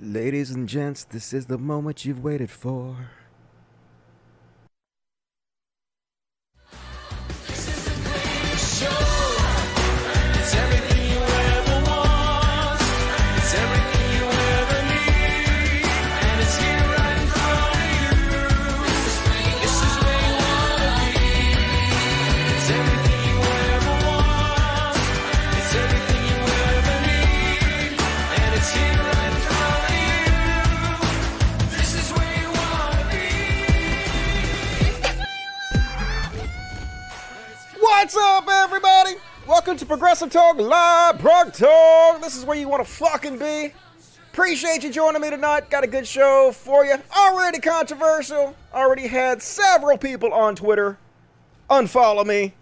Ladies and gents, this is the moment you've waited for. What's up, everybody? Welcome to Progressive Talk Live, Prog Talk. This is where you want to fucking be. Appreciate you joining me tonight. Got a good show for you. Already controversial. Already had several people on Twitter unfollow me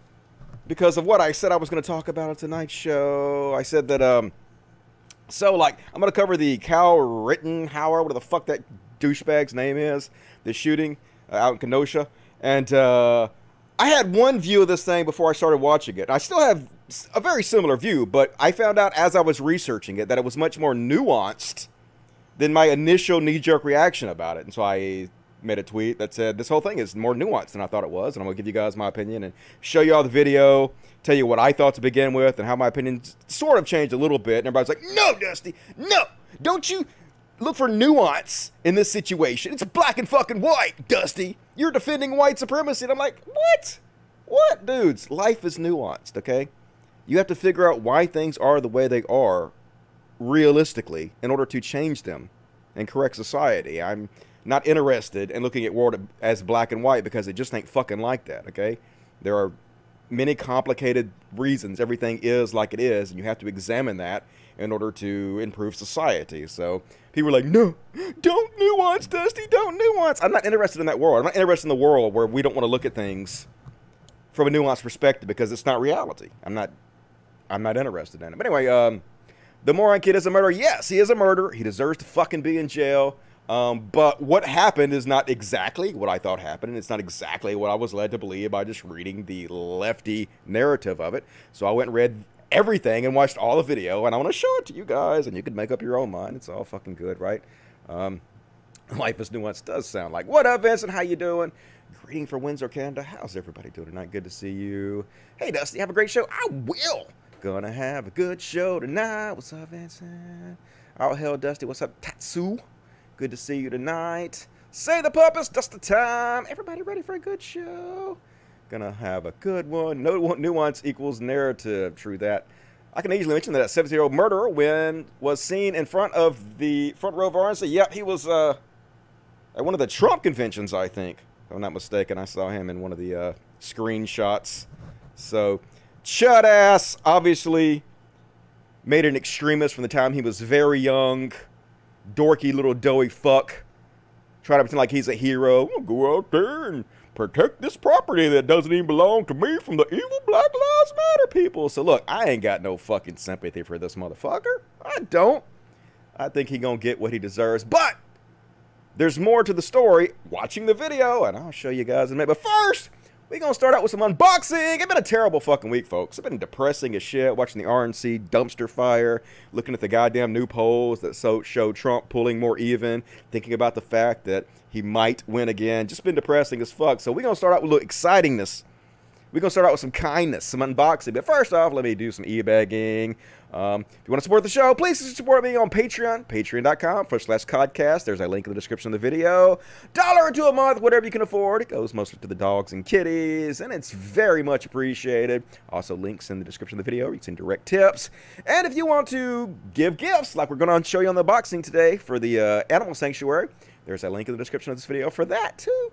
because of what I said I was going to talk about on tonight's show. I said that, I'm going to cover the Kyle Rittenhour, whatever the fuck that douchebag's name is, the shooting out in Kenosha, and, I had one view of this thing before I started watching it. I still have a very similar view, but I found out as I was researching it that it was much more nuanced than my initial knee-jerk reaction about it. And so I made a tweet that said, this whole thing is more nuanced than I thought it was, and I'm going to give you guys my opinion and show you all the video, tell you what I thought to begin with and how my opinion sort of changed a little bit. And everybody's like, no, Dusty, no, don't you look for nuance in this situation. It's black and fucking white, Dusty. You're defending white supremacy. And I'm like, what? What, dudes? Life is nuanced, okay? You have to figure out why things are the way they are realistically in order to change them and correct society. I'm not interested in looking at war as black and white because it just ain't fucking like that, okay? There are many complicated reasons everything is like it is, and you have to examine that in order to improve society. So people are like, no, don't nuance, Dusty, don't nuance. I'm not interested in that world. I'm not interested in the world where we don't want to look at things from a nuanced perspective because it's not reality. I'm not interested in it. But anyway, the moron kid is a murderer. Yes, he is a murderer. He deserves to fucking be in jail. But what happened is not exactly what I thought happened, and it's not exactly what I was led to believe by just reading the lefty narrative of it. So I went and read everything and watched all the video, and I want to show it to you guys, and you can make up your own mind. It's all fucking good, right? Life is nuanced does sound like. What up, Vincent? How you doing? Greeting for Windsor, Canada. How's everybody doing tonight? Good to see you. Hey, Dusty, have a great show. I will. Gonna have a good show tonight. What's up, Vincent? Oh, hell, Dusty. What's up, Tatsu? Good to see you tonight. Say the purpose, just the time. Everybody ready for a good show? Gonna have a good one. No nuance equals narrative. True that. I can easily mention that a 70-year-old murderer was seen in front of the front row of RNC. Yep, he was at one of the Trump conventions, I think. If I'm not mistaken, I saw him in one of the screenshots. So, chud ass obviously made an extremist from the time he was very young. Dorky little doughy fuck trying to pretend like he's a hero. I'll go out there and protect this property that doesn't even belong to me from the evil Black Lives Matter people. So look, I ain't got no fucking sympathy for this motherfucker. I don't. I think he gonna get what he deserves, but there's more to the story watching the video, and I'll show you guys in a minute. But first, we're gonna start out with some unboxing. It's been a terrible fucking week, folks. It's been depressing as shit, watching the RNC dumpster fire, looking at the goddamn new polls that show Trump pulling more even, thinking about the fact that he might win again. Just been depressing as fuck. So we're gonna start out with a little excitingness. We're gonna start out with some kindness, some unboxing. But first off, let me do some e-bagging. If you want to support the show, please support me on Patreon, patreon.com/codcast. There's a link in the description of the video. $1 or $2 a month, whatever you can afford. It goes mostly to the dogs and kitties, and it's very much appreciated. Also, links in the description of the video. You can send direct tips. And if you want to give gifts, like we're going to show you on the boxing today for the Animal Sanctuary, there's a link in the description of this video for that, too.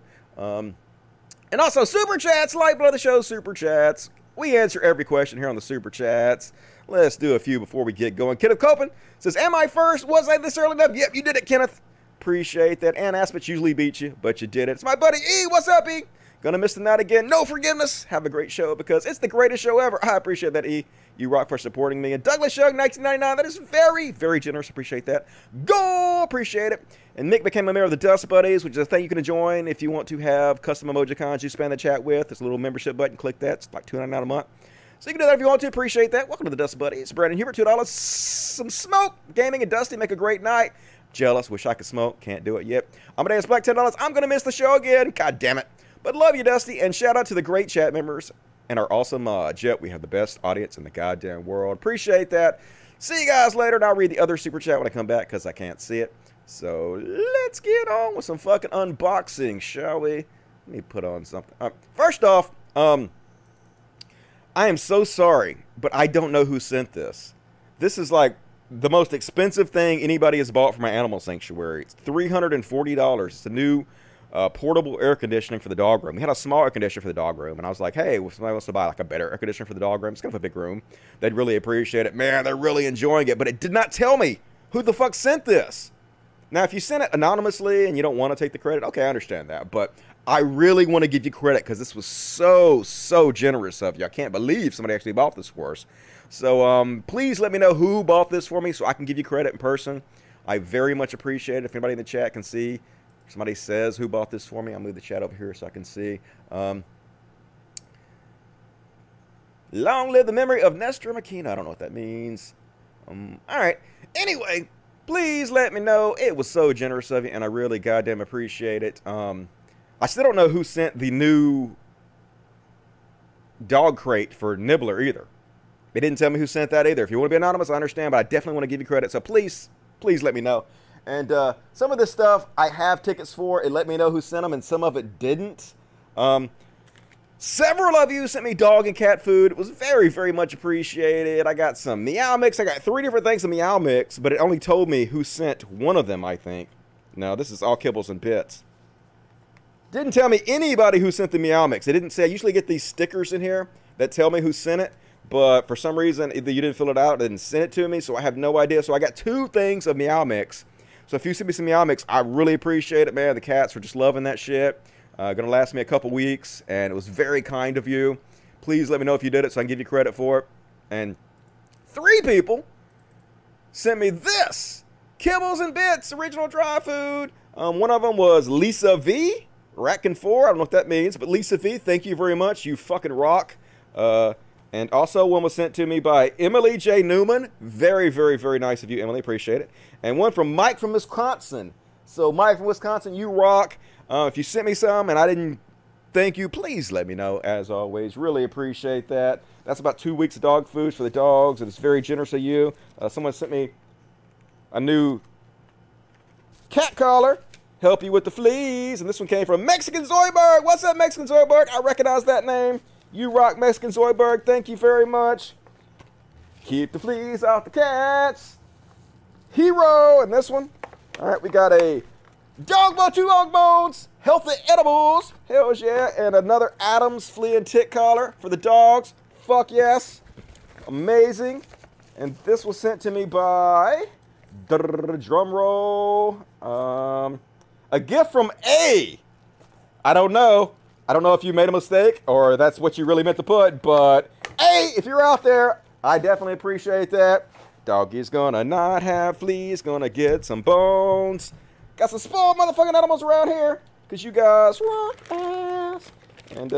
And also, Super Chats, lifeblood of the show, Super Chats. We answer every question here on the Super Chats. Let's do a few before we get going. Kenneth Copen says, am I first? Was I this early enough? Yep, you did it, Kenneth. Appreciate that. Ann Aspitz usually beats you, but you did it. It's my buddy E. What's up, E? Gonna miss the night again. No forgiveness. Have a great show because it's the greatest show ever. I appreciate that, E. You rock for supporting me. And Douglas Shug, 1999. That is very, very generous. Appreciate that. Go! Appreciate it. And Nick became a member of the Dust Buddies, which is a thing you can join if you want to have custom emojicons you span the chat with. There's a little membership button. Click that. It's like $2.99 a month. So you can do that if you want to. Appreciate that. Welcome to the Dust Buddies. Brandon Hubert, $2. Some smoke. Gaming and Dusty. Make a great night. Jealous, wish I could smoke, can't do it yet. Amadeus Black, $10. I'm gonna miss the show again. God damn it. But love you, Dusty, and shout out to the great chat members and our awesome Jet. We have the best audience in the goddamn world. Appreciate that. See you guys later, and I'll read the other super chat when I come back because I can't see it. So let's get on with some fucking unboxing, shall we? Let me put on something. First off, I am so sorry, but I don't know who sent this. This is like the most expensive thing anybody has bought for my animal sanctuary. It's $340. It's a new portable air conditioning for the dog room. We had a small air conditioner for the dog room, and I was like, hey, if somebody wants to buy like a better air conditioner for the dog room, it's kind of a big room, they'd really appreciate it. Man, they're really enjoying it, but it did not tell me who the fuck sent this. Now, if you sent it anonymously and you don't want to take the credit, okay, I understand that, but I really want to give you credit because this was so generous of you. I can't believe somebody actually bought this for us. So please let me know who bought this for me so I can give you credit in person. I very much appreciate it. If anybody in the chat can see, if somebody says who bought this for me, I'll move the chat over here so I can see. Long live the memory of Nestor Makino. I don't know what that means. All right. Anyway, please let me know. It was so generous of you, and I really goddamn appreciate it. I still don't know who sent the new dog crate for Nibbler either. They didn't tell me who sent that either. If you want to be anonymous, I understand, but I definitely want to give you credit. So please let me know. And some of this stuff I have tickets for. It let me know who sent them, and some of it didn't. Several of you sent me dog and cat food. It was very, very much appreciated. I got some Meow Mix. I got 3 different things of Meow Mix, but it only told me who sent one of them, I think. No, this is all kibbles and bits. Didn't tell me anybody who sent the Meow Mix. It didn't say. I usually get these stickers in here that tell me who sent it. But for some reason, either you didn't fill it out, didn't send it to me, so I have no idea. So I got 2 things of Meow Mix. So if you send me some Meow Mix, I really appreciate it, man. The cats were just loving that shit. Gonna last me a couple weeks, and it was very kind of you. Please let me know if you did it so I can give you credit for it. And 3 people sent me this. Kibbles and Bits, original dry food. One of them was Lisa V, Ratkin4. I don't know what that means, but Lisa V, thank you very much. You fucking rock. And also one was sent to me by Emily J. Newman. Very, very, very nice of you, Emily. Appreciate it. And one from Mike from Wisconsin. So, Mike from Wisconsin, you rock. If you sent me some and I didn't thank you, please let me know, as always. Really appreciate that. That's about 2 weeks of dog food for the dogs, and it's very generous of you. Someone sent me a new cat collar. Help you with the fleas. And this one came from Mexican Zoidberg. What's up, Mexican Zoidberg? I recognize that name. You rock, Mexican Zoidberg. Thank you very much. Keep the fleas off the cats. Hero. And this one. All right, we got a dog bowl, 2 dog bones, healthy edibles. Hell yeah. And another Adams flea and tick collar for the dogs. Fuck yes. Amazing. And this was sent to me by, drum roll, a gift from A. I don't know. I don't know if you made a mistake or that's what you really meant to put, but hey, if you're out there, I definitely appreciate that. Doggy's gonna not have fleas, gonna get some bones. Got some spoiled motherfucking animals around here, because you guys rock ass. And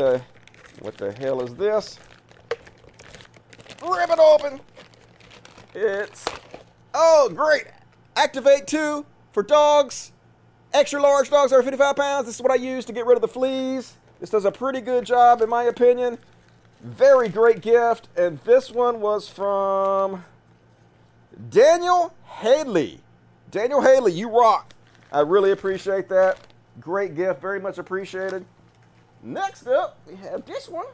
what the hell is this? Rip it open. It's, oh great, Activate 2 for dogs. Extra large dogs over 55 pounds. This is what I use to get rid of the fleas. This does a pretty good job, in my opinion. Very great gift. And this one was from Daniel Haley. Daniel Haley, you rock. I really appreciate that. Great gift. Very much appreciated. Next up, we have this one.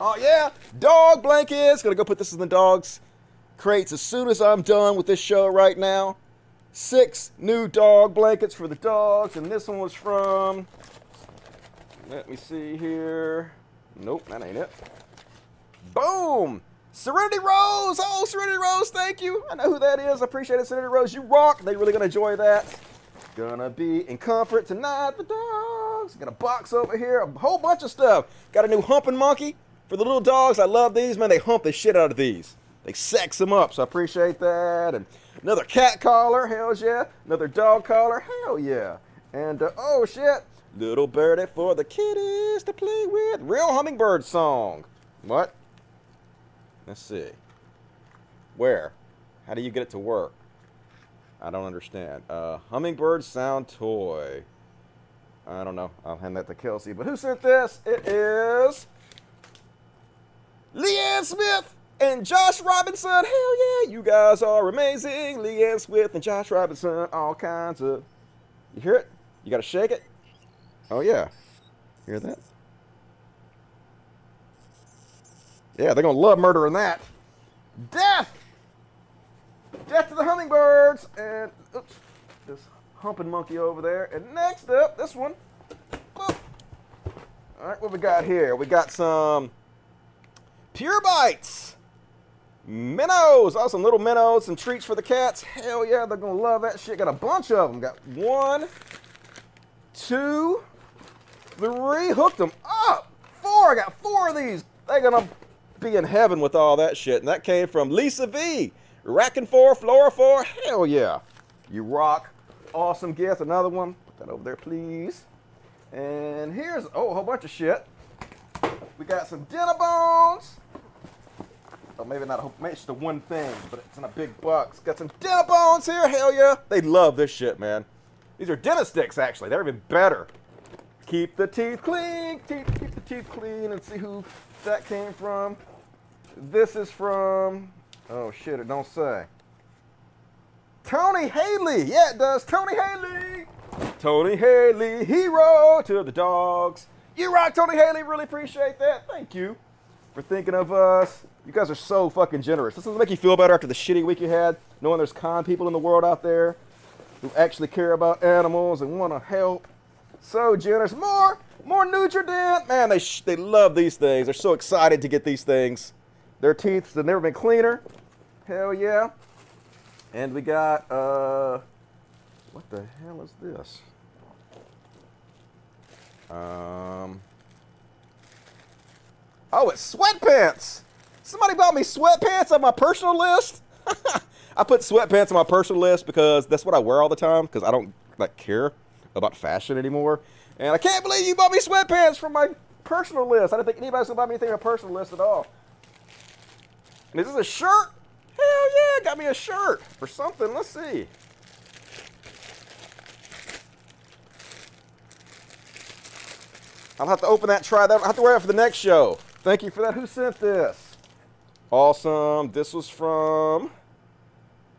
Oh, yeah. Dog blankets. Gonna go put this in the dog's crates as soon as I'm done with this show right now. 6 new dog blankets for the dogs. And this one was from... Let me see here. Nope, that ain't it. Boom! Serenity Rose! Oh, Serenity Rose, thank you. I know who that is. I appreciate it, Serenity Rose. You rock. They're really going to enjoy that. Gonna be in comfort tonight, the dogs. Got a box over here. A whole bunch of stuff. Got a new humping monkey for the little dogs. I love these, man. They hump the shit out of these. They sex them up, so I appreciate that. And another cat collar. Hell yeah. Another dog collar. Hell yeah. And, oh, shit. Little birdie for the kitties to play with. Real hummingbird song. What? Let's see. Where? How do you get it to work? I don't understand. Hummingbird sound toy. I don't know. I'll hand that to Kelsey. But who sent this? It is Leanne Smith and Josh Robinson. Hell yeah, you guys are amazing. Leanne Smith and Josh Robinson. All kinds of... You hear it? You gotta shake it? Oh yeah. Hear that? Yeah, they're gonna love murdering that. Death! Death to the hummingbirds! And, oops, this humping monkey over there. And next up, this one. Boop. All right, what we got here? We got some Pure Bites. Minnows, awesome little minnows, some treats for the cats. Hell yeah, they're gonna love that shit. Got a bunch of them. Got 1, 2, 3, hooked them up. 4, I got 4 of these. They're gonna be in heaven with all that shit. And that came from Lisa V. Racking 4, Flora 4, hell yeah. You rock. Awesome gift, another one. Put that over there, please. And here's, oh, a whole bunch of shit. We got some dinner bones. Oh, maybe not a whole, maybe it's the one thing, but it's in a big box. Got some dinner bones here, hell yeah. They love this shit, man. These are dinner sticks, actually. They're even better. Keep the teeth clean, keep the teeth clean, and see who that came from. This is from, oh shit, it don't say. Tony Haley, yeah it does, Tony Haley. Tony Haley, hero to the dogs. You rock, Tony Haley, really appreciate that. Thank you for thinking of us. You guys are so fucking generous. This doesn't make you feel better after the shitty week you had, knowing there's kind people in the world out there who actually care about animals and want to help. So generous. More Nutrident. Man, they love these things. They're so excited to get these things. Their teeth have never been cleaner. Hell yeah. And we got, what the hell is this? Oh, it's sweatpants. Somebody bought me sweatpants on my personal list. I put sweatpants on my personal list because that's what I wear all the time because I don't, like, care about fashion anymore. And I can't believe you bought me sweatpants from my personal list. I didn't think anybody's gonna buy me anything on a personal list at all. And is this a shirt? Hell yeah, got me a shirt or something. Let's see. I'll have to open that, try that. I'll have to wear it for the next show. Thank you for that. Who sent this? Awesome. This was from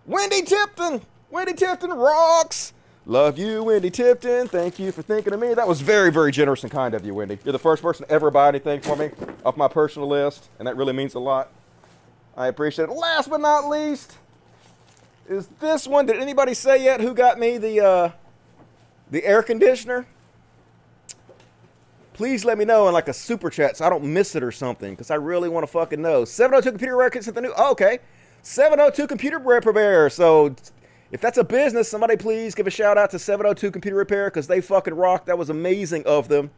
Wendy Tipton. Wendy Tipton rocks. Love you, Wendy Tipton. Thank you for thinking of me. That was very, very generous and kind of you, Wendy. You're the first person to ever buy anything for me off my personal list, and that really means a lot. I appreciate it. Last but not least is this one. Did anybody say yet who got me the air conditioner? Please let me know in like a super chat so I don't miss it or something, because I really want to fucking know. 702 Computer Rare sent the new. Oh, okay. 702 Computer Repair. So... if that's a business, somebody please give a shout out to 702 Computer Repair because they fucking rock. That was amazing of them.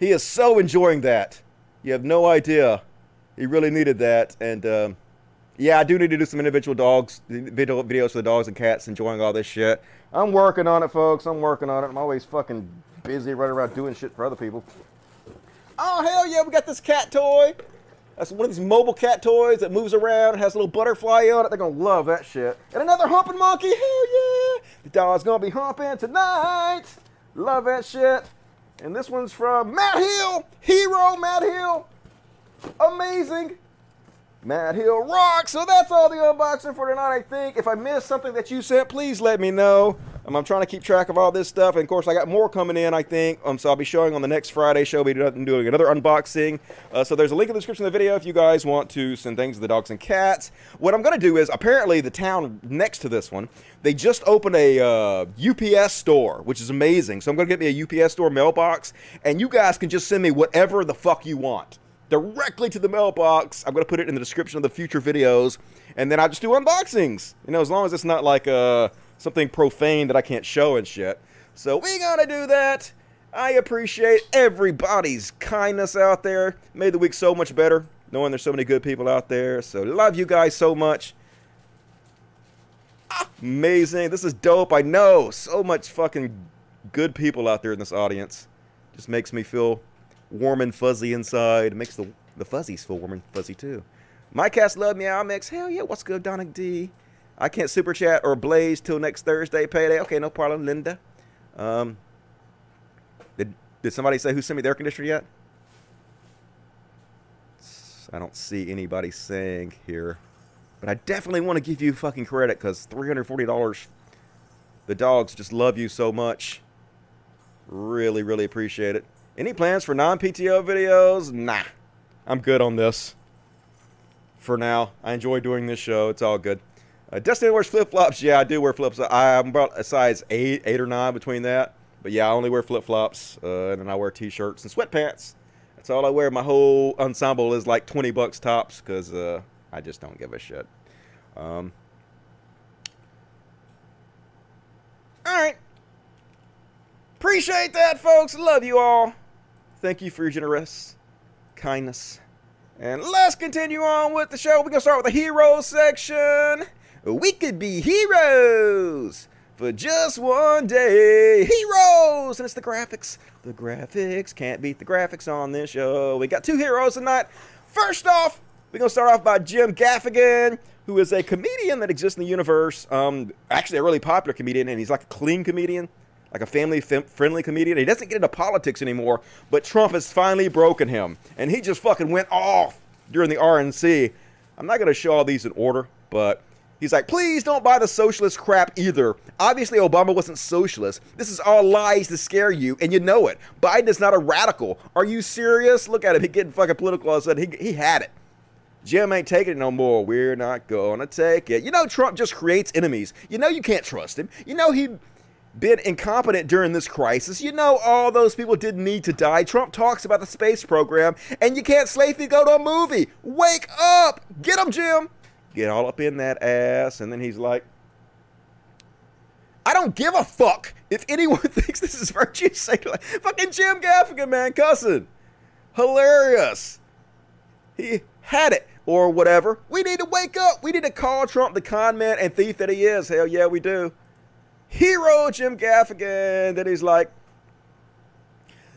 He is so enjoying that. You have no idea. He really needed that. And yeah, I do need to do some individual dogs, videos for the dogs and cats enjoying all this shit. I'm working on it, folks. I'm working on it. I'm always fucking busy running around doing shit for other people. Oh, hell yeah. We got this cat toy. That's one of these mobile cat toys that moves around. It has a little butterfly on it. They're going to love that shit. And another humping monkey. Hell yeah. The dog's going to be humping tonight. Love that shit. And this one's from Matt Hill. Hero Matt Hill. Amazing. Matt Hill rocks. So that's all the unboxing for tonight, I think. If I missed something that you sent, please let me know. I'm trying to keep track of all this stuff. And, of course, I got more coming in, I think. So I'll be showing on the next Friday show. We'll be doing another unboxing. So there's a link in the description of the video if you guys want to send things to the dogs and cats. What I'm going to do is, apparently, the town next to this one, they just opened a UPS store, which is amazing. So I'm going to get me a UPS store mailbox. And you guys can just send me whatever the fuck you want directly to the mailbox. I'm going to put it in the description of the future videos. And then I'll just do unboxings. You know, as long as it's not like a... something profane that I can't show and shit. So we gonna do that. I appreciate everybody's kindness out there. Made the week so much better, knowing there's so many good people out there. So love you guys so much. Amazing. This is dope. I know so much fucking good people out there in this audience. Just makes me feel warm and fuzzy inside. It makes the fuzzies feel warm and fuzzy too. My cats love meow mix. Hell yeah. What's good, Donic D? I can't super chat or blaze till next Thursday payday. Okay, no problem, Linda. Did somebody say who sent me the air conditioner yet? I don't see anybody saying here. But I definitely want to give you fucking credit, because $340, the dogs just love you so much. Really, really appreciate it. Any plans for non-PTO videos? Nah. I'm good on this. For now. I enjoy doing this show. It's all good. Destiny wears flip-flops. Yeah, I do wear flip-flops. I'm about a size 8 or 9 between that. But yeah, I only wear flip-flops. And then I wear t-shirts and sweatpants. That's all I wear. My whole ensemble is like $20 tops, because I just don't give a shit. Alright. Appreciate that, folks. Love you all. Thank you for your generous kindness. And let's continue on with the show. We're going to start with the heroes section. We could be heroes for just one day. Heroes! And it's the graphics. The graphics can't beat the graphics on this show. We got two heroes tonight. First off, we're going to start off by Jim Gaffigan, who is a comedian that exists in the universe. Actually, a really popular comedian, and he's like a clean comedian, like a family-friendly comedian. He doesn't get into politics anymore, but Trump has finally broken him, and he just fucking went off during the RNC. I'm not going to show all these in order, but he's like, please don't buy the socialist crap either. Obviously, Obama wasn't socialist. This is all lies to scare you, and you know it. Biden is not a radical. Are you serious? Look at him. He's getting fucking political all of a sudden. He had it. Jim ain't taking it no more. We're not gonna take it. You know Trump just creates enemies. You know you can't trust him. You know he'd been incompetent during this crisis. You know all those people didn't need to die. Trump talks about the space program, and you can't safely go to a movie. Wake up! Get him, Jim! Get all up in that ass, and then he's like, I don't give a fuck if anyone thinks this is virtue signaling. Fucking Jim Gaffigan, man, cussing. Hilarious. He had it. Or whatever. We need to wake up. We need to call Trump the con man and thief that he is. Hell yeah, we do. Hero Jim Gaffigan. Then he's like,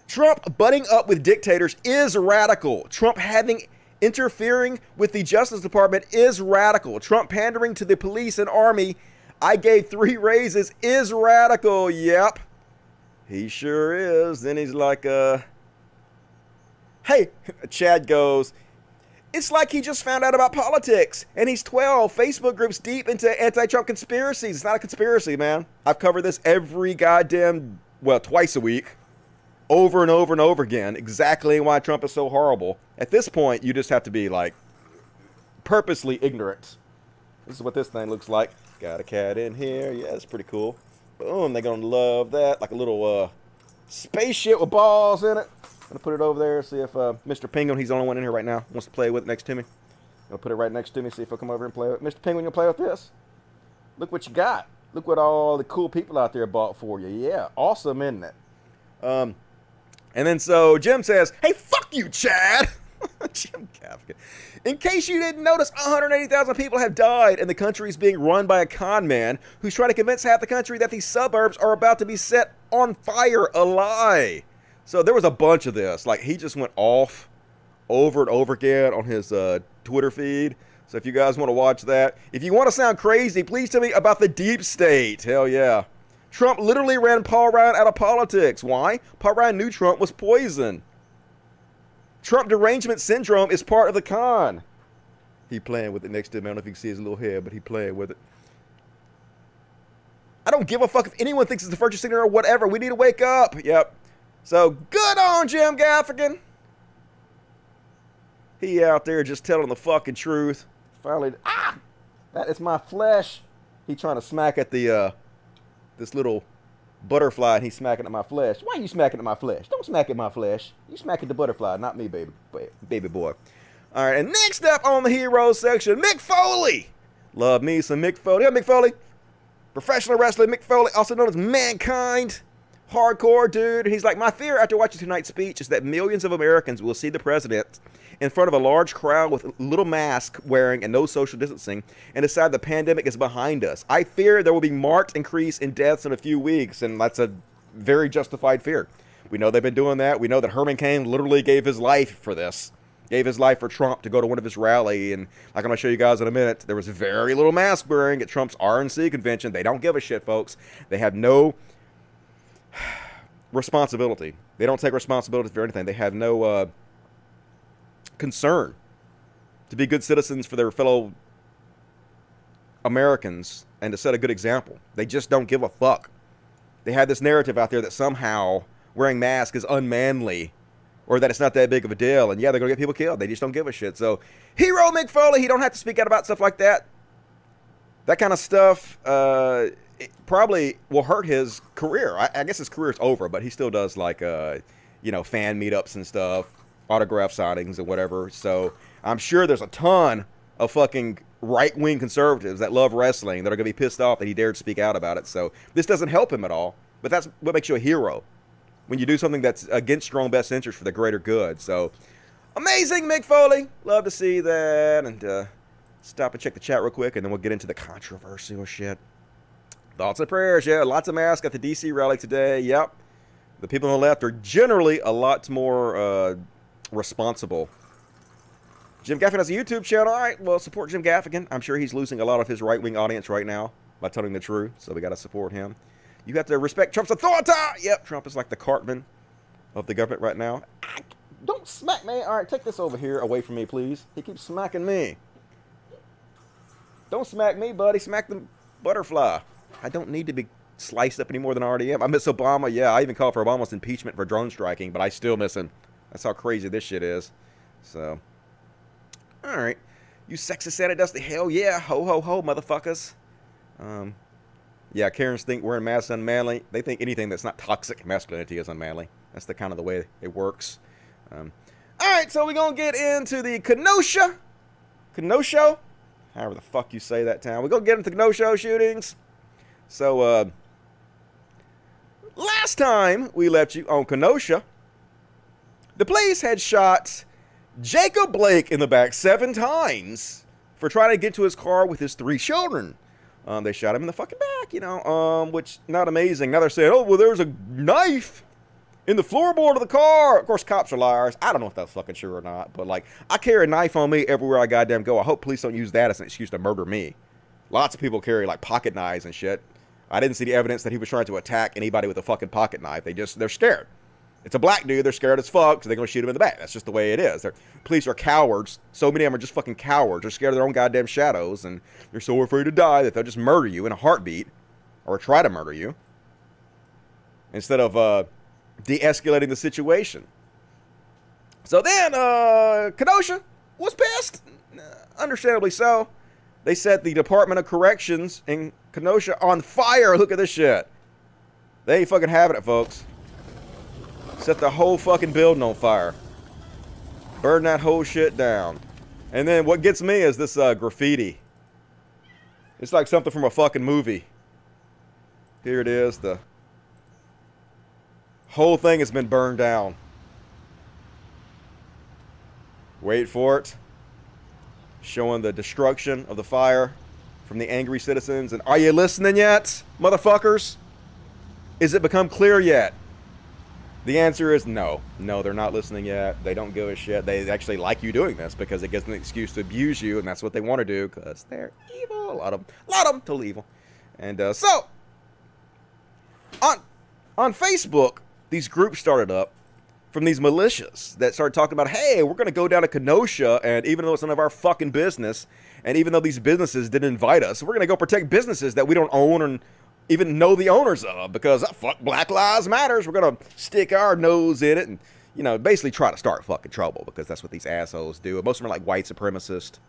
Trump butting up with dictators is radical. Trump interfering with the Justice Department is radical. Trump pandering to the police and army. I gave 3 raises is radical. Yep. He sure is. Then he's like, hey, Chad goes, it's like he just found out about politics, and he's 12 Facebook groups deep into anti-Trump conspiracies. It's not a conspiracy, man. I've covered this every goddamn, well, twice a week, over and over and over again, exactly why Trump is so horrible. At this point, you just have to be, like, purposely ignorant. This is what this thing looks like. Got a cat in here. Yeah, it's pretty cool. Boom, they're gonna love that. Like a little spaceship with balls in it. I'm going to put it over there, see if Mr. Penguin, he's the only one in here right now, wants to play with it next to me. I'm going to put it right next to me, see if he'll come over and play with it. Mr. Penguin, you'll play with this? Look what you got. Look what all the cool people out there bought for you. Yeah, awesome, isn't it? And then so Jim says, hey, fuck you, Chad. Jim Gaffigan. In case you didn't notice, 180,000 people have died, and the country is being run by a con man who's trying to convince half the country that these suburbs are about to be set on fire. A lie. So there was a bunch of this. Like, he just went off over and over again on his Twitter feed. So if you guys want to watch that. If you want to sound crazy, please tell me about the deep state. Hell yeah. Trump literally ran Paul Ryan out of politics. Why? Paul Ryan knew Trump was poison. Trump derangement syndrome is part of the con. He playing with it next to him. I don't know if you can see his little head, but he playing with it. I don't give a fuck if anyone thinks it's the virtue signaling or whatever. We need to wake up. Yep. So, good on Jim Gaffigan. He out there just telling the fucking truth. Finally, that is my flesh. He trying to smack at the, this little butterfly, and he's smacking at my flesh. Why are you smacking at my flesh? Don't smack at my flesh. You smack at the butterfly, not me, baby boy. All right, and next up on the hero section, Mick Foley. Love me some Mick Foley. Yeah, Mick Foley, professional wrestler Mick Foley, also known as Mankind. Hardcore dude. And he's like, my fear after watching tonight's speech is that millions of Americans will see the president in front of a large crowd with a little mask wearing and no social distancing and decide the pandemic is behind us. I fear there will be marked increase in deaths in a few weeks, and that's a very justified fear. We know they've been doing that. We know that Herman Cain literally gave his life for this. gave his life for Trump to go to one of his rally. And like I'm going to show you guys in a minute, there was very little mask wearing at Trump's RNC convention. They don't give a shit, folks. They have no responsibility. They don't take responsibility for anything. They have no concern to be good citizens for their fellow Americans and to set a good example. They just don't give a fuck. They had this narrative out there that somehow wearing masks is unmanly or that it's not that big of a deal. And yeah, they're going to get people killed. They just don't give a shit. So, hero Mick Foley, he don't have to speak out about stuff like that. That kind of stuff it probably will hurt his career. I guess his career's over, but he still does like, you know, fan meetups and stuff, autograph signings and whatever. So I'm sure there's a ton of fucking right-wing conservatives that love wrestling that are going to be pissed off that he dared speak out about it. So this doesn't help him at all, but that's what makes you a hero, when you do something that's against strong best interest for the greater good. So amazing, Mick Foley. Love to see that. And stop and check the chat real quick, and then we'll get into the controversial shit. Thoughts and prayers. Yeah, lots of masks at the D.C. rally today. Yep. The people on the left are generally a lot more responsible. Jim Gaffigan has a YouTube channel. All right, well, support Jim Gaffigan. I'm sure he's losing a lot of his right-wing audience right now by telling the truth, so we got to support him. You got to respect Trump's authority. Yep, Trump is like the Cartman of the government right now. Don't smack me. All right, take this over here away from me, please. He keeps smacking me. Don't smack me, buddy. Smack the butterfly. I don't need to be sliced up any more than I already am. I miss Obama. Yeah, I even called for Obama's impeachment for drone striking, but I still miss him. That's how crazy this shit is. So... all right, you sexist Santa Dusty, hell yeah, ho, ho, ho, motherfuckers. Yeah, Karens think wearing masks unmanly. They think anything that's not toxic masculinity is unmanly. That's the kind of the way it works. All right, so we're going to get into the Kenosha, however the fuck you say that town. We're going to get into the Kenosha shootings. So last time we left you on Kenosha, the police had shot Jacob Blake in the back 7 times for trying to get to his car with his 3 children. They shot him in the fucking back, you know, which not amazing. Now they're saying, oh, well, there's a knife in the floorboard of the car. Of course, cops are liars. I don't know if that's fucking true or not, but like, I carry a knife on me everywhere I goddamn go. I hope police don't use that as an excuse to murder me. Lots of people carry like pocket knives and shit. I didn't see the evidence that he was trying to attack anybody with a fucking pocket knife. They're scared. It's a black dude. They're scared as fuck, so they're going to shoot him in the back. That's just the way it is. Police are cowards. So many of them are just fucking cowards. They're scared of their own goddamn shadows, and they're so afraid to die that they'll just murder you in a heartbeat or try to murder you instead of de-escalating the situation. So then Kenosha was pissed, understandably so. They set the Department of Corrections in Kenosha on fire. Look at this shit. They ain't fucking having it, folks. Set the whole fucking building on fire. Burn that whole shit down. And then what gets me is this graffiti. It's like something from a fucking movie. Here it is. The whole thing has been burned down. Wait for it. Showing the destruction of the fire from the angry citizens. And are you listening yet, motherfuckers? Is it become clear yet? The answer is no. No, they're not listening yet. They don't give a shit. They actually like you doing this because it gives them an excuse to abuse you, and that's what they want to do because they're evil. A lot of them totally evil. And so, on Facebook, these groups started up from these militias that started talking about, hey, we're going to go down to Kenosha, and even though it's none of our fucking business, and even though these businesses didn't invite us, we're going to go protect businesses that we don't own and even know the owners of, because fuck Black Lives Matters. We're going to stick our nose in it and, you know, basically try to start fucking trouble, because that's what these assholes do. Most of them are like white supremacists.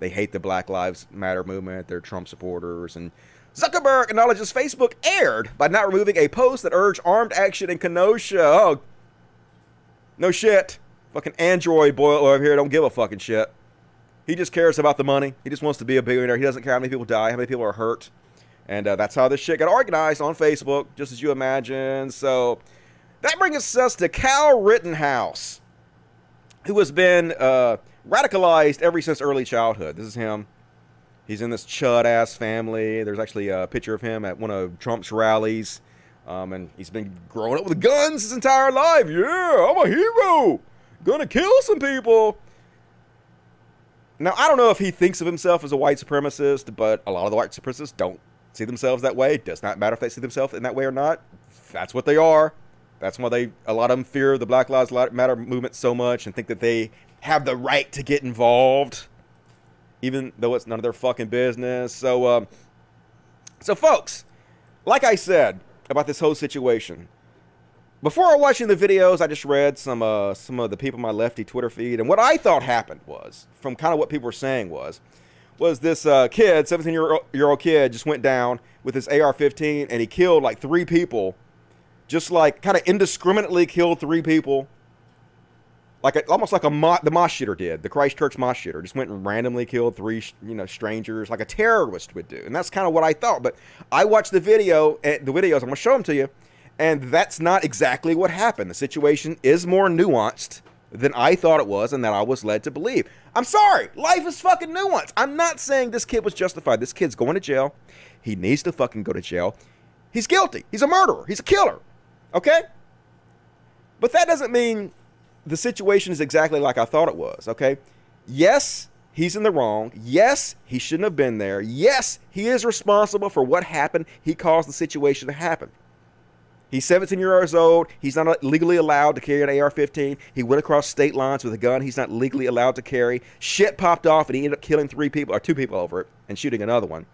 They hate the Black Lives Matter movement. They're Trump supporters. And Zuckerberg acknowledges Facebook erred by not removing a post that urged armed action in Kenosha. Oh, no shit. Fucking Android boy over here don't give a fucking shit. He just cares about the money. He just wants to be a billionaire. He doesn't care how many people die, how many people are hurt. And that's how this shit got organized on Facebook, just as you imagine. So that brings us to Kyle Rittenhouse, who has been radicalized ever since early childhood. This is him. He's in this chud-ass family. There's actually a picture of him at one of Trump's rallies. And he's been growing up with guns his entire life. Yeah, I'm a hero. Gonna kill some people. Now, I don't know if he thinks of himself as a white supremacist, but a lot of the white supremacists don't see themselves that way. It does not matter if they see themselves in that way or not. That's what they are. That's why a lot of them fear the Black Lives Matter movement so much and think that they have the right to get involved, even though it's none of their fucking business. So folks, like I said about this whole situation, before watching the videos, I just read some of the people in my lefty Twitter feed, and what I thought happened was, from kind of what people were saying was this kid, 17-year-old kid, just went down with his AR-15 and he killed like 3 people. Just like kind of indiscriminately killed 3 people, like almost like the mosque shooter did. The Christchurch mosque shooter just went and randomly killed 3, strangers, like a terrorist would do. And that's kind of what I thought. But I watched the video, the videos. I'm gonna show them to you, and that's not exactly what happened. The situation is more nuanced than I thought it was, and that I was led to believe. I'm sorry, life is fucking nuanced. I'm not saying this kid was justified. This kid's going to jail. He needs to fucking go to jail. He's guilty. He's a murderer. He's a killer. Okay? But that doesn't mean the situation is exactly like I thought it was, okay? Yes, he's in the wrong. Yes, he shouldn't have been there. Yes, he is responsible for what happened. He caused the situation to happen. He's 17 years old. He's not legally allowed to carry an AR-15. He went across state lines with a gun he's not legally allowed to carry. Shit popped off, and he ended up killing 3 people, or 2 people over it, and shooting another one.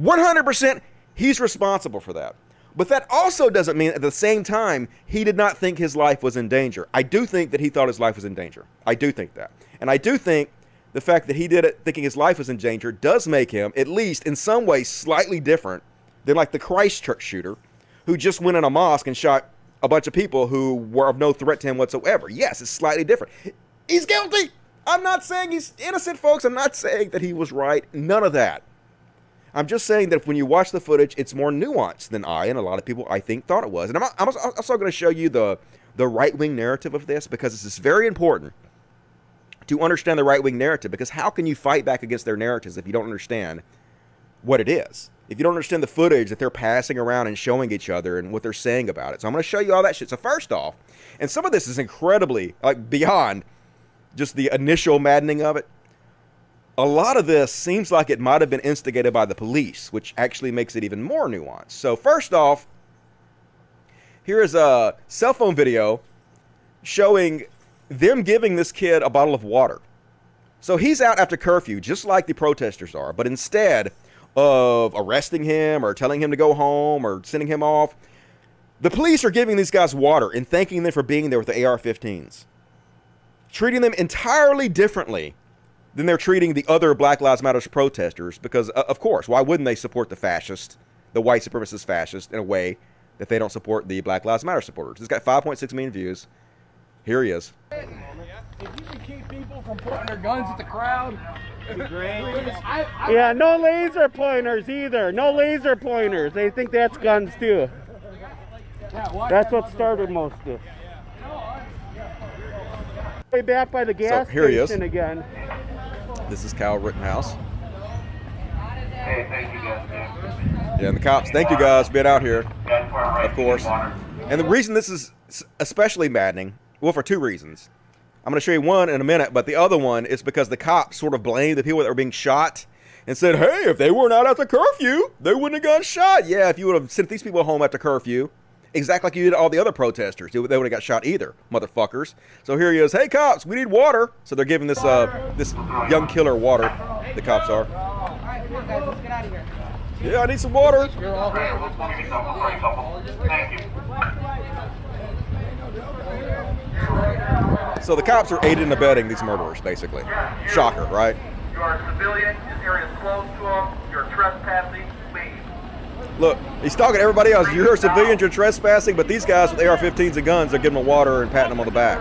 100%, he's responsible for that. But that also doesn't mean at the same time he did not think his life was in danger. I do think that he thought his life was in danger. I do think that. And I do think the fact that he did it thinking his life was in danger does make him, at least in some way, slightly different than like the Christchurch shooter who just went in a mosque and shot a bunch of people who were of no threat to him whatsoever. Yes, it's slightly different. He's guilty. I'm not saying he's innocent, folks. I'm not saying that he was right. None of that. I'm just saying that when you watch the footage, it's more nuanced than I and a lot of people, I think, thought it was. And I'm also going to show you the right-wing narrative of this, because this is very important to understand the right-wing narrative, because how can you fight back against their narratives if you don't understand what it is? If you don't understand the footage that they're passing around and showing each other and what they're saying about it. So I'm going to show you all that shit. So first off, and some of this is incredibly, like, beyond just the initial maddening of it. A lot of this seems like it might have been instigated by the police, which actually makes it even more nuanced. So first off, here is a cell phone video showing them giving this kid a bottle of water. So he's out after curfew, just like the protesters are, but instead of arresting him or telling him to go home or sending him off, the police are giving these guys water and thanking them for being there with the AR-15s, treating them entirely differently then they're treating the other Black Lives Matter protesters, because, of course, why wouldn't they support the fascist, the white supremacist fascist, in a way that they don't support the Black Lives Matter supporters? It's got 5.6 million views. Here he is. If you can keep people from pointing their guns at the crowd, yeah, no laser pointers either. No laser pointers. They think that's guns, too. That's what started most of it. Way back by the gas station again. This is Kyle Rittenhouse. Hey, thank you guys. Yeah, and the cops, thank you guys for being out here, of course. And the reason this is especially maddening, well, for 2 reasons. I'm going to show you one in a minute, but the other one is because the cops sort of blamed the people that were being shot and said, hey, if they weren't out after curfew, they wouldn't have got shot. Yeah, if you would have sent these people home after curfew, exactly like you did all the other protesters, they would have got shot either, motherfuckers. So here he is. Hey, cops, we need water. So they're giving this this young killer water. The cops are. All right, come on, guys, let's get out of here. Yeah, I need some water. So the cops are aiding and abetting these murderers, basically. Shocker, right? You are a civilian. This area is closed to them. You're trespassing. Look, he's talking to everybody else. You're civilians, you're trespassing, but these guys with AR-15s and guns are giving them water and patting them on the back.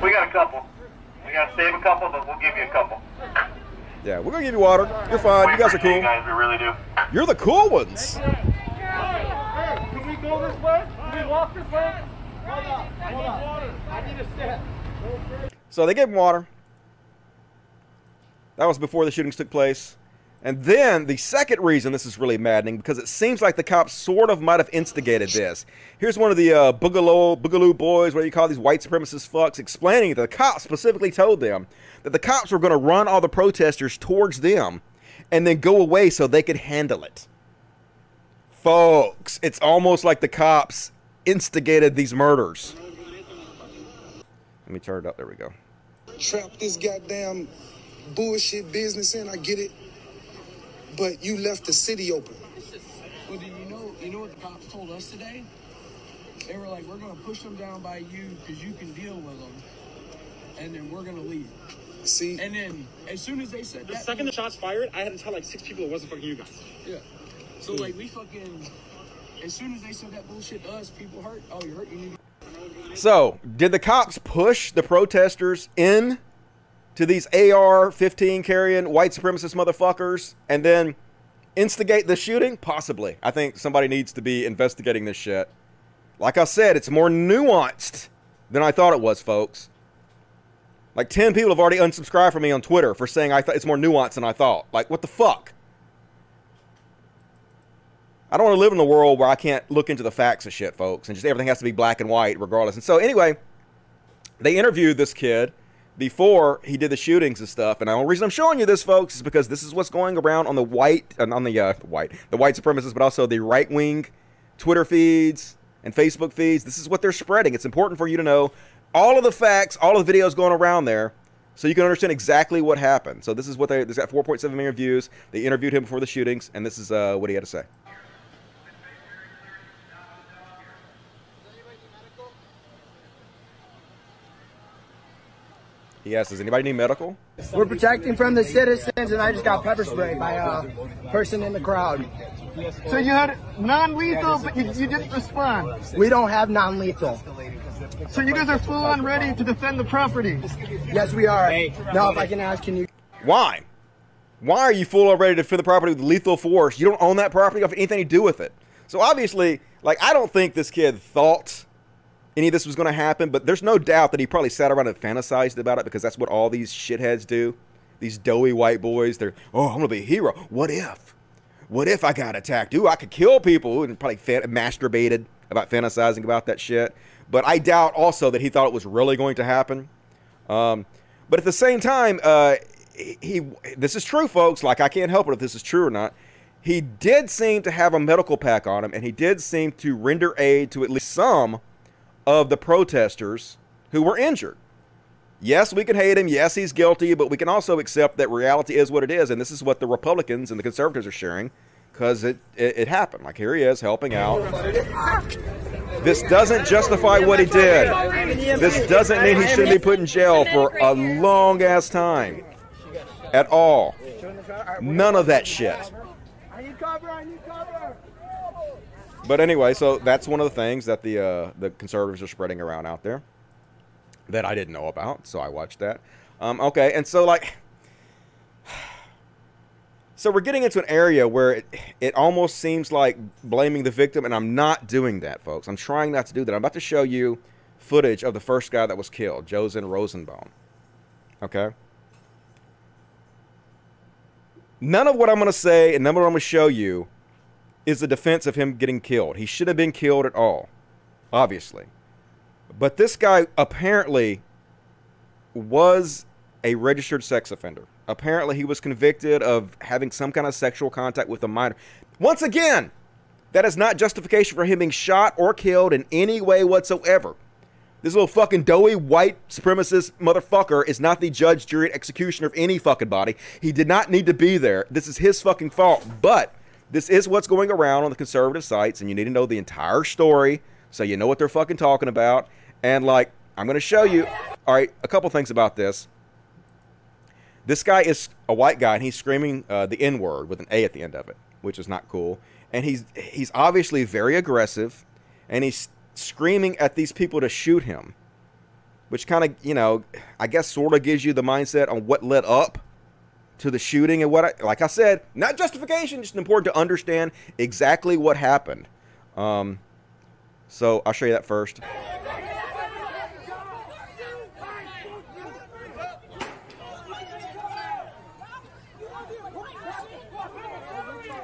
We got a couple. We got to save a couple, but we'll give you a couple. Yeah, we're going to give you water. You're fine. You guys are cool. You guys, we really do. You're the cool ones. Hey, can we go this way? Can we walk this way? Hold on. Water. I need a step. So they gave him water. That was before the shootings took place. And then the second reason this is really maddening, because it seems like the cops sort of might have instigated this. Here's one of the Boogaloo boys, what do you call these white supremacist fucks, explaining that the cops specifically told them that the cops were going to run all the protesters towards them and then go away so they could handle it. Folks, it's almost like the cops instigated these murders. Let me turn it up. There we go. Trap this goddamn bullshit business in. I get it. But you left the city open. Well, do you know what the cops told us today? They were like, we're going to push them down by you because you can deal with them. And then we're going to leave. See? And then as soon as they said that. The second the shots fired, I had to tell like 6 people it wasn't fucking you guys. Yeah. So, like, we fucking. As soon as they said that bullshit to us, people hurt. Oh, you're hurt? You need to. So, did the cops push the protesters in? To these AR-15 carrying white supremacist motherfuckers and then instigate the shooting? Possibly. I think somebody needs to be investigating this shit. Like I said, it's more nuanced than I thought it was, folks. Like 10 people have already unsubscribed from me on Twitter for saying it's more nuanced than I thought. Like, what the fuck? I don't want to live in a world where I can't look into the facts of shit, folks, and just everything has to be black and white regardless. And so anyway, they interviewed this kid before he did the shootings and stuff, and the only reason I'm showing you this, folks, is because this is what's going around on the white supremacists, but also the right-wing Twitter feeds and Facebook feeds. This is what they're spreading. It's important for you to know all of the facts, all of the videos going around there, so you can understand exactly what happened. So this is what they got 4.7 million views. They interviewed him before the shootings, and this is what he had to say. Yes, does anybody need medical? We're protecting from the citizens, and I just got pepper sprayed by a person in the crowd. So you had non-lethal, but you didn't respond. We don't have non-lethal. So you guys are full on ready to defend the property? Yes, we are. Now, if I can ask, can you... Why? Why are you full on ready to defend the property with lethal force? You don't own that property. You don't have anything to do with it. So obviously, like, I don't think this kid thought any of this was going to happen, but there's no doubt that he probably sat around and fantasized about it, because that's what all these shitheads do. These doughy white boys, they're, oh, I'm going to be a hero. What if? What if I got attacked? Ooh, I could kill people. And probably masturbated about fantasizing about that shit. But I doubt also that he thought it was really going to happen. But at the same time, this is true, folks. Like, I can't help it if this is true or not. He did seem to have a medical pack on him, and he did seem to render aid to at least some of the protesters who were injured. Yes, we can hate him. Yes, he's guilty, but we can also accept that reality is what it is, and this is what the Republicans and the conservatives are sharing, because it happened. Like, here he is helping out. This doesn't justify what he did. This doesn't mean he shouldn't be put in jail for a long ass time at all. None of that shit. I need cover, I need cover. But anyway, so that's one of the things that the conservatives are spreading around out there that I didn't know about, so I watched that. Okay, and so, like, so we're getting into an area where it almost seems like blaming the victim, and I'm not doing that, folks. I'm trying not to do that. I'm about to show you footage of the first guy that was killed, Josen Rosenbaum, okay? None of what I'm going to say and none of what I'm going to show you is the defense of him getting killed. He should have been killed at all, obviously. But this guy apparently was a registered sex offender. Apparently he was convicted of having some kind of sexual contact with a minor. Once again, that is not justification for him being shot or killed in any way whatsoever. This little fucking doughy white supremacist motherfucker is not the judge, jury, and executioner of any fucking body. He did not need to be there. This is his fucking fault. But this is what's going around on the conservative sites, and you need to know the entire story so you know what they're fucking talking about. And, like, I'm going to show you, all right, a couple things about this. This guy is a white guy, and he's screaming the N-word with an A at the end of it, which is not cool. And he's obviously very aggressive, and he's screaming at these people to shoot him, which kind of, you know, I guess sort of gives you the mindset on what led up to the shooting. And like I said, not justification, just important to understand exactly what happened. So I'll show you that first.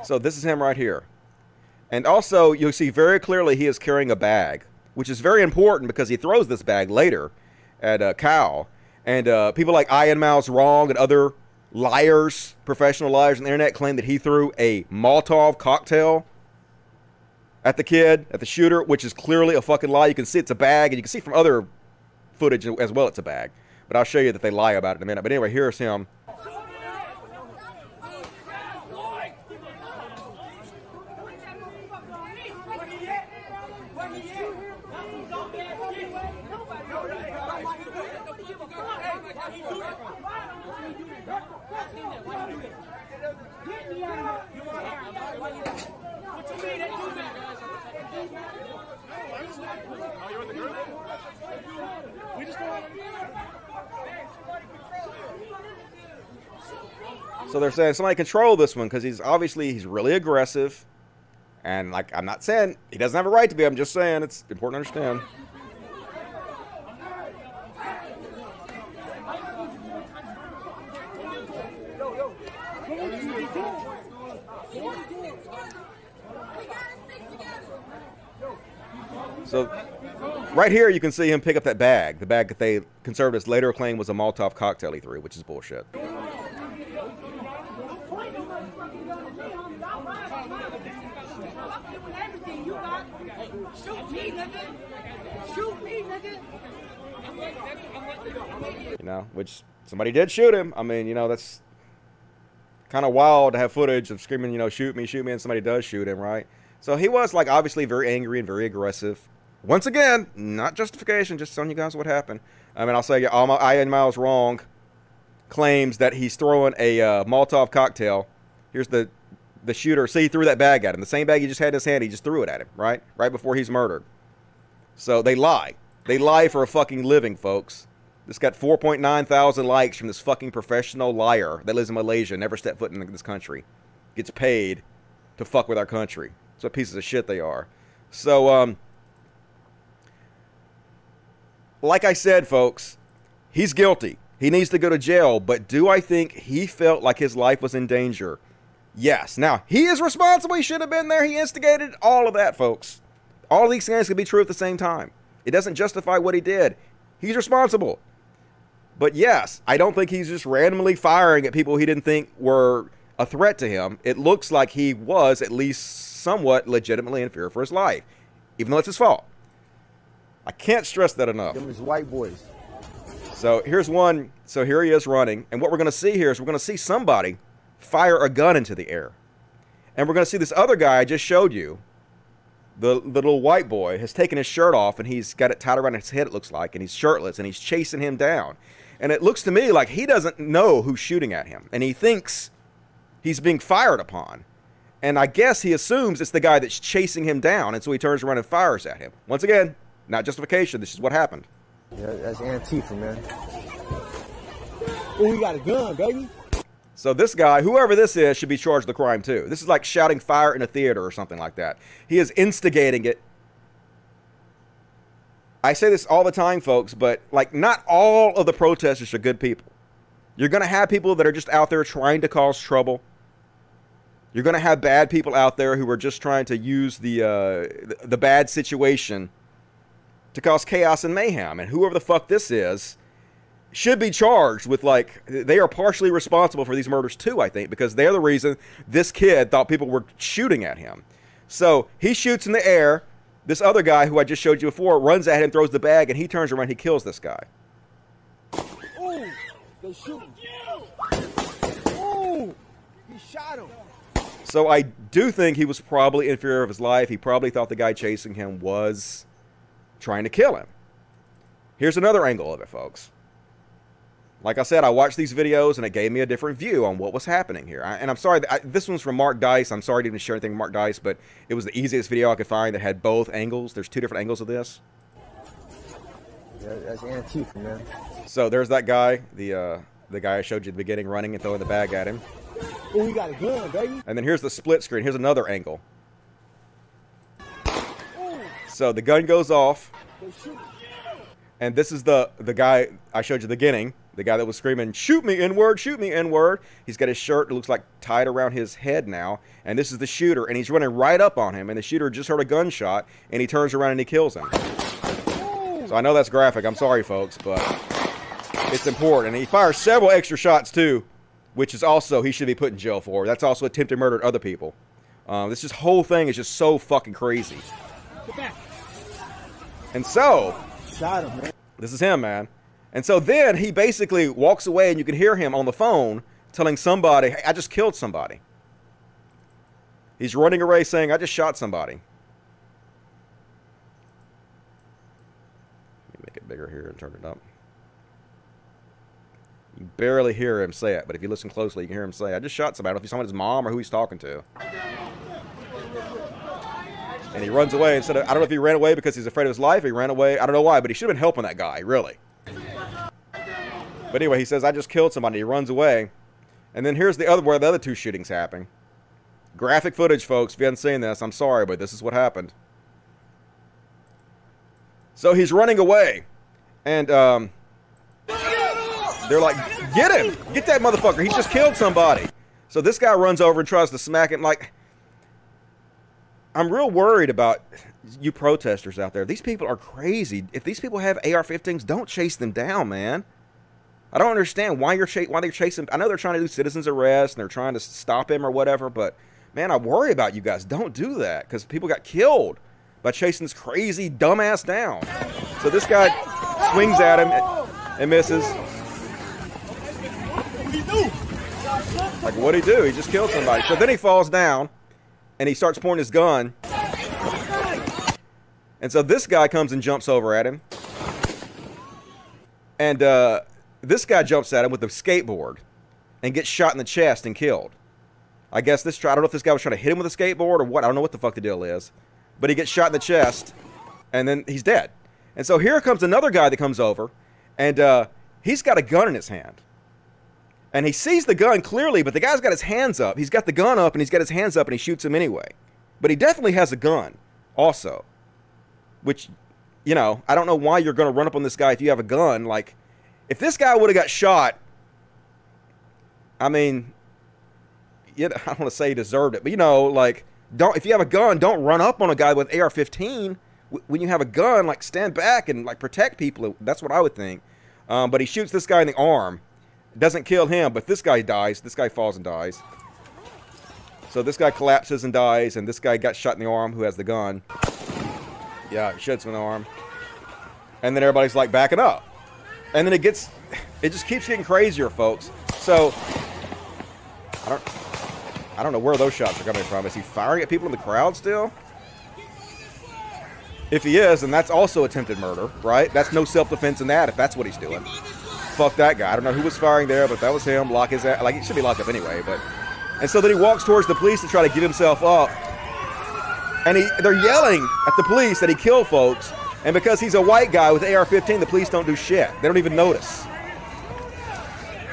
So this is him right here. And also, you'll see very clearly he is carrying a bag, which is very important because he throws this bag later at Kyle. And people like Ian Miles Wrong and other liars, professional liars on the internet, claim that he threw a Molotov cocktail at the kid, at the shooter, which is clearly a fucking lie. You can see it's a bag, and you can see from other footage as well it's a bag. But I'll show you that they lie about it in a minute. But anyway, here's him. So they're saying somebody control this one because he's really aggressive, and like I'm not saying he doesn't have a right to be. I'm just saying it's important to understand. So right here you can see him pick up that bag, the bag that they conservatives later claim was a Molotov cocktail he threw, which is bullshit. You know, which somebody did shoot him. I mean, you know, that's kind of wild to have footage of screaming, you know, shoot me, and somebody does shoot him, right? So he was, like, obviously very angry and very aggressive. Once again, not justification, just telling you guys what happened. I mean, I'll say, Ian Miles Wrong claims that he's throwing a Molotov cocktail. Here's the shooter. See, he threw that bag at him. The same bag he just had in his hand, he just threw it at him, right? Right before he's murdered. So they lie. They lie for a fucking living, folks. This got 4.9 thousand likes from this fucking professional liar that lives in Malaysia, never stepped foot in this country. Gets paid to fuck with our country. That's what pieces of shit they are. So, like I said, folks, he's guilty. He needs to go to jail. But do I think he felt like his life was in danger? Yes. Now, he is responsible. He should have been there. He instigated all of that, folks. All these things can be true at the same time. It doesn't justify what he did. He's responsible. But yes, I don't think he's just randomly firing at people he didn't think were a threat to him. It looks like he was at least somewhat legitimately in fear for his life, even though it's his fault. I can't stress that enough. Them is white boys. So here's one. So here he is running. And what we're going to see here is we're going to see somebody fire a gun into the air. And we're going to see this other guy I just showed you. The little white boy has taken his shirt off, and he's got it tied around his head, it looks like, and he's shirtless, and he's chasing him down. And it looks to me like he doesn't know who's shooting at him, and he thinks he's being fired upon. And I guess he assumes it's the guy that's chasing him down, and so he turns around and fires at him. Once again, not justification. This is what happened. Yeah, that's Antifa, man. Oh, he got a gun, baby. So this guy, whoever this is, should be charged with the crime too. This is like shouting fire in a theater or something like that. He is instigating it. I say this all the time, folks, but like not all of the protesters are good people. You're going to have people that are just out there trying to cause trouble. You're going to have bad people out there who are just trying to use the bad situation to cause chaos and mayhem. And whoever the fuck this is should be charged with, like, they are partially responsible for these murders too, I think, because they're the reason this kid thought people were shooting at him. So he shoots in the air. This other guy who I just showed you before runs at him, throws the bag, and he turns around, he kills this guy. Ooh, they shoot him. Ooh, he shot him. So I do think he was probably in fear of his life. He probably thought the guy chasing him was trying to kill him. Here's another angle of it, folks. Like I said, I watched these videos, and it gave me a different view on what was happening here. And I'm sorry, this one's from Mark Dice. I'm sorry to even share anything with Mark Dice, but it was the easiest video I could find that had both angles. There's two different angles of this. Yeah, that's Antifa, man. So there's that guy, the guy I showed you at the beginning, running and throwing the bag at him. Oh, he got a gun, baby. And then here's the split screen. Here's another angle. Ooh. So the gun goes off. And this is the guy I showed you at the beginning. The guy that was screaming, shoot me, N-word. He's got his shirt, it looks like tied around his head now. And this is the shooter, and he's running right up on him. And the shooter just heard a gunshot, and he turns around and he kills him. So I know that's graphic. I'm sorry, folks, but it's important. And he fires several extra shots, too, which is also he should be put in jail for. That's also attempted murder to other people. This whole thing is just so fucking crazy. Get back. And so... Shot him, man. This is him, man. And so then he basically walks away, and you can hear him on the phone telling somebody, hey, I just killed somebody. He's running away saying, I just shot somebody. Let me make it bigger here and turn it up. You barely hear him say it, but if you listen closely, you can hear him say, I just shot somebody. I don't know if he's talking to his mom or who he's talking to. And he runs away instead of, I don't know if he ran away because he's afraid of his life. He ran away. I don't know why, but he should have been helping that guy, really. But anyway, he says, I just killed somebody. He runs away. And then here's the other where the other two shootings happen. Graphic footage, folks. If you haven't seen this, I'm sorry, but this is what happened. So he's running away. And they're like, get him. Get that motherfucker. He just killed somebody. So this guy runs over and tries to smack him. Like, I'm real worried about you protesters out there. These people are crazy. If these people have AR-15s, don't chase them down, man. I don't understand why they're chasing. I know they're trying to do citizen's arrest and they're trying to stop him or whatever, but man, I worry about you guys. Don't do that because people got killed by chasing this crazy dumbass down. So this guy swings at him and misses. Like, what'd he do? He just killed somebody. So then he falls down and he starts pointing his gun. And so this guy comes and jumps over at him. And, this guy jumps at him with a skateboard and gets shot in the chest and killed. I guess this I don't know if this guy was trying to hit him with a skateboard or what. I don't know what the fuck the deal is. But he gets shot in the chest, and then he's dead. And so here comes another guy that comes over, and he's got a gun in his hand. And he sees the gun clearly, but the guy's got his hands up. He's got the gun up, and he's got his hands up, and he shoots him anyway. But he definitely has a gun also, which, you know, I don't know why you're going to run up on this guy if you have a gun, like... If this guy would have got shot, I mean, you know, I don't want to say he deserved it, but you know, like, if you have a gun, don't run up on a guy with AR-15. When you have a gun, like, stand back and like protect people. That's what I would think. But he shoots this guy in the arm, doesn't kill him, but this guy dies. This guy falls and dies. So this guy collapses and dies, and this guy got shot in the arm. Who has the gun? Yeah, he shoots him in the arm, and then everybody's like backing up. And then it just keeps getting crazier, folks. So, I don't know where those shots are coming from. Is he firing at people in the crowd still? If he is, then that's also attempted murder, right? That's no self-defense in that, if that's what he's doing. Fuck that guy. I don't know who was firing there, but if that was him, lock his ass. Like, he should be locked up anyway, but. And so then he walks towards the police to try to get himself up. And they're yelling at the police that he killed folks. And because he's a white guy with AR-15, the police don't do shit. They don't even notice.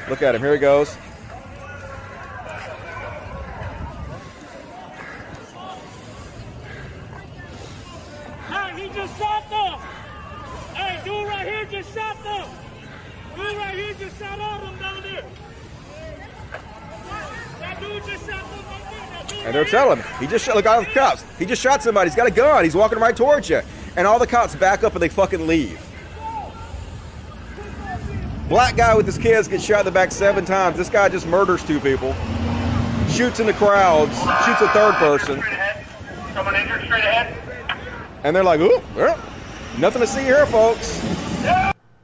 Look at him. Here he goes. Hey, he just shot them. Hey, dude right here just shot them. Dude right here just shot all of them down there. That dude just shot them right there. And they're telling him. He just shot. Look at the cops. He just shot somebody. He's got a gun. He's walking right towards you. And all the cops back up and they fucking leave. Black guy with his kids gets shot in the back 7 times. This guy just murders 2 people. Shoots in the crowds. Shoots a third person. Someone injured straight ahead. And they're like, ooh, nothing to see here, folks.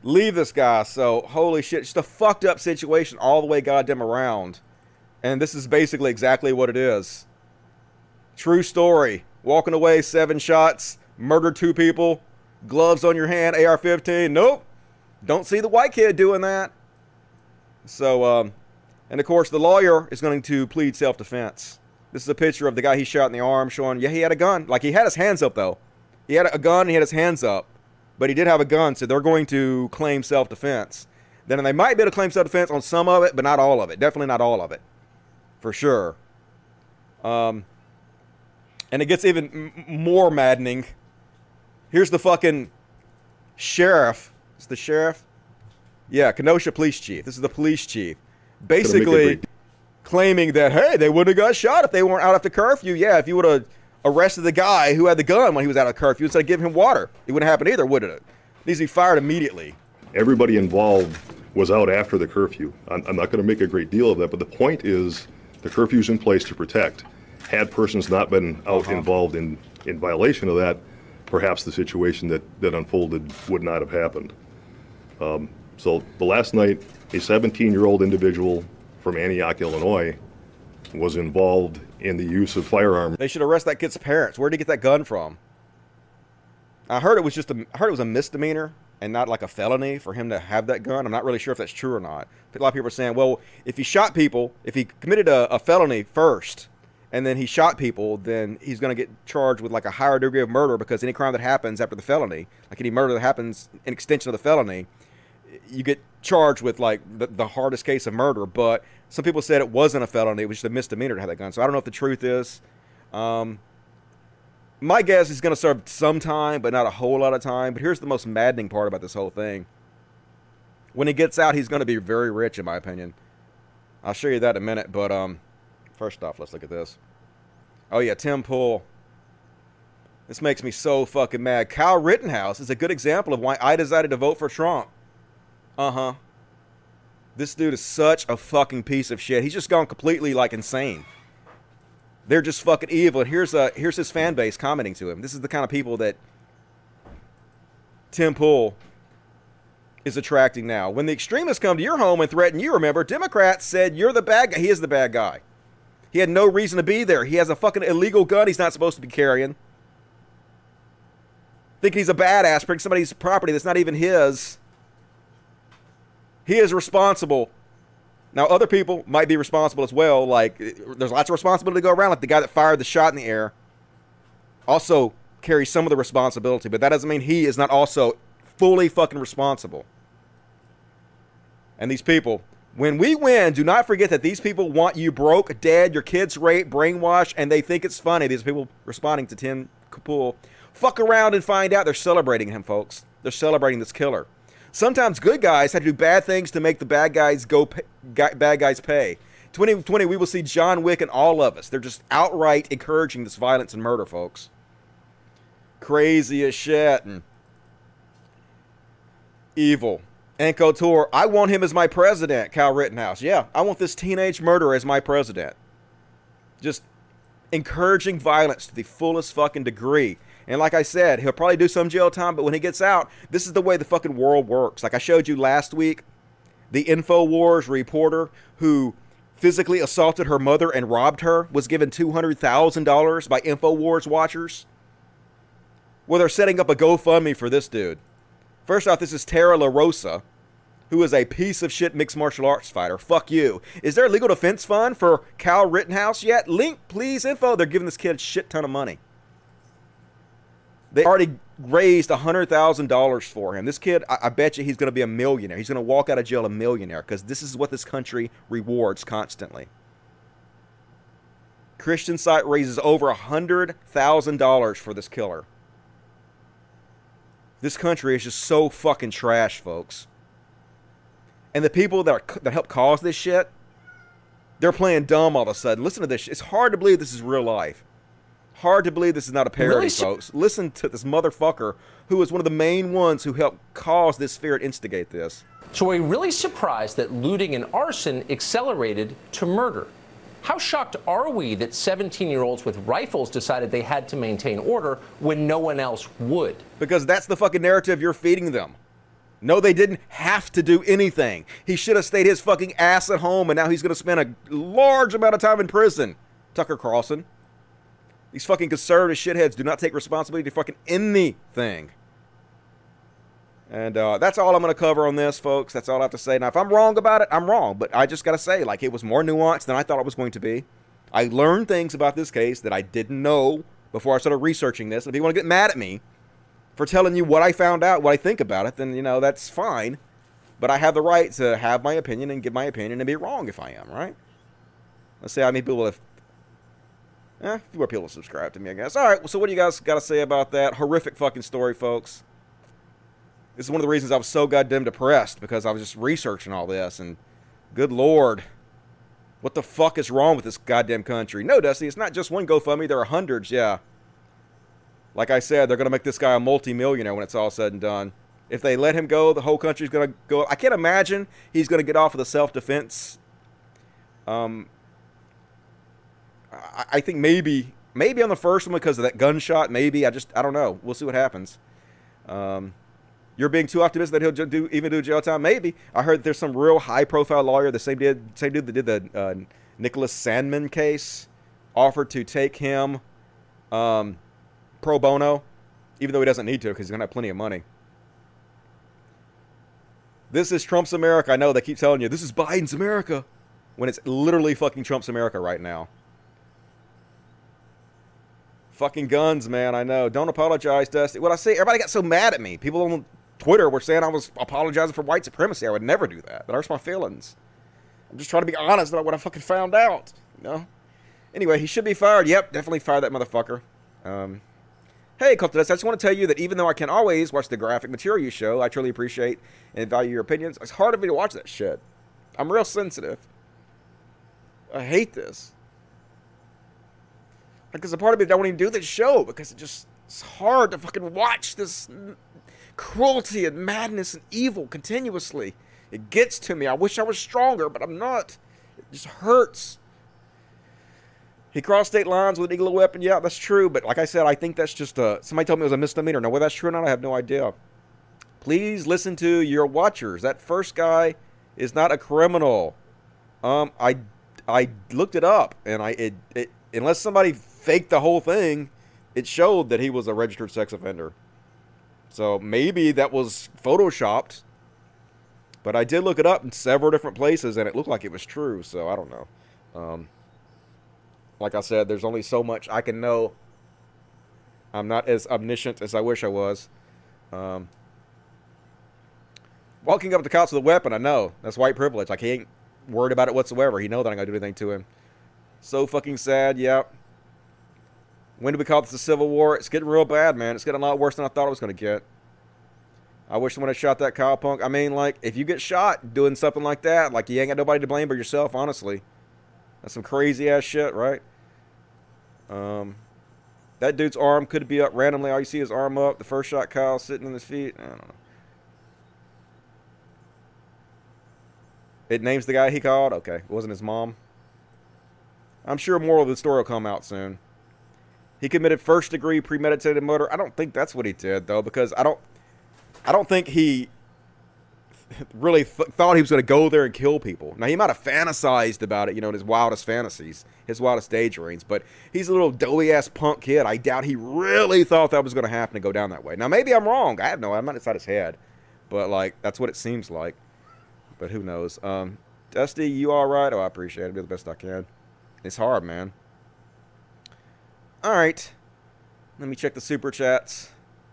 Leave this guy. So, holy shit. Just a fucked up situation all the way goddamn around. And this is basically exactly what it is. True story. Walking away, 7 shots. Murdered 2 people, gloves on your hand, AR-15. Nope, don't see the white kid doing that. So, and of course, the lawyer is going to plead self-defense. This is a picture of the guy he shot in the arm showing, yeah, he had a gun. Like, he had his hands up, though. He had a gun, and he had his hands up, but he did have a gun, so they're going to claim self-defense. Then they might be able to claim self-defense on some of it, but not all of it. Definitely not all of it, for sure. And it gets even more maddening. Here's the fucking sheriff. It's the sheriff. Yeah, Kenosha police chief. This is the police chief. Basically claiming that, hey, they wouldn't have got shot if they weren't out after curfew. Yeah, if you would have arrested the guy who had the gun when he was out of curfew instead of giving him water, it wouldn't happen either, would it? It needs to be fired immediately. Everybody involved was out after the curfew. I'm not going to make a great deal of that, but the point is the curfew's in place to protect. Had persons not been out involved in violation of that, perhaps the situation that unfolded would not have happened. So the last night, a 17-year-old individual from Antioch, Illinois, was involved in the use of firearms. They should arrest that kid's parents. Where did he get that gun from? I heard it was a misdemeanor and not like a felony for him to have that gun. I'm not really sure if that's true or not. A lot of people are saying, well, if he shot people, if he committed a felony first and then he shot people, then he's going to get charged with like a higher degree of murder, because any crime that happens after the felony, like any murder that happens in extension of the felony, you get charged with like the hardest case of murder. But some people said it wasn't a felony, it was just a misdemeanor to have that gun. So I don't know if the truth is. My guess is going to serve some time, but not a whole lot of time. But here's the most maddening part about this whole thing. When he gets out, he's going to be very rich, in my opinion. I'll show you that in a minute. But first off, let's look at this. Oh, yeah, Tim Pool. This makes me so fucking mad. Kyle Rittenhouse is a good example of why I decided to vote for Trump. This dude is such a fucking piece of shit. He's just gone completely, like, insane. They're just fucking evil. And here's his fan base commenting to him. This is the kind of people that Tim Pool is attracting now. When the extremists come to your home and threaten you, remember, Democrats said you're the bad guy. He is the bad guy. He had no reason to be there. He has a fucking illegal gun he's not supposed to be carrying. Thinking he's a badass, bringing somebody's property that's not even his. He is responsible. Now, other people might be responsible as well. Like, there's lots of responsibility to go around. Like the guy that fired the shot in the air also carries some of the responsibility, but that doesn't mean he is not also fully fucking responsible. And these people, when we win, do not forget that these people want you broke, dead, your kids raped, brainwashed, and they think it's funny. These people responding to Tim Pool. Fuck around and find out. They're celebrating him, folks. They're celebrating this killer. Sometimes good guys have to do bad things to make the bad guys pay. 2020, we will see John Wick and all of us. They're just outright encouraging this violence and murder, folks. Crazy as shit. And evil. Anko Tour, I want him as my president, Kyle Rittenhouse. Yeah, I want this teenage murderer as my president. Just encouraging violence to the fullest fucking degree. And like I said, he'll probably do some jail time, but when he gets out, this is the way the fucking world works. Like I showed you last week, the InfoWars reporter who physically assaulted her mother and robbed her was given $200,000 by InfoWars watchers. Well, they're setting up a GoFundMe for this dude. First off, this is Tara LaRosa, who is a piece of shit mixed martial arts fighter. Fuck you. Is there a legal defense fund for Kyle Rittenhouse yet? Link, please, info. They're giving this kid a shit ton of money. They already raised $100,000 for him. This kid, I bet you he's going to be a millionaire. He's going to walk out of jail a millionaire, because this is what this country rewards constantly. Christian site raises over $100,000 for this killer. This country is just so fucking trash, folks. And the people that help cause this shit, they're playing dumb all of a sudden. Listen to this. It's hard to believe this is real life. Hard to believe this is not a parody, really? Folks. Listen to this motherfucker who is one of the main ones who helped cause this fear and instigate this. So we're really surprised that looting and arson accelerated to murder. How shocked are we that 17-year-olds with rifles decided they had to maintain order when no one else would? Because that's the fucking narrative you're feeding them. No, they didn't have to do anything. He should have stayed his fucking ass at home, and now he's going to spend a large amount of time in prison. Tucker Carlson. These fucking conservative shitheads do not take responsibility for fucking anything. And that's all I'm going to cover on this, folks. That's all I have to say. Now, if I'm wrong about it, I'm wrong. But I just got to say, like, it was more nuanced than I thought it was going to be. I learned things about this case that I didn't know before I started researching this. And if you want to get mad at me for telling you what I found out, what I think about it, then, you know, that's fine. But I have the right to have my opinion and give my opinion and be wrong if I am, right? Let's see how many people have... a few more people will subscribe to me, I guess. All right, so what do you guys got to say about that horrific fucking story, folks? This is one of the reasons I was so goddamn depressed, because I was just researching all this, and good Lord, what the fuck is wrong with this goddamn country? No, Dusty, it's not just one GoFundMe. There are hundreds, yeah. Like I said, they're going to make this guy a multi-millionaire when it's all said and done. If they let him go, the whole country's going to go. I can't imagine he's going to get off of the self-defense. I think maybe on the first one because of that gunshot. Maybe. I don't know. We'll see what happens. You're being too optimistic that he'll even do jail time? Maybe. I heard there's some real high-profile lawyer, the same dude that did the Nicholas Sandman case, offered to take him pro bono, even though he doesn't need to because he's going to have plenty of money. This is Trump's America. I know they keep telling you, this is Biden's America, when it's literally fucking Trump's America right now. Fucking guns, man, I know. Don't apologize, Dusty. What I see, everybody got so mad at me. People on Twitter were saying I was apologizing for white supremacy. I would never do that. That hurts my feelings. I'm just trying to be honest about what I fucking found out, you know? Anyway, he should be fired. Yep, definitely fire that motherfucker. Hey, Cult of Dust, I just want to tell you that even though I can always watch the graphic material you show, I truly appreciate and value your opinions. It's hard for me to watch that shit. I'm real sensitive. I hate this. Like, there's a part of me that I don't even do this show because it's hard to fucking watch this cruelty and madness and evil continuously. It gets to me. I wish I was stronger, but I'm not. It just hurts. He crossed state lines with an illegal weapon. Yeah, that's true. But like I said, I think that's just a... Somebody told me it was a misdemeanor. Now, whether that's true or not, I have no idea. Please listen to your watchers. That first guy is not a criminal. I looked it up, and unless somebody faked the whole thing, it showed that he was a registered sex offender. So maybe that was photoshopped. But I did look it up in several different places, and it looked like it was true. So I don't know. Like I said, there's only so much I can know. I'm not as omniscient as I wish I was. Walking up to cops with a weapon, I know. That's white privilege. Like, he ain't worried about it whatsoever. He knows that I ain't going to do anything to him. So fucking sad, yeah. When do we call this the Civil War? It's getting real bad, man. It's getting a lot worse than I thought it was going to get. I wish someone had shot that cowpunk. I mean, like, if you get shot doing something like that, like, you ain't got nobody to blame but yourself, honestly. That's some crazy-ass shit, right? That dude's arm could be up randomly. All you see is arm up. The first shot, Kyle sitting on his feet. I don't know. It names the guy he called? Okay. It wasn't his mom. I'm sure more of the story will come out soon. He committed first-degree premeditated murder. I don't think that's what he did, though, because I don't think he really thought he was going to go there and kill people. Now, he might have fantasized about it, you know, in his wildest fantasies, his wildest daydreams, but he's a little doughy-ass punk kid. I doubt he really thought that was going to happen to go down that way. Now, maybe I'm wrong. I have no idea. I'm not inside his head, but, like, that's what it seems like, but who knows. Dusty, you all right? Oh, I appreciate it. I'll do the best I can. It's hard, man. All right. Let me check the Super Chats,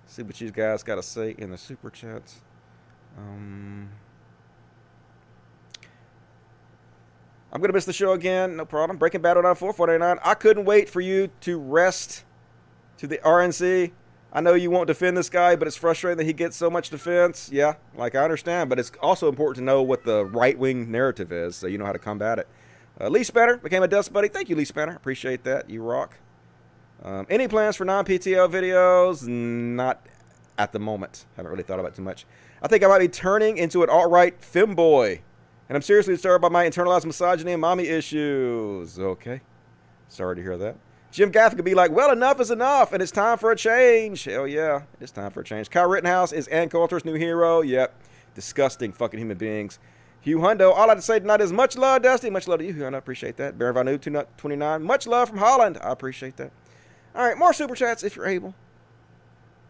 see what you guys got to say in the Super Chats. I'm going to miss the show again. No problem. Breaking Bad 449. I couldn't wait for you to rest to the RNC. I know you won't defend this guy, but it's frustrating that he gets so much defense. Yeah, like, I understand, but it's also important to know what the right-wing narrative is so you know how to combat it. Lee Spanner became a Dust buddy. Thank you, Lee Spanner. Appreciate that. You rock. Any plans for non-PTO videos? Not at the moment. Haven't really thought about it too much. I think I might be turning into an alt-right femboy, and I'm seriously disturbed by my internalized misogyny and mommy issues. Okay. Sorry to hear that. Jim Gaffigan could be like, well, enough is enough, and it's time for a change. Hell yeah. It's time for a change. Kyle Rittenhouse is Ann Coulter's new hero. Yep. Disgusting fucking human beings. Hugh Hundo, all I have to say tonight is much love, Dusty. Much love to you, Hugh Hundo. I appreciate that. Baron Vanu, 29. Much love from Holland. I appreciate that. All right, more Super Chats if you're able.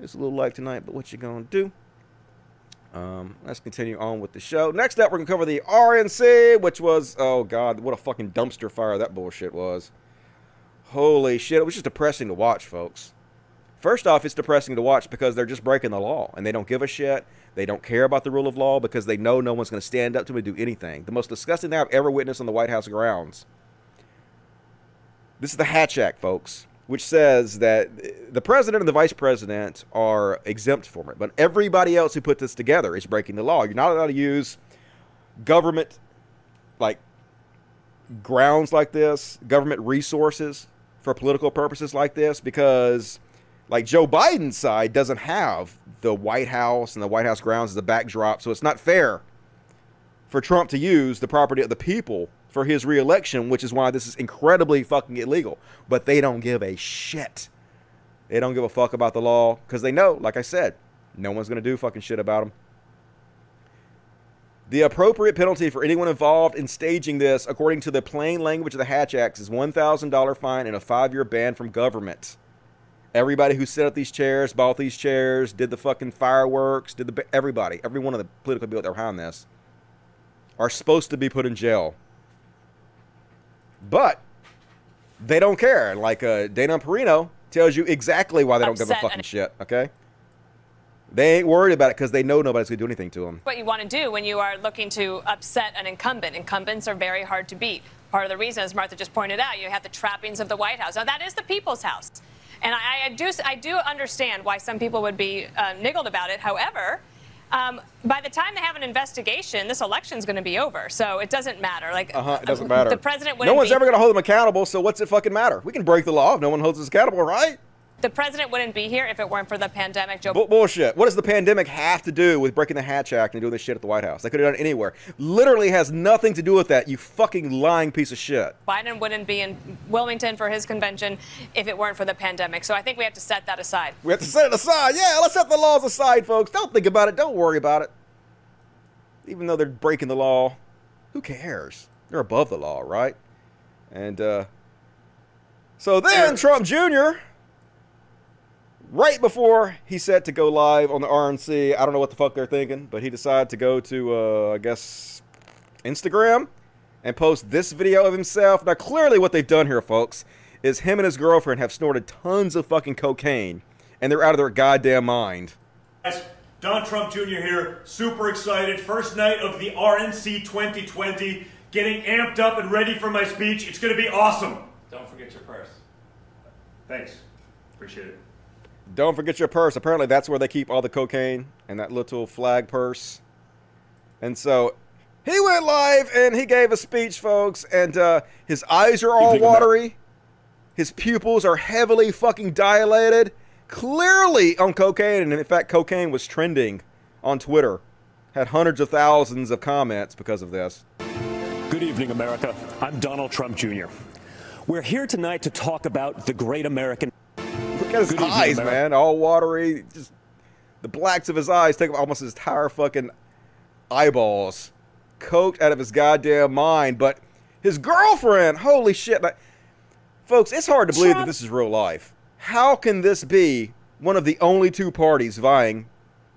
It's a little light tonight, but what you gonna do? Let's continue on with the show. Next up, we're gonna cover the RNC, which was, oh God, what a fucking dumpster fire that bullshit was. Holy shit, it was just depressing to watch, folks. First off, it's depressing to watch because they're just breaking the law, and they don't give a shit. They don't care about the rule of law because they know no one's going to stand up to them and do anything. The most disgusting thing I've ever witnessed on the White House grounds. This is the Hatch Act, folks, which says that The president and the vice president are exempt from it, but everybody else who put this together is breaking the law. You're not allowed to use government, like, grounds like this, government resources for political purposes like this, because, like, Joe Biden's side doesn't have the White House and the White House grounds as a backdrop, so it's not fair for Trump to use the property of the people for his reelection, which is why this is incredibly fucking illegal. But they don't give a shit. They don't give a fuck about the law because they know, like I said, no one's going to do fucking shit about them. The appropriate penalty for anyone involved in staging this, according to the plain language of the Hatch Act, is $1,000 fine and a 5-year ban from government. Everybody who set up these chairs, bought these chairs, did the fucking fireworks, did the everybody, every one of the political people that were behind this, are supposed to be put in jail. But they don't care. Like Dana Perino tells you exactly why they don't give a fucking shit, okay? They ain't worried about it because they know nobody's going to do anything to them. What you want to do when you are looking to upset an incumbent. Incumbents are very hard to beat. Part of the reason, as Martha just pointed out, you have the trappings of the White House. Now, that is the people's house. And I do understand why some people would be niggled about it. However, by the time they have an investigation, this election's going to be over, so it doesn't matter. Like, it doesn't matter. The president wouldn't. No one's ever going to hold them accountable, so what's it fucking matter? We can break the law if no one holds us accountable, right? The president wouldn't be here if it weren't for the pandemic. Joe bullshit. What does the pandemic have to do with breaking the Hatch Act and doing this shit at the White House? They could have done it anywhere. Literally has nothing to do with that, you fucking lying piece of shit. Biden wouldn't be in Wilmington for his convention if it weren't for the pandemic. So I think we have to set that aside. We have to set it aside. Yeah, let's set the laws aside, folks. Don't think about it. Don't worry about it. Even though they're breaking the law, who cares? They're above the law, right? And so then Trump Jr., right before he's set to go live on the RNC, I don't know what the fuck they're thinking, but he decided to go to, I guess, Instagram and post this video of himself. Now, clearly what they've done here, folks, is him and his girlfriend have snorted tons of fucking cocaine, and they're out of their goddamn mind. Don Trump Jr. here, super excited. First night of the RNC 2020, getting amped up and ready for my speech. It's going to be awesome. Don't forget your purse. Thanks. Appreciate it. Don't forget your purse. Apparently, that's where they keep all the cocaine and that little flag purse. And so he went live and he gave a speech, folks. And his eyes are all watery. His pupils are heavily fucking dilated. Clearly on cocaine. And in fact, cocaine was trending on Twitter. Had hundreds of thousands of comments because of this. Good evening, America. I'm Donald Trump Jr. We're here tonight to talk about the great American... Look at his eyes, man, all watery. Just the blacks of his eyes take up almost his entire fucking eyeballs. Coked out of his goddamn mind. But his girlfriend, holy shit. Like, folks, it's hard to believe that this is real life. How can this be one of the only two parties vying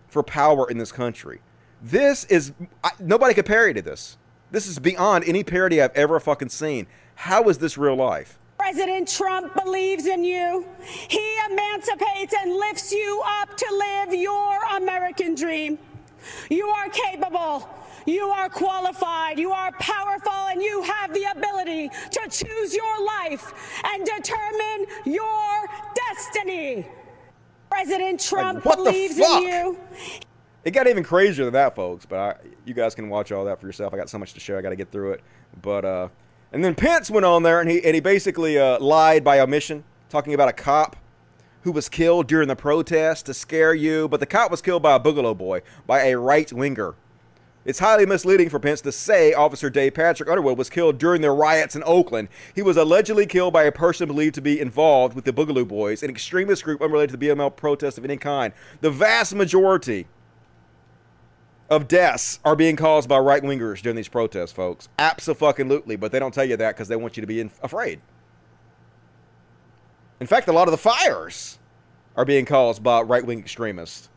for power in this country? This is, nobody could parody this. This is beyond any parody I've ever fucking seen. How is this real life? President Trump believes in you. He emancipates and lifts you up to live your American dream. You are capable, you are qualified, you are powerful, and you have the ability to choose your life and determine your destiny. President Trump believes in you. It got even crazier than that, folks, but you guys can watch all that for yourself. I got so much to show, I got to get through it. But and then Pence went on there, and he basically lied by omission, talking about a cop who was killed during the protest to scare you. But the cop was killed by a boogaloo boy, by a right-winger. It's highly misleading for Pence to say Officer Dave Patrick Underwood was killed during the riots in Oakland. He was allegedly killed by a person believed to be involved with the Boogaloo Boys, an extremist group unrelated to the BLM protest of any kind. The vast majority of deaths are being caused by right-wingers during these protests, folks. Abso-fucking-lutely, but they don't tell you that because they want you to be afraid. In fact, a lot of the fires are being caused by right-wing extremists.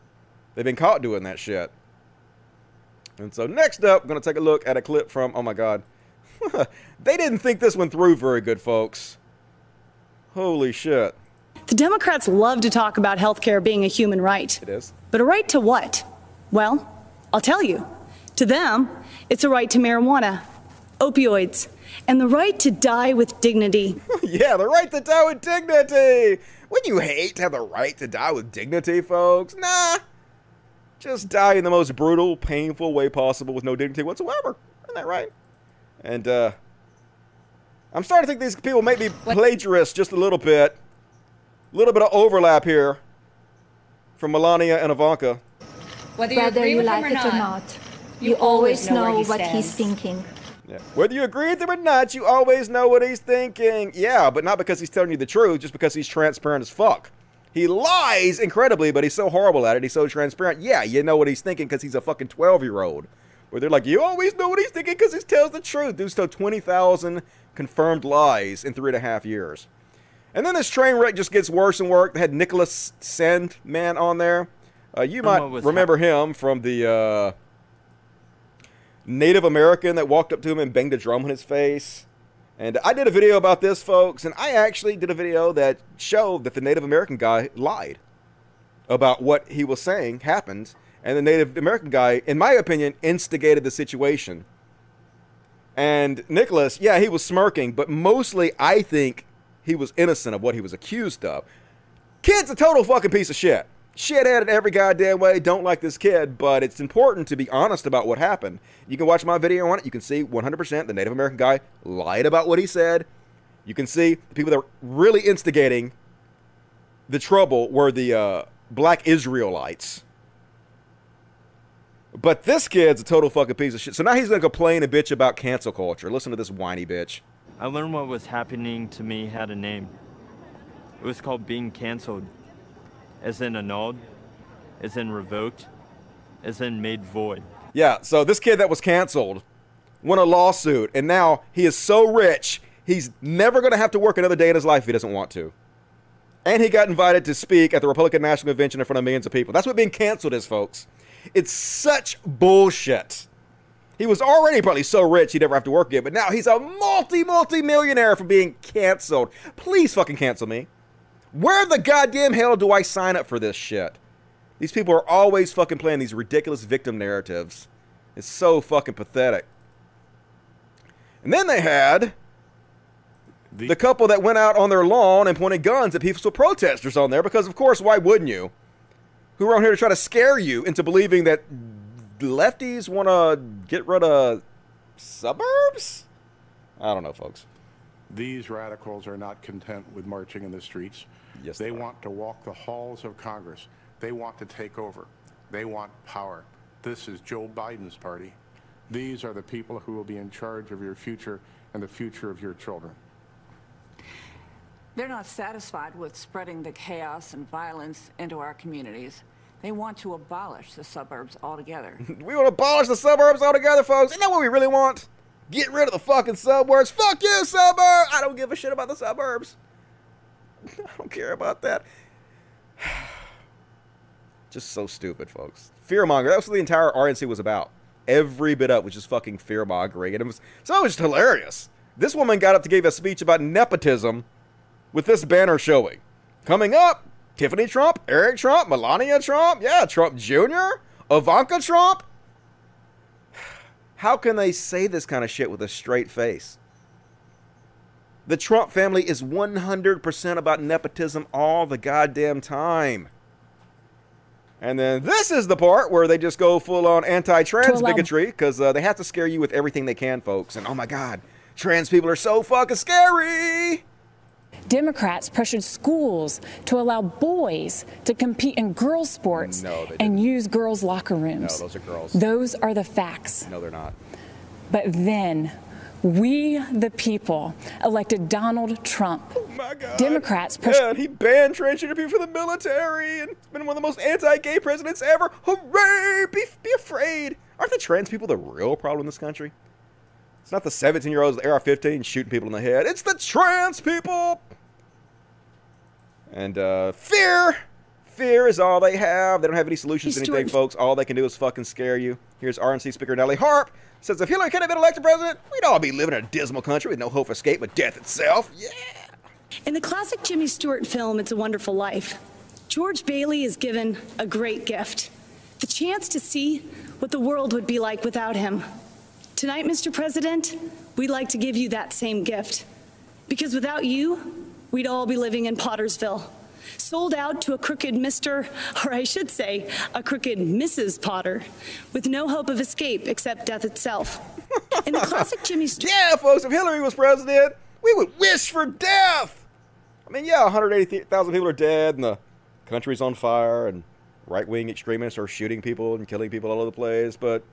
They've been caught doing that shit. And so next up, I'm going to take a look at a clip from, oh my God. They didn't think this one through very good, folks. Holy shit. The Democrats love to talk about healthcare being a human right. It is. But a right to what? Well, I'll tell you, to them, it's a right to marijuana, opioids, and the right to die with dignity. Yeah, the right to die with dignity. Wouldn't you hate to have the right to die with dignity, folks? Nah. Just die in the most brutal, painful way possible with no dignity whatsoever. Isn't that right? And, I'm starting to think these people may be plagiarists just a little bit. A little bit of overlap here from Melania and Ivanka. Whether you agree with him or not, you always know what he's thinking. Yeah. Whether you agree with him or not, you always know what he's thinking. Yeah, but not because he's telling you the truth, just because he's transparent as fuck. He lies incredibly, but he's so horrible at it. He's so transparent. Yeah, you know what he's thinking because he's a fucking 12-year-old. Where they're like, you always know what he's thinking because he tells the truth. Dude's told 20,000 confirmed lies in 3.5 years. And then this train wreck just gets worse and worse. They had Nicholas Sandman on there. You might remember him from the Native American that walked up to him and banged a drum in his face. And I did a video about this, folks, and I actually did a video that showed that the Native American guy lied about what he was saying happened. And the Native American guy, in my opinion, instigated the situation. And Nicholas, yeah, he was smirking, but mostly I think he was innocent of what he was accused of. Kid's a total fucking piece of shit. Shithead in every goddamn way. Don't like this kid, but it's important to be honest about what happened. You can watch my video on it. You can see 100% the Native American guy lied about what he said. You can see the people that were really instigating the trouble were the black Israelites. But this kid's a total fucking piece of shit. So now he's going to complain and bitch about cancel culture. Listen to this whiny bitch. I learned what was happening to me had a name. It was called being canceled. As in annulled, as in revoked, as in made void. Yeah, so this kid that was canceled won a lawsuit, and now he is so rich, he's never going to have to work another day in his life if he doesn't want to. And he got invited to speak at the Republican National Convention in front of millions of people. That's what being canceled is, folks. It's such bullshit. He was already probably so rich he'd never have to work again, but now he's a multi-millionaire for being canceled. Please fucking cancel me. Where the goddamn hell do I sign up for this shit? These people are always fucking playing these ridiculous victim narratives. It's so fucking pathetic. And then they had the couple that went out on their lawn and pointed guns at peaceful protesters on there because, of course, why wouldn't you? Who are on here to try to scare you into believing that lefties want to get rid of suburbs? I don't know, folks. These radicals are not content with marching in the streets. Yes, they want to walk the halls of Congress. They want to take over. They want power. This is Joe Biden's party. These are the people who will be in charge of your future and the future of your children. They're not satisfied with spreading the chaos and violence into our communities. They want to abolish the suburbs altogether. We want to abolish the suburbs altogether, folks. Isn't that what we really want? Get rid of the fucking suburbs. Fuck you, suburbs. I don't give a shit about the suburbs. I don't care about that. Just so stupid, folks. Fearmonger. That's what the entire RNC was about. Every bit up was just fucking fearmongering. And it was just hilarious. This woman got up to give a speech about nepotism with this banner showing. Coming up, Tiffany Trump, Eric Trump, Melania Trump, yeah, Trump Jr., Ivanka Trump. How can they say this kind of shit with a straight face? The Trump family is 100% about nepotism all the goddamn time. And then this is the part where they just go full on anti-trans bigotry because they have to scare you with everything they can, folks. And oh my God, trans people are so fucking scary. Democrats pressured schools to allow boys to compete in girls' sports and use girls' locker rooms. No, those are girls. Those are the facts. No, they're not. But then we, the people, elected Donald Trump. Oh my God. Democrats pressured. Yeah, and he banned transgender people from the military and been one of the most anti-gay presidents ever. Hooray! Be afraid. Aren't the trans people the real problem in this country? It's not the 17-year-olds with the AR-15 shooting people in the head. It's the trans people. And fear. Fear is all they have. They don't have any solutions to anything, folks. All they can do is fucking scare you. Here's RNC Speaker Natalie Harp. Says if Hillary could have been elected president, we'd all be living in a dismal country with no hope for escape but death itself. Yeah. In the classic Jimmy Stewart film, It's a Wonderful Life, George Bailey is given a great gift. The chance to see what the world would be like without him. Tonight, Mr. President, we'd like to give you that same gift, because without you, we'd all be living in Pottersville, sold out to a crooked Mr., or I should say, a crooked Mrs. Potter, with no hope of escape except death itself. In the classic Jimmy Stewart— Yeah, folks, if Hillary was president, we would wish for death! I mean, yeah, 180,000 people are dead, and the country's on fire, and right-wing extremists are shooting people and killing people all over the place, but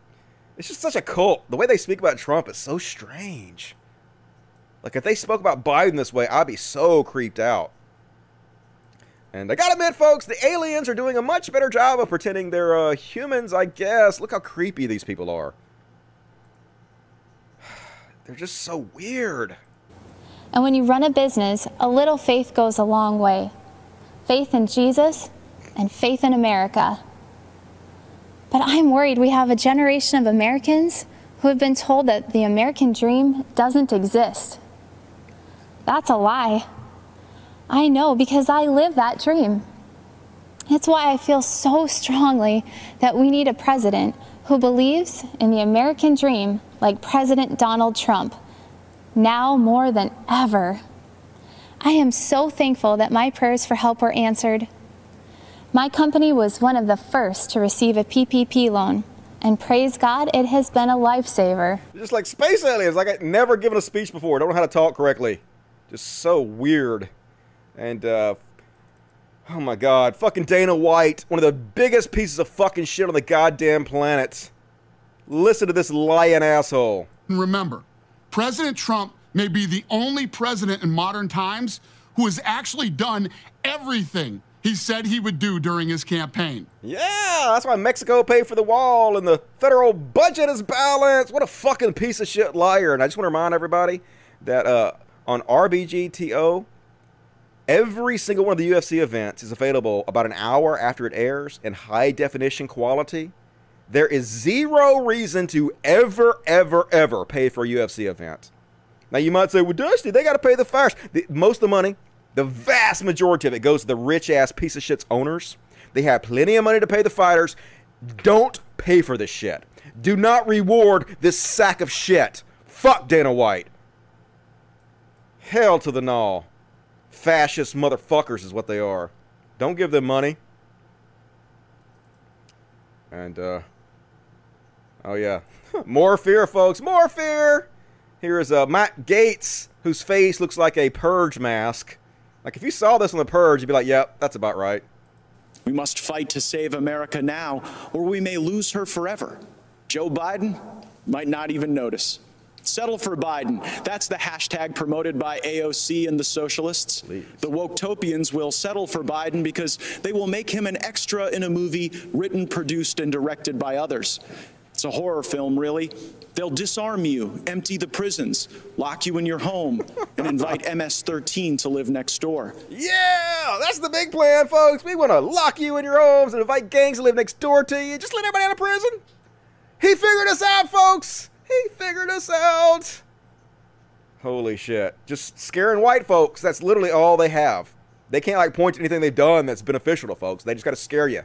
it's just such a cult. The way they speak about Trump is so strange. Like, if they spoke about Biden this way, I'd be so creeped out. And I gotta admit, folks, the aliens are doing a much better job of pretending they're humans, I guess. Look how creepy these people are. They're just so weird. And when you run a business, a little faith goes a long way. Faith in Jesus and faith in America. But I'm worried we have a generation of Americans who have been told that the American dream doesn't exist. That's a lie. I know, because I live that dream. That's why I feel so strongly that we need a president who believes in the American dream like President Donald Trump, now more than ever. I am so thankful that my prayers for help were answered. My company was one of the first to receive a PPP loan, and praise God, it has been a lifesaver. Just like space aliens, like I've never given a speech before. Don't know how to talk correctly. Just so weird. And, oh my God, fucking Dana White, one of the biggest pieces of fucking shit on the goddamn planet. Listen to this lying asshole. Remember, President Trump may be the only president in modern times who has actually done everything he said he would do during his campaign. Yeah, that's why Mexico paid for the wall and the federal budget is balanced. What a fucking piece of shit liar. And I just want to remind everybody that on RBGTO, every single one of the UFC events is available about an hour after it airs in high definition quality. There is zero reason to ever, ever, ever pay for a UFC event. Now you might say, well, Dusty, they got to pay the fires. Most of the money, the vast majority of it, goes to the rich-ass piece of shit's owners. They have plenty of money to pay the fighters. Don't pay for this shit. Do not reward this sack of shit. Fuck Dana White. Hell to the gnaw. Fascist motherfuckers is what they are. Don't give them money. And, oh yeah. More fear, folks. More fear! Here is Matt Gaetz, whose face looks like a purge mask. Like, if you saw this on The Purge, you'd be like, yep, that's about right. We must fight to save America now, or we may lose her forever. Joe Biden might not even notice. Settle for Biden. That's the hashtag promoted by AOC and the socialists. Please. The Woketopians will settle for Biden because they will make him an extra in a movie written, produced, and directed by others. It's a horror film, really. They'll disarm you, empty the prisons, lock you in your home, and invite MS-13 to live next door. Yeah, that's the big plan, folks. We want to lock you in your homes and invite gangs to live next door to you. Just let everybody out of prison. He figured us out, folks. He figured us out. Holy shit. Just scaring white folks. That's literally all they have. They can't, like, point to anything they've done that's beneficial to folks. They just got to scare you.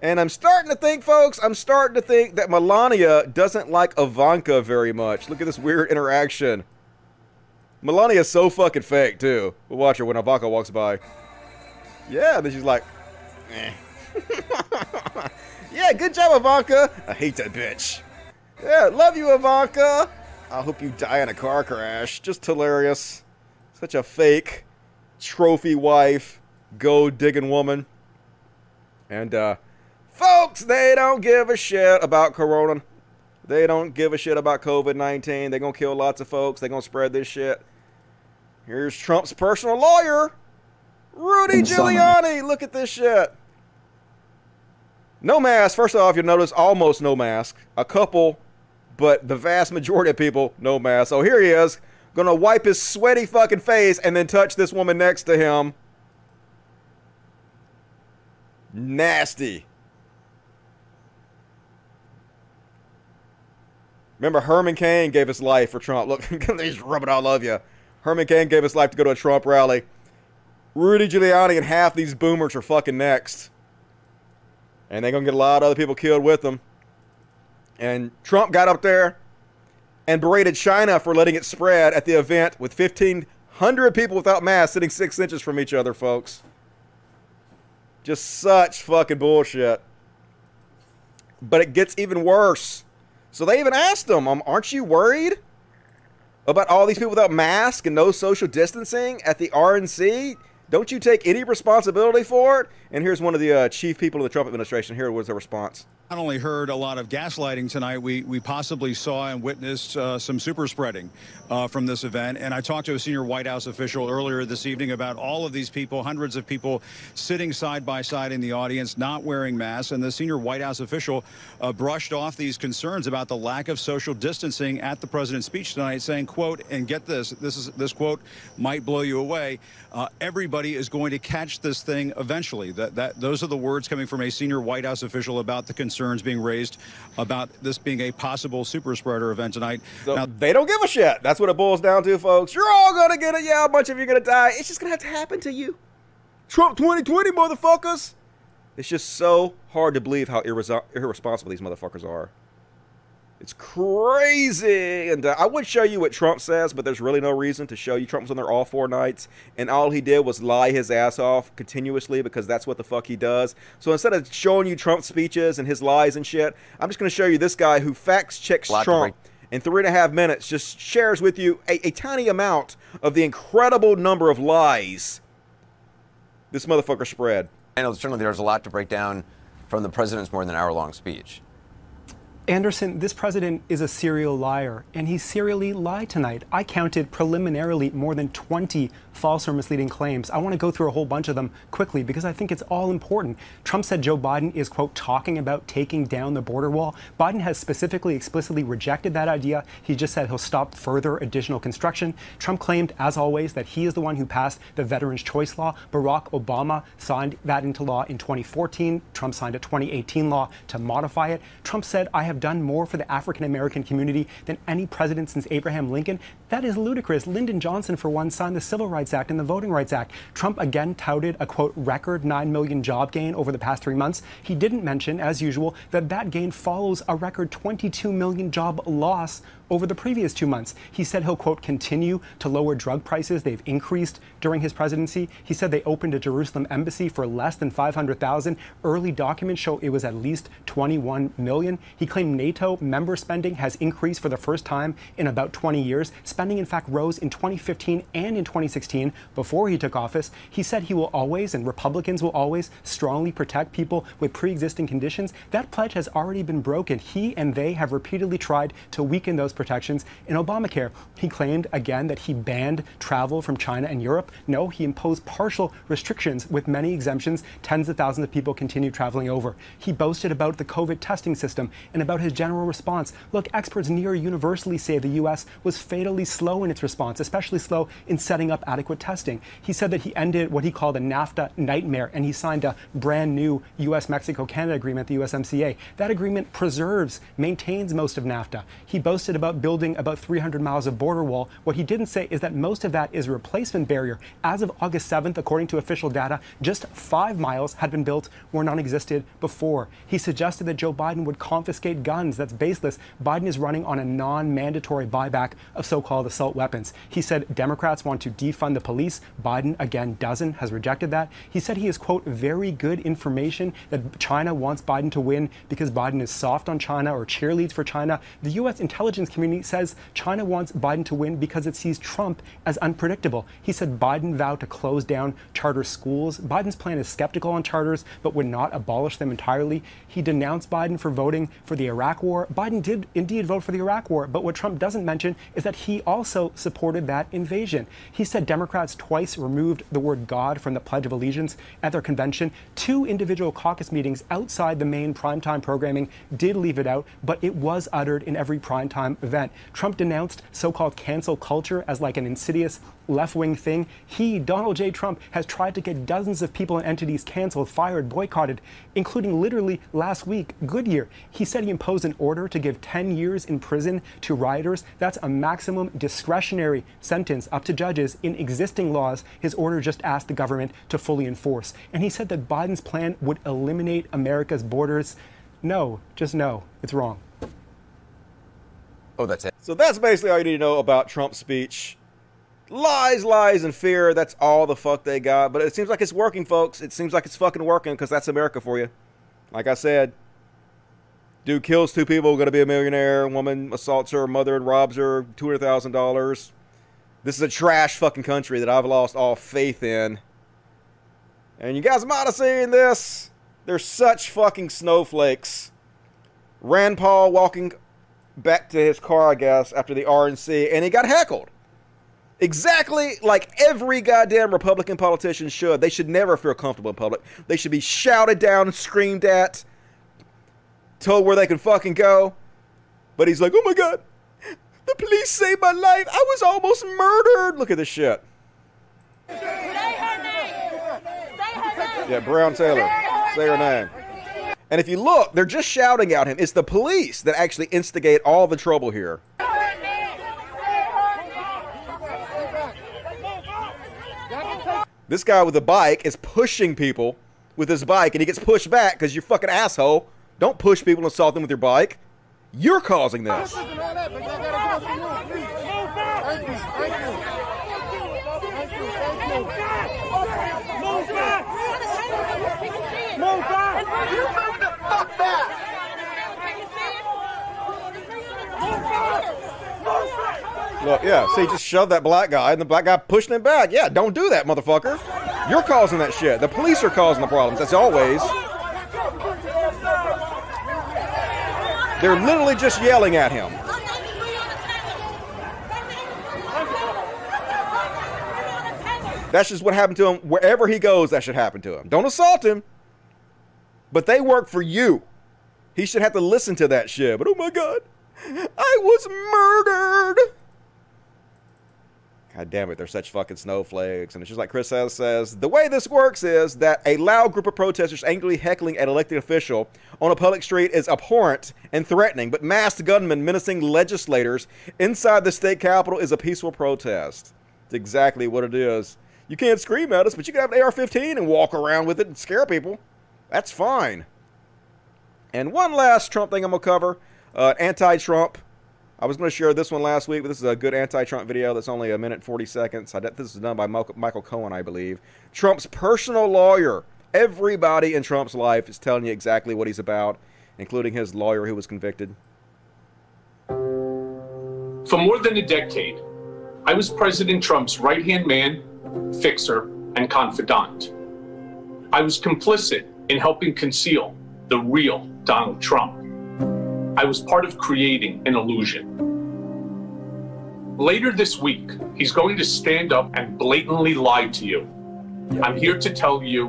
And I'm starting to think, folks, I'm starting to think that Melania doesn't like Ivanka very much. Look at this weird interaction. Melania's so fucking fake, too. We'll watch her when Ivanka walks by. Yeah, then she's like, eh. Yeah, good job, Ivanka. I hate that bitch. Yeah, love you, Ivanka. I hope you die in a car crash. Just hilarious. Such a fake trophy wife, gold-digging woman. And, folks, they don't give a shit about Corona. They don't give a shit about COVID-19. They're going to kill lots of folks. They're going to spread this shit. Here's Trump's personal lawyer, Rudy Giuliani. Look at this shit. No mask. First off, you'll notice almost no mask. A couple, but the vast majority of people, no mask. So here he is, going to wipe his sweaty fucking face and then touch this woman next to him. Nasty. Remember, Herman Cain gave his life for Trump. Look, they just rub it all over you. Herman Cain gave his life to go to a Trump rally. Rudy Giuliani and half these boomers are fucking next. And they're going to get a lot of other people killed with them. And Trump got up there and berated China for letting it spread at the event with 1,500 people without masks sitting 6 inches from each other, folks. Just such fucking bullshit. But it gets even worse. So they even asked them, aren't you worried about all these people without masks and no social distancing at the RNC? Don't you take any responsibility for it? And here's one of the chief people of the Trump administration. Here was their response. Not only heard a lot of gaslighting tonight, we possibly saw and witnessed some super spreading from this event. And I talked to a senior White House official earlier this evening about all of these people, hundreds of people sitting side by side in the audience, not wearing masks. And the senior White House official brushed off these concerns about the lack of social distancing at the president's speech tonight, saying, quote, and get this, this quote might blow you away. Everybody is going to catch this thing eventually. Those are the words coming from a senior White House official about the concern. Concerns being raised about this being a possible super spreader event tonight. So now, they don't give a shit. That's what it boils down to, folks. You're all going to get it. Yeah, a bunch of you are going to die. It's just going to have to happen to you. Trump 2020, motherfuckers. It's just so hard to believe how irresponsible these motherfuckers are. It's crazy. And I would show you what Trump says, but there's really no reason to show you. Trump was on there all 4 nights, and all he did was lie his ass off continuously because that's what the fuck he does. So instead of showing you Trump's speeches and his lies and shit, I'm just going to show you this guy who facts checks Trump in 3.5 minutes, just shares with you a tiny amount of the incredible number of lies this motherfucker spread. I know certainly there's a lot to break down from the president's more than hour-long speech. Anderson, this president is a serial liar, and he serially lied tonight. I counted preliminarily more than 20 false or misleading claims. I want to go through a whole bunch of them quickly because I think it's all important. Trump said Joe Biden is, quote, talking about taking down the border wall. Biden has specifically, explicitly rejected that idea. He just said he'll stop further additional construction. Trump claimed, as always, that he is the one who passed the Veterans' Choice Law. Barack Obama signed that into law in 2014. Trump signed a 2018 law to modify it. Trump said, I have done more for the African-American community than any president since Abraham Lincoln. That is ludicrous. Lyndon Johnson, for one, signed the Civil Rights Act and the Voting Rights Act. Trump again touted a, quote, record 9 million job gain over the past 3 months. He didn't mention, as usual, that that gain follows a record 22 million job loss over the previous 2 months. He said he'll, quote, continue to lower drug prices. They've increased during his presidency. He said they opened a Jerusalem embassy for less than $500,000. Early documents show it was at least $21 million. He claimed NATO member spending has increased for the first time in about 20 years. Spending, in fact, rose in 2015 and in 2016 before he took office. He said he will always, and Republicans will always, strongly protect people with pre-existing conditions. That pledge has already been broken. He and they have repeatedly tried to weaken those protections in Obamacare. He claimed again that he banned travel from China and Europe. No, he imposed partial restrictions with many exemptions. Tens of thousands of people continue traveling over. He boasted about the COVID testing system and about his general response. Look, experts near universally say the U.S. was fatally slow in its response, especially slow in setting up adequate testing. He said that he ended what he called a NAFTA nightmare, and he signed a brand new U.S.-Mexico-Canada agreement, the USMCA. That agreement preserves, maintains most of NAFTA. He boasted about building about 300 miles of border wall. What he didn't say is that most of that is a replacement barrier. As of August 7th, according to official data, just 5 miles had been built where none existed before. He suggested that Joe Biden would confiscate guns. That's baseless. Biden is running on a non-mandatory buyback of so-called assault weapons. He said Democrats want to defund the police. Biden, again, doesn't, has rejected that. He said he has, quote, very good information that China wants Biden to win because Biden is soft on China or cheerleads for China. The U.S. intelligence community says China wants Biden to win because it sees Trump as unpredictable. He said Biden vowed to close down charter schools. Biden's plan is skeptical on charters, but would not abolish them entirely. He denounced Biden for voting for the Iraq War. Biden did indeed vote for the Iraq War, but what Trump doesn't mention is that he also supported that invasion. He said Democrats twice removed the word God from the Pledge of Allegiance at their convention. 2 individual caucus meetings outside the main primetime programming did leave it out, but it was uttered in every primetime event. Trump denounced so-called cancel culture as like an insidious left-wing thing. He, Donald J. Trump, has tried to get dozens of people and entities canceled, fired, boycotted, including literally last week, Goodyear. He said he imposed an order to give 10 years in prison to rioters. That's a maximum discretionary sentence up to judges in existing laws. His order just asked the government to fully enforce. And he said that Biden's plan would eliminate America's borders. No, just no. It's wrong. Oh, that's it. So that's basically all you need to know about Trump's speech. Lies, lies, and fear. That's all the fuck they got. But it seems like it's working, folks. It seems like it's fucking working, because that's America for you. Like I said, dude kills two people, gonna be a millionaire. Woman assaults her mother and robs her, $200,000. This is a trash fucking country that I've lost all faith in. And you guys might have seen this. They're such fucking snowflakes. Rand Paul walking back to his car, I guess, after the RNC, and he got heckled. Exactly like every goddamn Republican politician should. They should never feel comfortable in public. They should be shouted down and screamed at, told where they can fucking go. But he's like, oh my God, the police saved my life. I was almost murdered. Look at this shit. Say her name. Say her name. Yeah, Brown Taylor. Say her name. And if you look, they're just shouting at him. It's the police that actually instigate all the trouble here. This guy with a bike is pushing people with his bike, and he gets pushed back because you're fucking asshole. Don't push people and assault them with your bike. You're causing this. Look, yeah, see, just shoved that black guy, and the black guy pushed him back. Yeah, don't do that, motherfucker. You're causing that shit. The police are causing the problems, as always. They're literally just yelling at him. That's just what happened to him. Wherever he goes, that should happen to him. Don't assault him. But they work for you. He should have to listen to that shit. But oh my God, I was murdered. God damn it, they're such fucking snowflakes. And it's just like Chris says, the way this works is that a loud group of protesters angrily heckling an elected official on a public street is abhorrent and threatening, but masked gunmen menacing legislators inside the state capitol is a peaceful protest. It's exactly what it is. You can't scream at us, but you can have an AR-15 and walk around with it and scare people. That's fine. And one last Trump thing I'm going to cover, anti-Trump. I was going to share this one last week, but this is a good anti-Trump video that's only a minute 40 seconds. This is done by Michael Cohen, I believe. Trump's personal lawyer. Everybody in Trump's life is telling you exactly what he's about, including his lawyer who was convicted. For more than a decade, I was President Trump's right-hand man, fixer, and confidant. I was complicit in helping conceal the real Donald Trump. I was part of creating an illusion. Later this week, he's going to stand up and blatantly lie to you. I'm here to tell you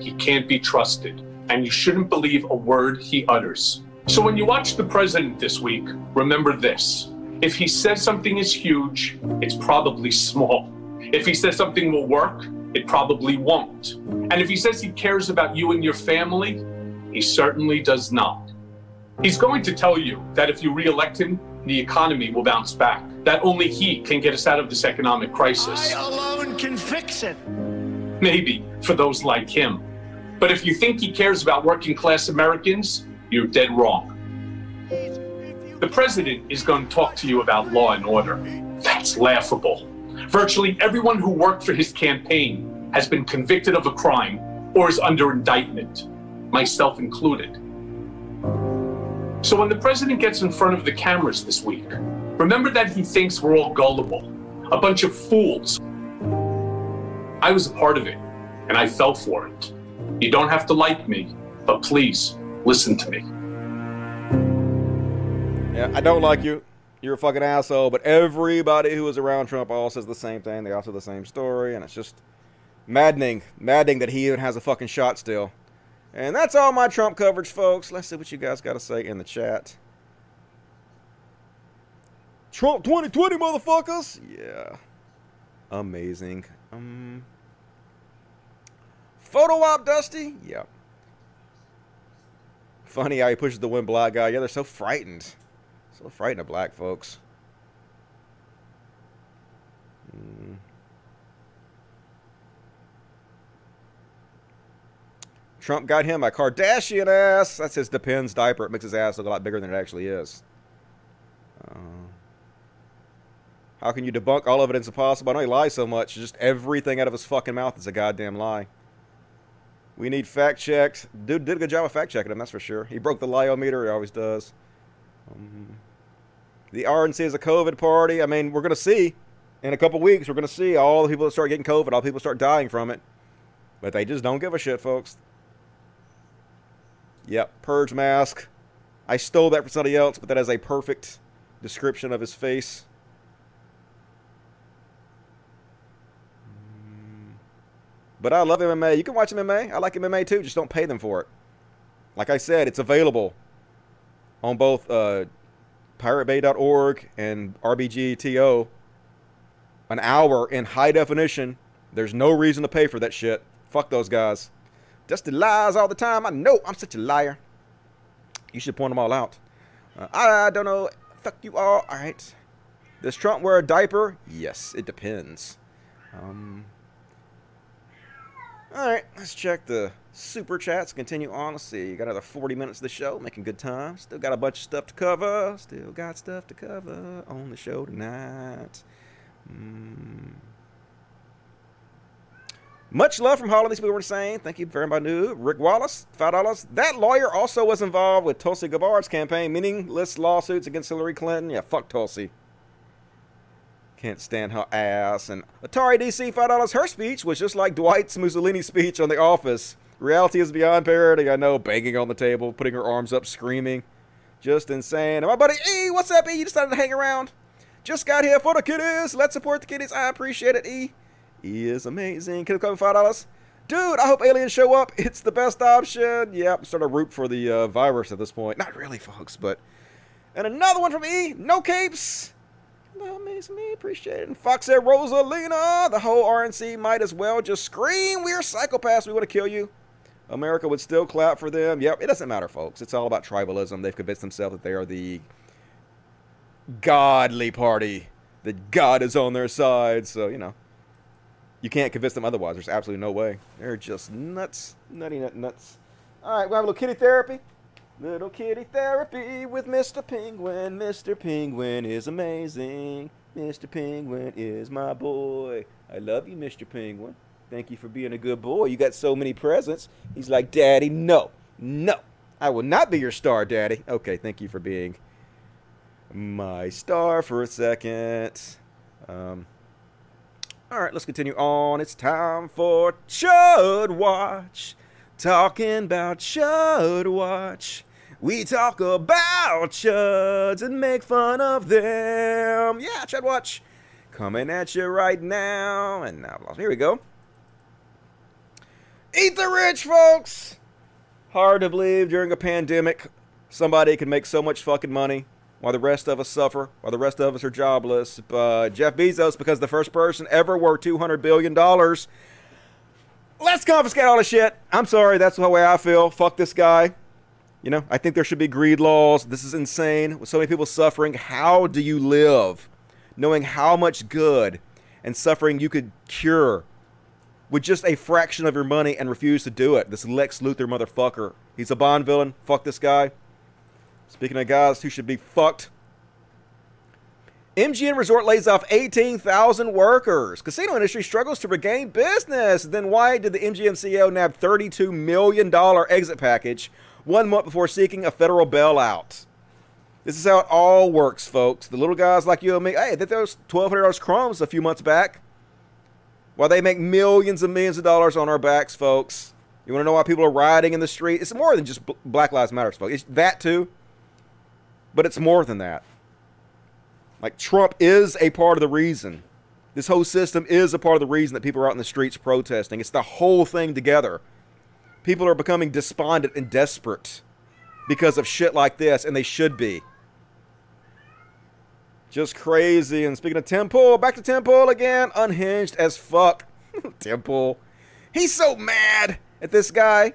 he can't be trusted, and you shouldn't believe a word he utters. So when you watch the president this week, remember this. If he says something is huge, it's probably small. If he says something will work, it probably won't. And if he says he cares about you and your family, he certainly does not. He's going to tell you that if you re-elect him, the economy will bounce back, that only he can get us out of this economic crisis. I alone can fix it. Maybe for those like him. But if you think he cares about working class Americans, you're dead wrong. The president is going to talk to you about law and order. That's laughable. Virtually everyone who worked for his campaign has been convicted of a crime or is under indictment, myself included. So when the president gets in front of the cameras this week, remember that he thinks we're all gullible, a bunch of fools. I was a part of it, and I fell for it. You don't have to like me, but please listen to me. Yeah, I don't like you. You're a fucking asshole, but everybody who is around Trump all says the same thing. They all tell the same story, and it's just maddening. Maddening that he even has a fucking shot still. And that's all my Trump coverage, folks. Let's see what you guys got to say in the chat. Trump 2020, motherfuckers. Yeah. Amazing. Photo op Dusty. Yeah. Funny how he pushes the one black guy. Yeah, they're so frightened. So frightened of black folks. Trump got him a Kardashian ass. That's his Depends diaper. It makes his ass look a lot bigger than it actually is. How can you debunk all evidence impossible? I know he lies so much. Just everything out of his fucking mouth is a goddamn lie. We need fact checks. Dude did a good job of fact checking him, that's for sure. He broke the lie-o-meter, he always does. The RNC is a COVID party. I mean, we're going to see. In a couple weeks, we're going to see all the people that start getting COVID, all the people start dying from it. But they just don't give a shit, folks. Yep, purge mask. I stole that from somebody else, but that is a perfect description of his face. But I love MMA. You can watch MMA. I like MMA too. Just don't pay them for it. Like I said, it's available on both piratebay.org and RBGTO. An hour in high definition. There's no reason to pay for that shit. Fuck those guys. Dusty lies all the time. I know I'm such a liar. You should point them all out. I don't know. Fuck you all. All right. Does Trump wear a diaper? Yes, it depends. All right, let's check the super chats. Continue on. Let's see. You got another 40 minutes of the show. Making good time. Still got a bunch of stuff to cover. Still got stuff to cover on the show tonight. Much love from Holland. These people were saying. Thank you very much. Rick Wallace, $5. That lawyer also was involved with Tulsi Gabbard's campaign. Meaningless lawsuits against Hillary Clinton. Yeah, fuck Tulsi. Can't stand her ass. And Atari DC, $5. Her speech was just like Dwight's Mussolini speech on The Office. Reality is beyond parody. I know. Banging on the table, putting her arms up, screaming. Just insane. And my buddy E, what's up, E? You decided to hang around. Just got here for the kiddies. Let's support the kiddies. I appreciate it, E. E is amazing. Kid Club, $5. Dude, I hope aliens show up. It's the best option. Yep, I'm starting to root for the virus at this point. Not really, folks, but. And another one from E. No capes. Love me, appreciate it. And Fox said, Rosalina, the whole RNC might as well just scream, we're psychopaths, we want to kill you. America would still clap for them. Yep, it doesn't matter, folks. It's all about tribalism. They've convinced themselves that they are the godly party, that God is on their side. So, you know, you can't convince them otherwise. There's absolutely no way. They're just nuts. Nutty nut nuts. All right, we'll have a little kitty therapy. Little kitty therapy with Mr. Penguin. Mr. Penguin is amazing. Mr. Penguin is my boy. I love you, Mr. Penguin. Thank you for being a good boy. You got so many presents. He's like, Daddy, no, no. I will not be your star, Daddy. Okay, thank you for being my star for a second. All right, let's continue on. It's time for Chud Watch. Talking about Chud Watch. We talk about chuds and make fun of them. Yeah, Chud Watch. Coming at you right now. And now, here we go. Eat the rich, folks. Hard to believe during a pandemic, somebody can make so much fucking money while the rest of us suffer, while the rest of us are jobless. But Jeff Bezos, because the first person ever worth $200 billion, let's confiscate all the shit. I'm sorry, that's the way I feel. Fuck this guy. You know, I think there should be greed laws. This is insane. With so many people suffering, how do you live? Knowing how much good and suffering you could cure with just a fraction of your money and refuse to do it. This Lex Luthor motherfucker. He's a Bond villain. Fuck this guy. Speaking of guys who should be fucked. MGM Resort lays off 18,000 workers. Casino industry struggles to regain business. Then why did the MGM CEO nab $32 million exit package 1 month before seeking a federal bailout? This is how it all works, folks. The little guys like you and me, hey, they threw $1,200 crumbs a few months back while they make millions and millions of dollars on our backs, folks. You want to know why people are rioting in the street? It's more than just Black Lives Matter, folks. It's that too, but it's more than that. Like, Trump is a part of the reason. This whole system is a part of the reason that people are out in the streets protesting. It's the whole thing together. People are becoming despondent and desperate because of shit like this, and they should be. Just crazy. And speaking of Tim Pool, back to Tim Pool again. Unhinged as fuck. Tim Pool. He's so mad at this guy.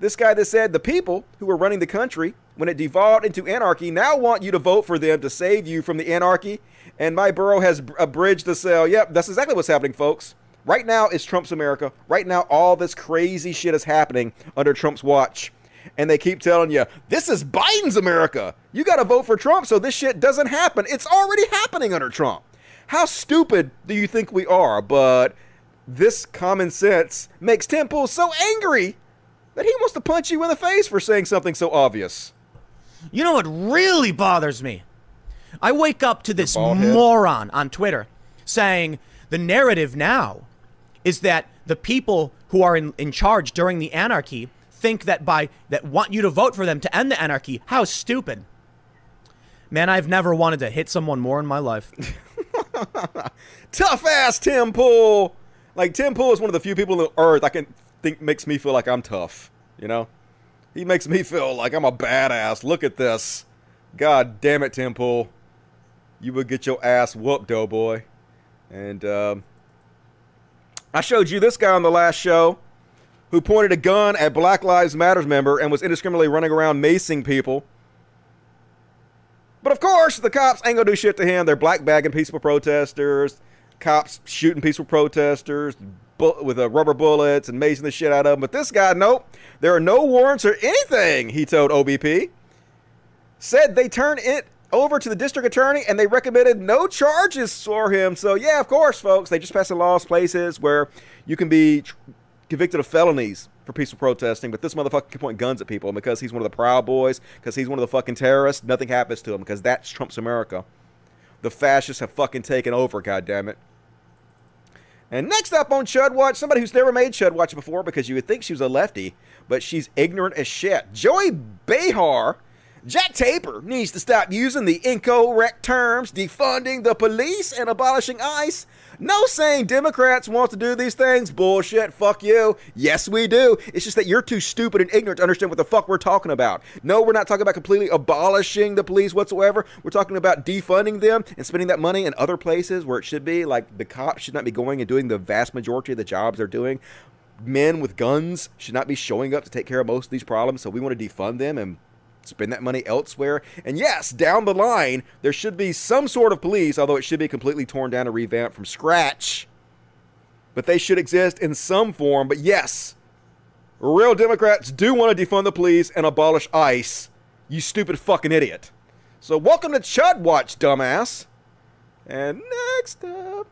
This guy that said the people who were running the country when it devolved into anarchy now want you to vote for them to save you from the anarchy, and my borough has a bridge to sell. Yep, that's exactly what's happening, folks. Right now is Trump's America. Right now, all this crazy shit is happening under Trump's watch, and they keep telling you, this is Biden's America. You got to vote for Trump so this shit doesn't happen. It's already happening under Trump. How stupid do you think we are? But this common sense makes Temple so angry that he wants to punch you in the face for saying something so obvious. You know what really bothers me? I wake up to this moron on Twitter saying the narrative now is that the people who are in charge during the anarchy think that want you to vote for them to end the anarchy. How stupid. Man, I've never wanted to hit someone more in my life. Tough ass Tim Pool. Like, Tim Pool is one of the few people on earth I can think makes me feel like I'm tough, you know? He makes me feel like I'm a badass. Look at this. God damn it, Tim Pool. You would get your ass whooped, Doughboy. And I showed you this guy on the last show who pointed a gun at Black Lives Matters member and was indiscriminately running around macing people. But of course, the cops ain't gonna do shit to him. They're black bagging peaceful protesters, cops shooting peaceful protesters with rubber bullets and macing the shit out of them. But this guy, nope. There are no warrants or anything, he told OBP. Said they turned it over to the district attorney and they recommended no charges for him. So yeah, of course, folks, they just passed the laws places where you can be convicted of felonies for peaceful protesting, but this motherfucker can point guns at people, and because he's one of the Proud Boys, because he's one of the fucking terrorists, nothing happens to him, because that's Trump's America. The fascists have fucking taken over, goddammit. And next up on Chud Watch, somebody who's never made Chud Watch before, because you would think she was a lefty, but she's ignorant as shit. Joey Behar, Jack Taper needs to stop using the incorrect terms, defunding the police and abolishing ICE. No saying Democrats want to do these things. Bullshit, fuck you. Yes, we do. It's just that you're too stupid and ignorant to understand what the fuck we're talking about. No, we're not talking about completely abolishing the police whatsoever. We're talking about defunding them and spending that money in other places where it should be. Like, the cops should not be going and doing the vast majority of the jobs they're doing. Men with guns should not be showing up to take care of most of these problems, so we want to defund them and spend that money elsewhere. And yes, down the line, there should be some sort of police, although it should be completely torn down and revamped from scratch. But they should exist in some form. But yes, real Democrats do want to defund the police and abolish ICE. You stupid fucking idiot. So welcome to Chud Watch, dumbass. And next up,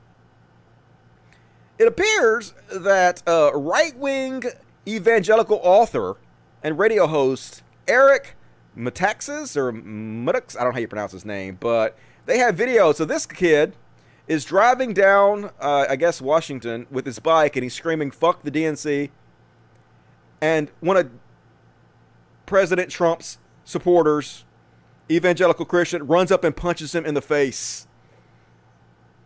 it appears that right-wing evangelical author and radio host Eric Metaxas, or Mutux, I don't know how you pronounce his name, but they have videos. So this kid is driving down, I guess, Washington with his bike, and he's screaming, fuck the DNC, and one of President Trump's supporters, evangelical Christian, runs up and punches him in the face.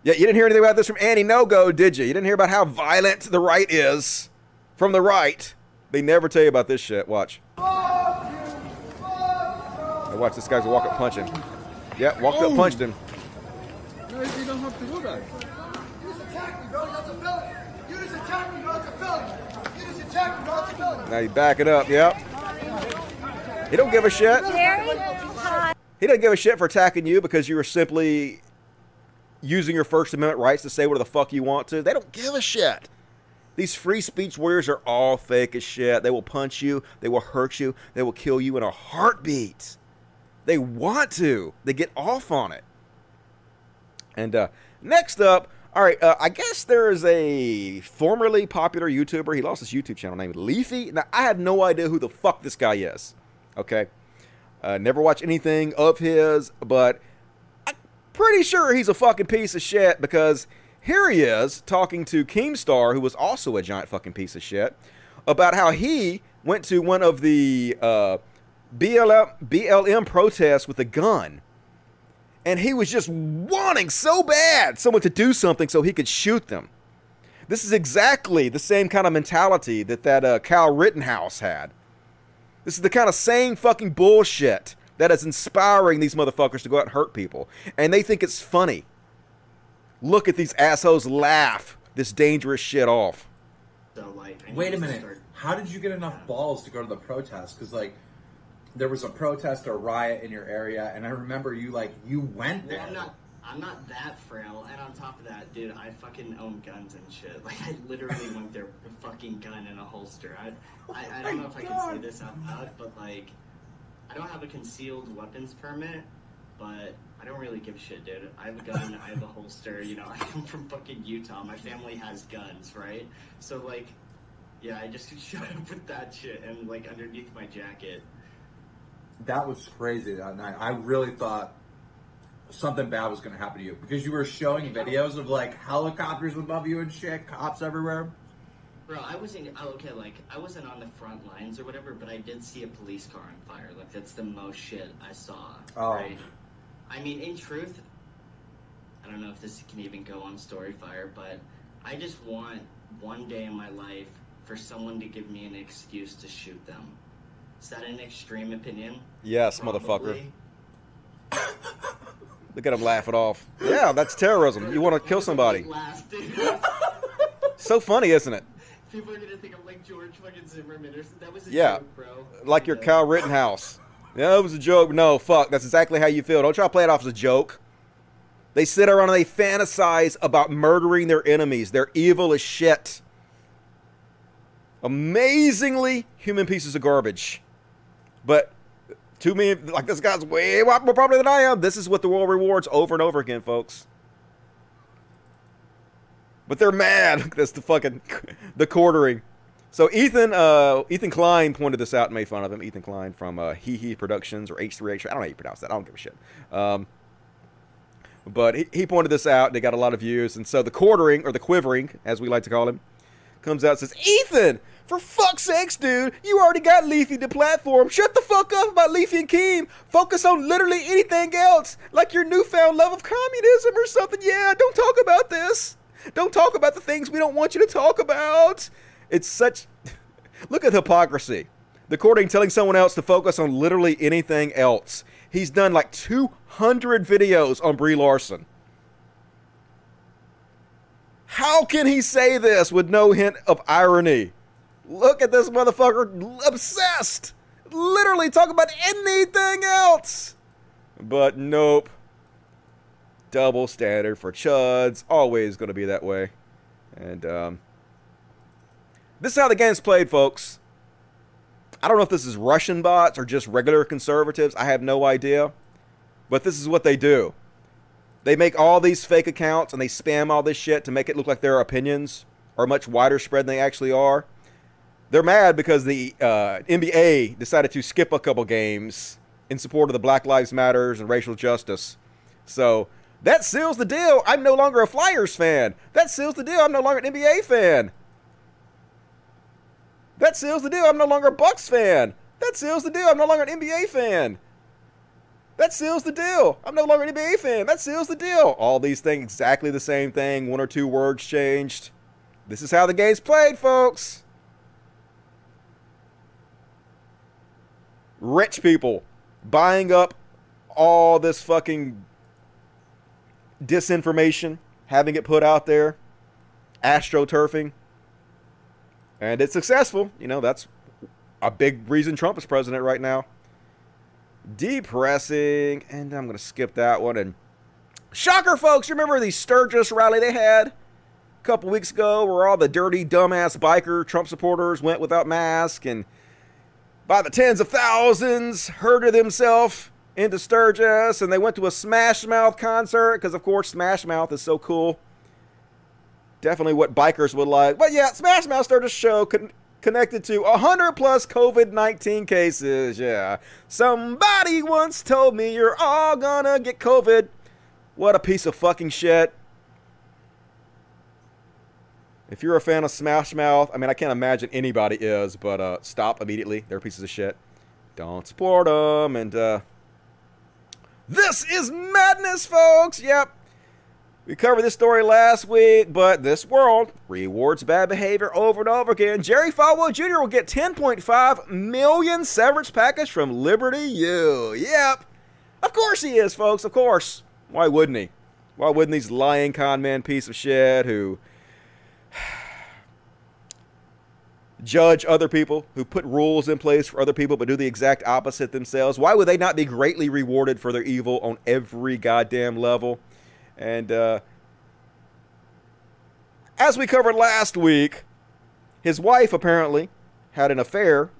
Yeah, you didn't hear anything about this from Annie No-Go, did you? You didn't hear about how violent the right is from the right. They never tell you about this shit. Watch. Watch, this guy's walk up, punch him. Yeah, walked up, punched him. No, you don't have to do that. You just attacked me, bro. That's a felony. You just attacked me, bro. That's a felony. You just attacked me, bro. That's a felony. Now you back it up, yep. He don't give a shit. He doesn't give a shit for attacking you because you were simply using your First Amendment rights to say whatever the fuck you want to. They don't give a shit. These free speech warriors are all fake as shit. They will punch you. They will hurt you. They will kill you in a heartbeat. They want to. They get off on it. And next up, all right, I guess there is a formerly popular YouTuber. He lost his YouTube channel named Leafy. Now, I have no idea who the fuck this guy is, okay? Never watched anything of his, but I'm pretty sure he's a fucking piece of shit because here he is talking to Keemstar, who was also a giant fucking piece of shit, about how he went to one of the BLM protest with a gun, and he was just wanting so bad someone to do something so he could shoot them. This is exactly the same kind of mentality that Kyle Rittenhouse had. This is the kind of same fucking bullshit that is inspiring these motherfuckers to go out and hurt people, and they think it's funny. Look at these assholes laugh this dangerous shit off. Wait a minute, how did you get enough balls to go to the protest? Because like, there was a protest or riot in your area, and I remember you went there. Well, I'm not that frail, and on top of that, dude, I fucking own guns and shit. Like, I literally went there with a fucking gun in a holster. I don't know if I can say this out loud, but like, I don't have a concealed weapons permit, but I don't really give a shit, dude. I have a gun, I have a holster, you know, I come from fucking Utah, my family has guns, right? So, like, yeah, I just showed up with that shit and, like, underneath my jacket. That was crazy that night. I really thought something bad was going to happen to you because you were showing videos of, like, helicopters above you and shit, cops everywhere. Bro, I wasn't, okay, like, I wasn't on the front lines or whatever, but I did see a police car on fire. Like, that's the most shit I saw. Oh. Right? I mean, in truth, I don't know if this can even go on Story Fire, but I just want one day in my life for someone to give me an excuse to shoot them. Is that an extreme opinion? Yes, probably. Motherfucker. Look at him laughing off. Yeah, that's terrorism. You want to kill somebody. So funny, isn't it? People are going to think I'm like George fucking Zimmerman or something. That was a joke, bro. Like your Kyle Rittenhouse. Yeah, that was a joke. No, fuck. That's exactly how you feel. Don't try to play it off as a joke. They sit around and they fantasize about murdering their enemies. They're evil as shit. Amazingly human pieces of garbage. But to me, like, this guy's way more popular than I am. This is what the world rewards over and over again, folks. But they're mad. That's the fucking, the quartering. So Ethan Klein pointed this out and made fun of him. Ethan Klein from Hee Hee Productions or H3H. I don't know how you pronounce that. I don't give a shit. But he pointed this out. They got a lot of views. And so the quartering, or the quivering, as we like to call him, comes out and says, Ethan, for fuck's sakes, dude, you already got Leafy the platform. Shut the fuck up about Leafy and Keem. Focus on literally anything else, like your newfound love of communism or something. Yeah, don't talk about this. Don't talk about the things we don't want you to talk about. It's such... Look at hypocrisy. The quartering telling someone else to focus on literally anything else. He's done like 200 videos on Brie Larson. How can he say this with no hint of irony? Look at this motherfucker, obsessed. Literally talk about anything else. But nope. Double standard for chuds. Always going to be that way. And this is how the game's played, folks. I don't know if this is Russian bots or just regular conservatives. I have no idea. But this is what they do. They make all these fake accounts and they spam all this shit to make it look like their opinions are much wider spread than they actually are. They're mad because the NBA decided to skip a couple games in support of the Black Lives Matters and racial justice. So... that seals the deal. I'm no longer a Flyers fan. That seals the deal. I'm no longer an NBA fan. That seals the deal. I'm no longer a Bucks fan. That seals the deal. I'm no longer an NBA fan. That seals the deal. I'm no longer an NBA fan. That seals the deal. All these things, exactly the same thing. One or two words changed. This is how the game's played, folks. Rich people buying up all this fucking... disinformation, having it put out there, astroturfing, and it's successful. You know, that's a big reason Trump is president right now. Depressing. And I'm going to skip that one. And shocker, folks, you remember the Sturgis rally they had a couple weeks ago where all the dirty, dumbass biker Trump supporters went without masks and by the tens of thousands herded themselves into Sturgis, and they went to a Smash Mouth concert, because of course Smash Mouth is so cool. Definitely what bikers would like. But yeah, Smash Mouth Sturgis show connected to 100 plus COVID-19 cases, yeah. Somebody once told me you're all gonna get COVID. What a piece of fucking shit. If you're a fan of Smash Mouth, I mean, I can't imagine anybody is, but stop immediately. They're pieces of shit. Don't support them, and this is madness, folks. Yep. We covered this story last week, but this world rewards bad behavior over and over again. Jerry Falwell Jr. will get $10.5 million severance package from Liberty U. Yep. Of course he is, folks. Of course. Why wouldn't he? Why wouldn't these lying con man piece of shit who judge other people, who put rules in place for other people but do the exact opposite themselves? Why would they not be greatly rewarded for their evil on every goddamn level? And as we covered last week, his wife apparently had an affair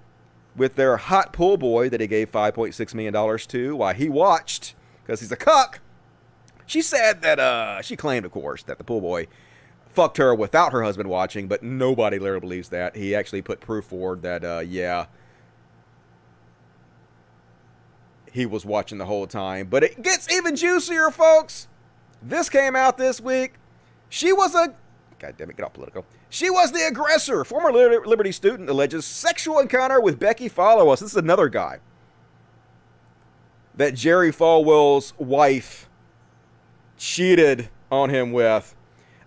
with their hot pool boy that he gave $5.6 million to while he watched because he's a cuck. She said that, she claimed, of course, that the pool boy fucked her without her husband watching, but nobody literally believes that. He actually put proof forward that, yeah, he was watching the whole time. But it gets even juicier, folks. This came out this week. She was a... God damn it, get all political. She was the aggressor. Former Liberty student alleges sexual encounter with Becky Follow Us. This is another guy that Jerry Falwell's wife cheated on him with.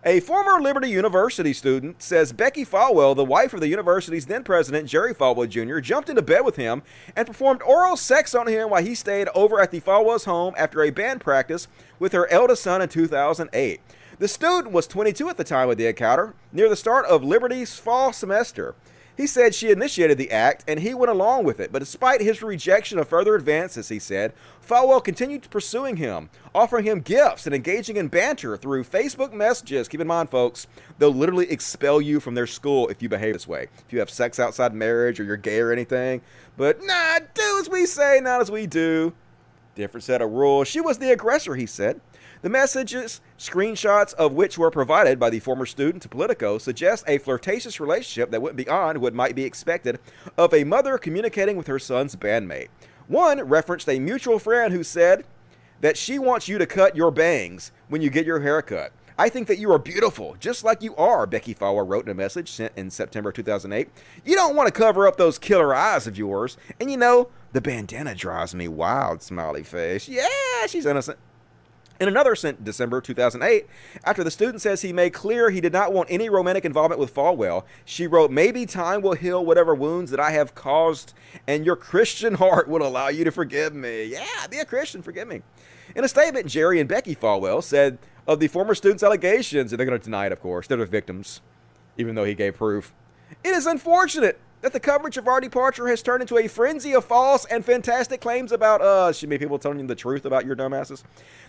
A former Liberty University student says Becky Falwell, the wife of the university's then president, Jerry Falwell Jr., jumped into bed with him and performed oral sex on him while he stayed over at the Falwell's home after a band practice with her eldest son in 2008. The student was 22 at the time of the encounter, near the start of Liberty's fall semester. He said she initiated the act, and he went along with it, but despite his rejection of further advances, he said, Falwell continued pursuing him, offering him gifts and engaging in banter through Facebook messages. Keep in mind, folks, they'll literally expel you from their school if you behave this way, if you have sex outside marriage or you're gay or anything. But nah, do as we say, not as we do. Different set of rules. She was the aggressor, he said. The messages, screenshots of which were provided by the former student to Politico, suggest a flirtatious relationship that went beyond what might be expected of a mother communicating with her son's bandmate. One referenced a mutual friend who said that she wants you to cut your bangs when you get your haircut. I think that you are beautiful, just like you are, Becky Fowler wrote in a message sent in September 2008. You don't want to cover up those killer eyes of yours. And you know, the bandana drives me wild, smiley face. Yeah, she's innocent. In another sent December 2008, after the student says he made clear he did not want any romantic involvement with Falwell, she wrote, maybe time will heal whatever wounds that I have caused, and your Christian heart will allow you to forgive me. Yeah, be a Christian, forgive me. In a statement, Jerry and Becky Falwell said of the former student's allegations, and they're going to deny it, of course. They're the victims, even though he gave proof. It is unfortunate that the coverage of our departure has turned into a frenzy of false and fantastic claims about us. Should be people telling you the truth about your dumbasses.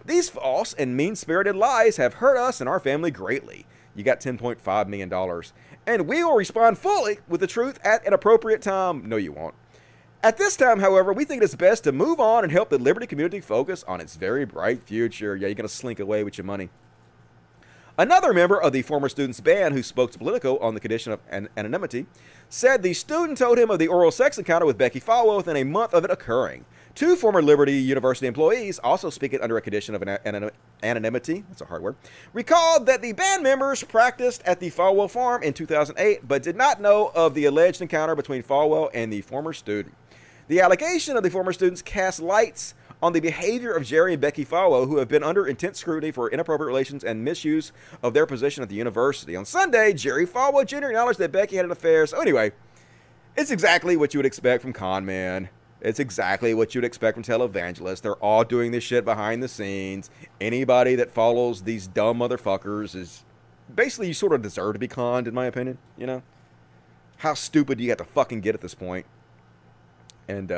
These false and mean-spirited lies have hurt us and our family greatly. You got $10.5 million. And we will respond fully with the truth at an appropriate time. No, you won't. At this time, however, we think it is best to move on and help the Liberty community focus on its very bright future. Yeah, you're going to slink away with your money. Another member of the former student's band who spoke to Politico on the condition of anonymity said the student told him of the oral sex encounter with Becky Falwell within a month of it occurring. Two former Liberty University employees, also speaking under a condition of anonymity, that's a hard word, recalled that the band members practiced at the Falwell farm in 2008 but did not know of the alleged encounter between Falwell and the former student. The allegation of the former students cast lights on the behavior of Jerry and Becky Falwell, who have been under intense scrutiny for inappropriate relations and misuse of their position at the university. On Sunday, Jerry Falwell Jr. acknowledged that Becky had an affair. So anyway, it's exactly what you would expect from con men. It's exactly what you'd expect from televangelists. They're all doing this shit behind the scenes. Anybody that follows these dumb motherfuckers is basically, you sort of deserve to be conned, in my opinion, you know? How stupid do you have to fucking get at this point? And,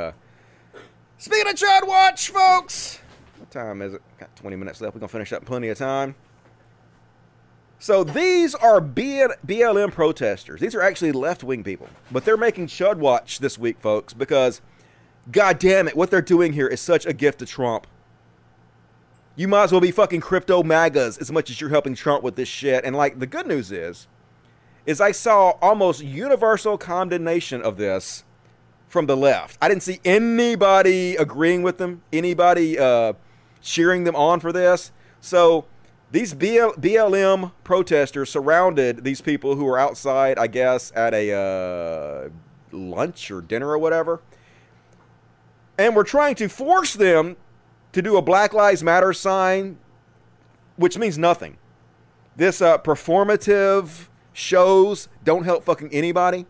speaking of Chud Watch, folks, what time is it? Got 20 minutes left. We're going to finish up in plenty of time. So these are BLM protesters. These are actually left-wing people. But they're making Chud Watch this week, folks, because, God damn it, what they're doing here is such a gift to Trump. You might as well be fucking crypto MAGAs as much as you're helping Trump with this shit. And, like, the good news is I saw almost universal condemnation of this from the left. I didn't see anybody agreeing with them, anybody cheering them on for this. So these BLM protesters surrounded these people who were outside, I guess, at a lunch or dinner or whatever, and were trying to force them to do a Black Lives Matter sign, which means nothing. This performative shows don't help fucking anybody.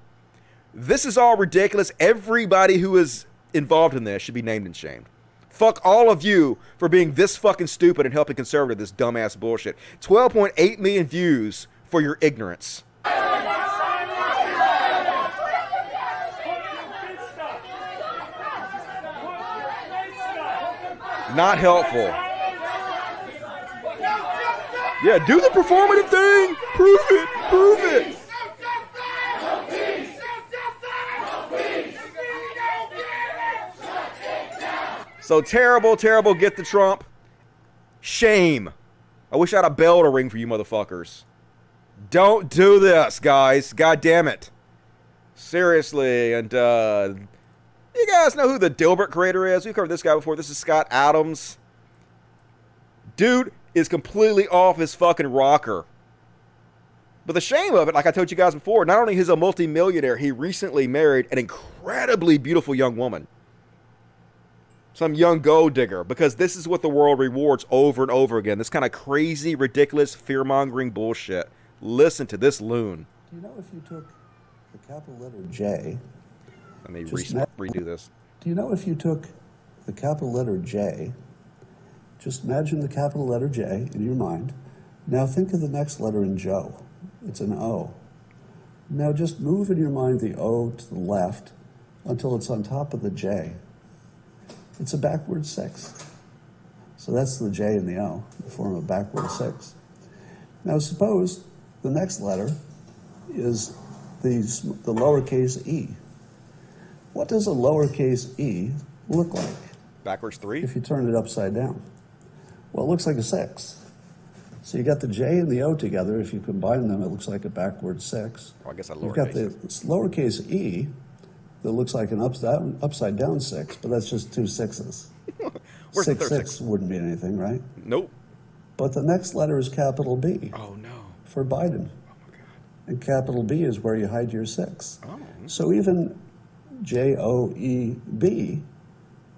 This is all ridiculous. Everybody who is involved in this should be named and shamed. Fuck all of you for being this fucking stupid and helping conservative this dumbass bullshit. 12.8 million views for your ignorance. Not helpful. Yeah, do the performative thing. Prove it. Prove it. So terrible, terrible, get the Trump. Shame. I wish I had a bell to ring for you motherfuckers. Don't do this, guys. God damn it. Seriously. And you guys know who the Dilbert creator is? We've covered this guy before. This is Scott Adams. Dude is completely off his fucking rocker. But the shame of it, like I told you guys before, not only is he a multimillionaire, he recently married an incredibly beautiful young woman. Some young gold digger. Because this is what the world rewards over and over again. This kind of crazy, ridiculous, fear-mongering bullshit. Listen to this loon. Do you know if you took the capital letter J... Let me redo this. Do you know if you took the capital letter J... Just imagine the capital letter J in your mind. Now think of the next letter in Joe. It's an O. Now just move in your mind the O to the left until it's on top of the J. It's a backward 6. So that's the J and the O, the form of backward 6. Now suppose the next letter is the lowercase e. What does a lowercase e look like? Backwards 3? If you turn it upside down. Well, it looks like a 6. So you got the J and the O together. If you combine them, it looks like a backwards 6. Oh, I guess I lowercase. You've got the lowercase e that looks like an upside down 6, but that's just 2 6s. Where's the third six wouldn't be anything, right? Nope. But the next letter is capital B. Oh no. For Biden. Oh my God. And capital B is where you hide your 6. Oh. So even J-O-E-B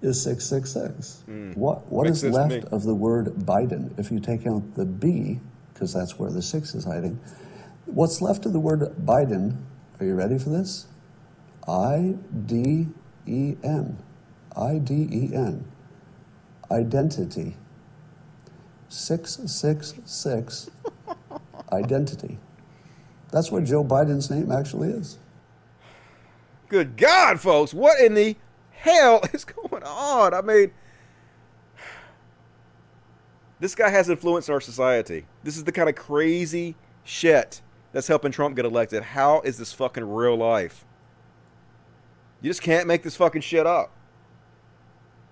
is 666. Mm. What is left of the word Biden? If you take out the B, because that's where the 6 is hiding, what's left of the word Biden, are you ready for this? I-D-E-N. I-D-E-N. Identity. 666. Identity. That's what Joe Biden's name actually is. Good God, folks. What in the... hell is going on? I mean, this guy has influence in our society. This is the kind of crazy shit that's helping Trump get elected. How is this fucking real life? You just can't make this fucking shit up.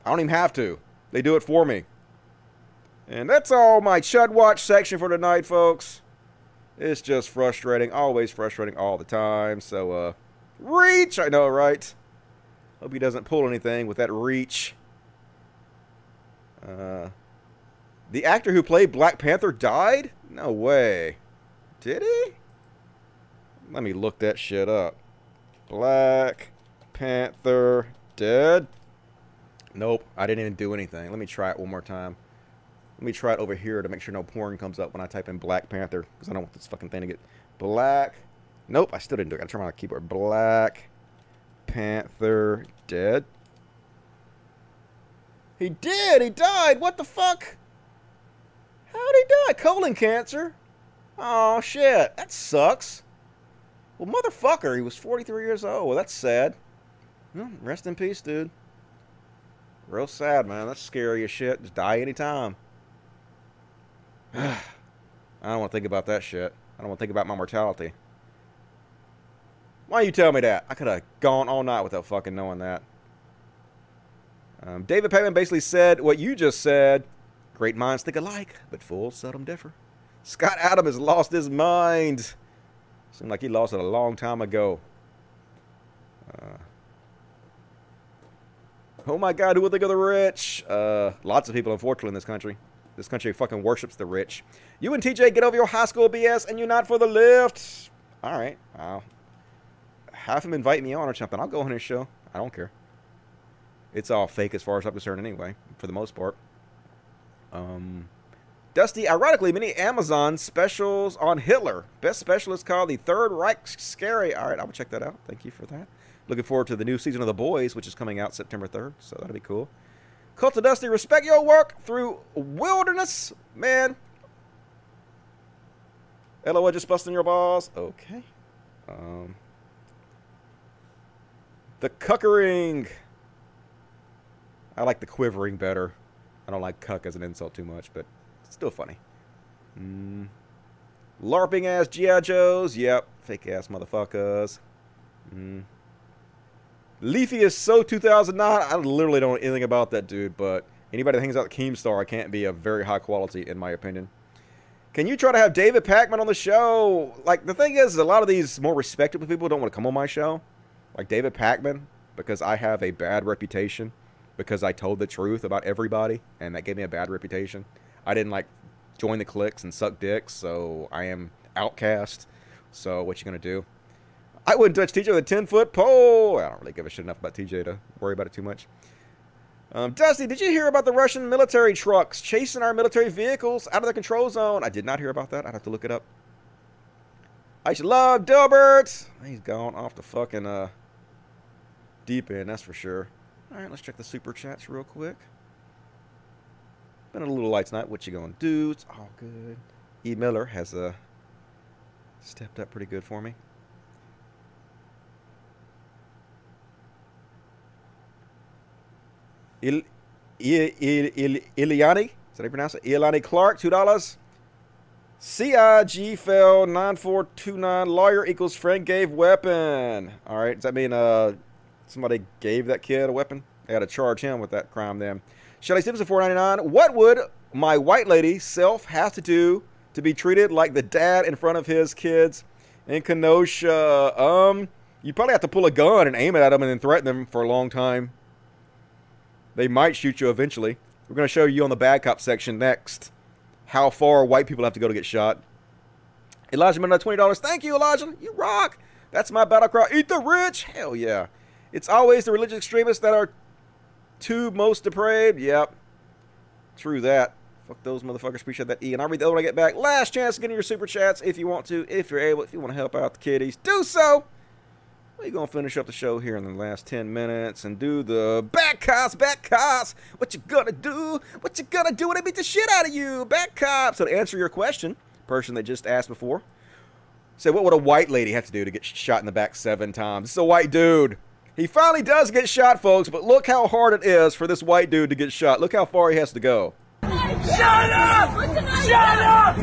I don't even have to. They do it for me. And that's all my Chud Watch section for tonight, folks. It's just frustrating. Always frustrating all the time. So, reach! I know, right? Hope he doesn't pull anything with that reach. The actor who played Black Panther died? No way. Did he? Let me look that shit up. Black Panther dead? Nope, I didn't even do anything. Let me try it one more time. Let me try it over here to make sure no porn comes up when I type in Black Panther. Because I don't want this fucking thing to get... Black... Nope, I still didn't do it. I turned on my keyboard. Black... Panther dead? He did! He died! What the fuck? How'd he die? Colon cancer? Oh shit, that sucks. Well, motherfucker, he was 43 years old. Well, that's sad. Well, rest in peace, dude. Real sad, man. That's scary as shit. Just die anytime. I don't want to think about that shit. I don't want to think about my mortality. Why you tell me that? I could have gone all night without fucking knowing that. David Payman basically said what you just said. Great minds think alike, but fools seldom differ. Scott Adams has lost his mind. Seemed like he lost it a long time ago. Oh my God, who will think of the rich? Lots of people, unfortunately, in this country. This country fucking worships the rich. You and TJ, get over your high school BS and you're not for the lift. All right. Wow. Have him invite me on or something. I'll go on his show. I don't care. It's all fake as far as I'm concerned anyway, for the most part. Dusty, ironically, many Amazon specials on Hitler. Best special is called The Third Reich Scary. All right, I will check that out. Thank you for that. Looking forward to the new season of The Boys, which is coming out September 3rd, so that'll be cool. Cult of Dusty, respect your work through wilderness. Man. LOL, just busting your balls. Okay. The cuckering. I like the quivering better. I don't like cuck as an insult too much, but it's still funny. LARPing ass G.I. Joes. Yep. Fake ass motherfuckers. Leafy is so 2009. I literally don't know anything about that dude, but Anybody that hangs out at Keemstar can't be of very high quality, in my opinion. Can you try to have David Pakman on the show? Like, the thing is, a lot of these more respectable people don't want to come on my show. Like David Pakman, because I have a bad reputation. Because I told the truth about everybody, and that gave me a bad reputation. I didn't, like, join the cliques and suck dicks, so I am outcast. So what you gonna do? I wouldn't touch TJ with a 10-foot pole. I don't really give a shit enough about TJ to worry about it too much. Dusty, did you hear about the Russian military trucks chasing our military vehicles out of the control zone? I did not hear about that. I'd have to look it up. I should love Dilbert. He's gone off the fucking deep end, that's for sure. All right, let's check the super chats real quick. Been a little light tonight. What you gonna do? It's all good. E. Miller has stepped up pretty good for me. Ileani, is that how you pronounce it? Ileani Clark, $2. CIG fell 9429. Lawyer equals friend gave weapon. All right, does that mean somebody gave that kid a weapon? They had to charge him with that crime then. Shelly Simpson, $4.99. What would my white lady self have to do to be treated like the dad in front of his kids in Kenosha? You probably have to pull a gun and aim it at them and then threaten them for a long time. They might shoot you eventually. We're going to show you on the bad cop section next how far white people have to go to get shot. Elijah Mendez, $20. Thank you, Elijah. You rock. That's my battle cry. Eat the rich. Hell yeah. It's always the religious extremists that are two most depraved. Yep. True that. Fuck those motherfuckers. Appreciate that, E. And I'll read the other one when I get back. Last chance to get in your super chats if you want to, if you're able, if you want to help out the kiddies. Do so. We're going to finish up the show here in the last 10 minutes and do the back cops. What you gonna do? What you gonna do when they beat the shit out of you? Back cops. So to answer your question, person that just asked before, said, what would a white lady have to do to get shot in the back 7 times? It's a white dude. He finally does get shot, folks, but look how hard it is for this white dude to get shot. Look how far he has to go. Shut up! Shut up!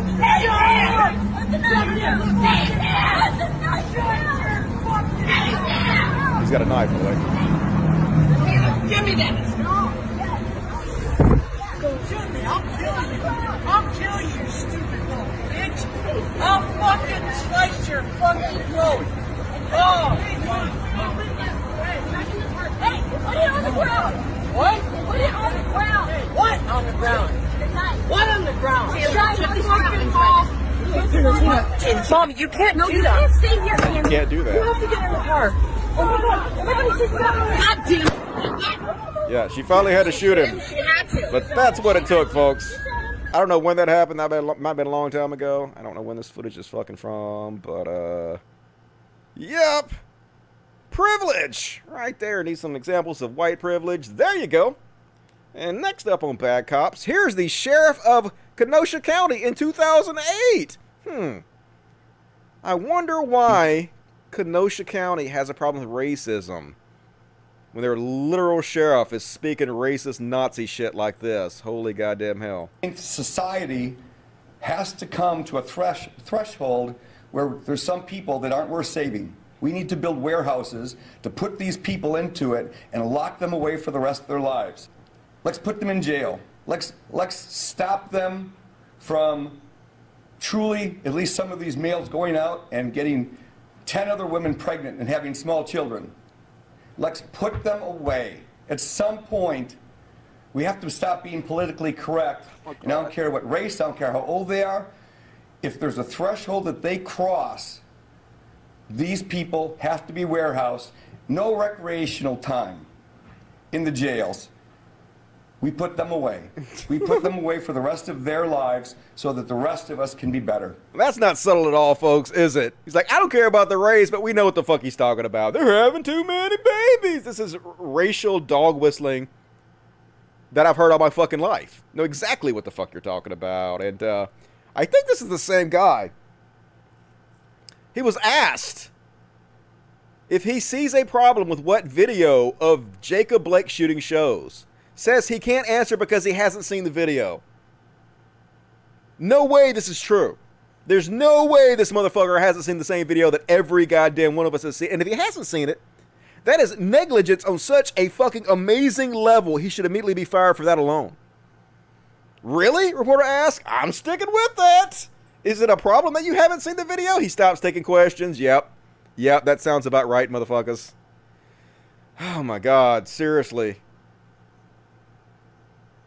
He's got a knife, boy. Give me that! Don't shoot me! I'll kill you! I'll kill you, you stupid little bitch! I'll fucking slice your fucking throat! Oh! Hey, put it on the ground. What? Put it on the ground. What on the ground? The knife. What on the ground? The knife. Mommy, you can't do that. You can't stay here, Andy. You can't do that. You have to get in the car. Oh my God. Goddamn. Yeah, she finally had to shoot him. But that's what it took, folks. I don't know when that happened. That might have been a long time ago. I don't know when this footage is fucking from, but yep. Privilege right there. Need some examples of white privilege. There you go. And next up on Bad Cops, here's the sheriff of Kenosha County in 2008. I wonder why Kenosha County has a problem with racism when their literal sheriff is speaking racist Nazi shit like this. Holy goddamn hell. I think society has to come to a threshold where there's some people that aren't worth saving. We need to build warehouses to put these people into it and lock them away for the rest of their lives. Let's put them in jail. Let's stop them from truly, at least some of these males, going out and getting 10 other women pregnant and having small children. Let's put them away. At some point, we have to stop being politically correct. And I don't care what race, I don't care how old they are. If there's a threshold that they cross, these people have to be warehoused. No recreational time in the jails. We put them away. We put them away for the rest of their lives so that the rest of us can be better. That's not subtle at all, folks, is it? He's like, I don't care about the race, but we know what the fuck he's talking about. They're having too many babies. This is racial dog whistling that I've heard all my fucking life. Know exactly what the fuck you're talking about. And I think this is the same guy. He was asked if he sees a problem with what video of Jacob Blake shooting shows. Says he can't answer because he hasn't seen the video. No way this is true. There's no way this motherfucker hasn't seen the same video that every goddamn one of us has seen. And if he hasn't seen it, That is negligence on such a fucking amazing level. He should immediately be fired for that alone. Really? Reporter asked. I'm sticking with that. Is it a problem that you haven't seen the video? He stops taking questions. Yep. Yep, that sounds about right, motherfuckers. Oh my God, seriously.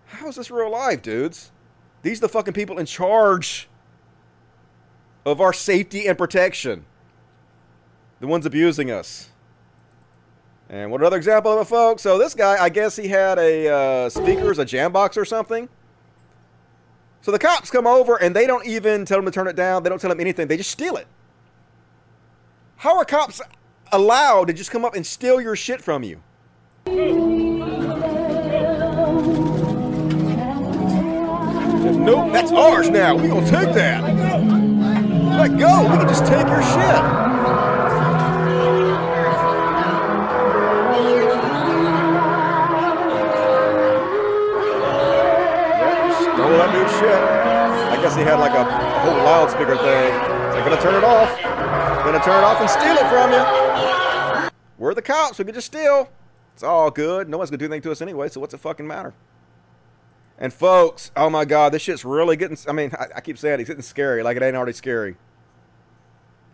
How is this real life, dudes? These are the fucking people in charge of our safety and protection. The ones abusing us. And what another example of it, folks? So this guy, I guess he had a speakers, a jam box or something. So the cops come over and they don't even tell him to turn it down. They don't tell him anything. They just steal it. How are cops allowed to just come up and steal your shit from you? Nope, that's ours now. We're gonna take that. Let go. We can just take your shit. Stole that dude's shit. I guess he had like a whole loudspeaker thing. So I'm gonna turn it off. I'm gonna turn it off and steal it from you. We're the cops. We can just steal. It's all good. No one's gonna do anything to us anyway. So what's the fucking matter? And folks, oh my God, this shit's really getting, I mean, I keep saying it's getting scary, like it ain't already scary.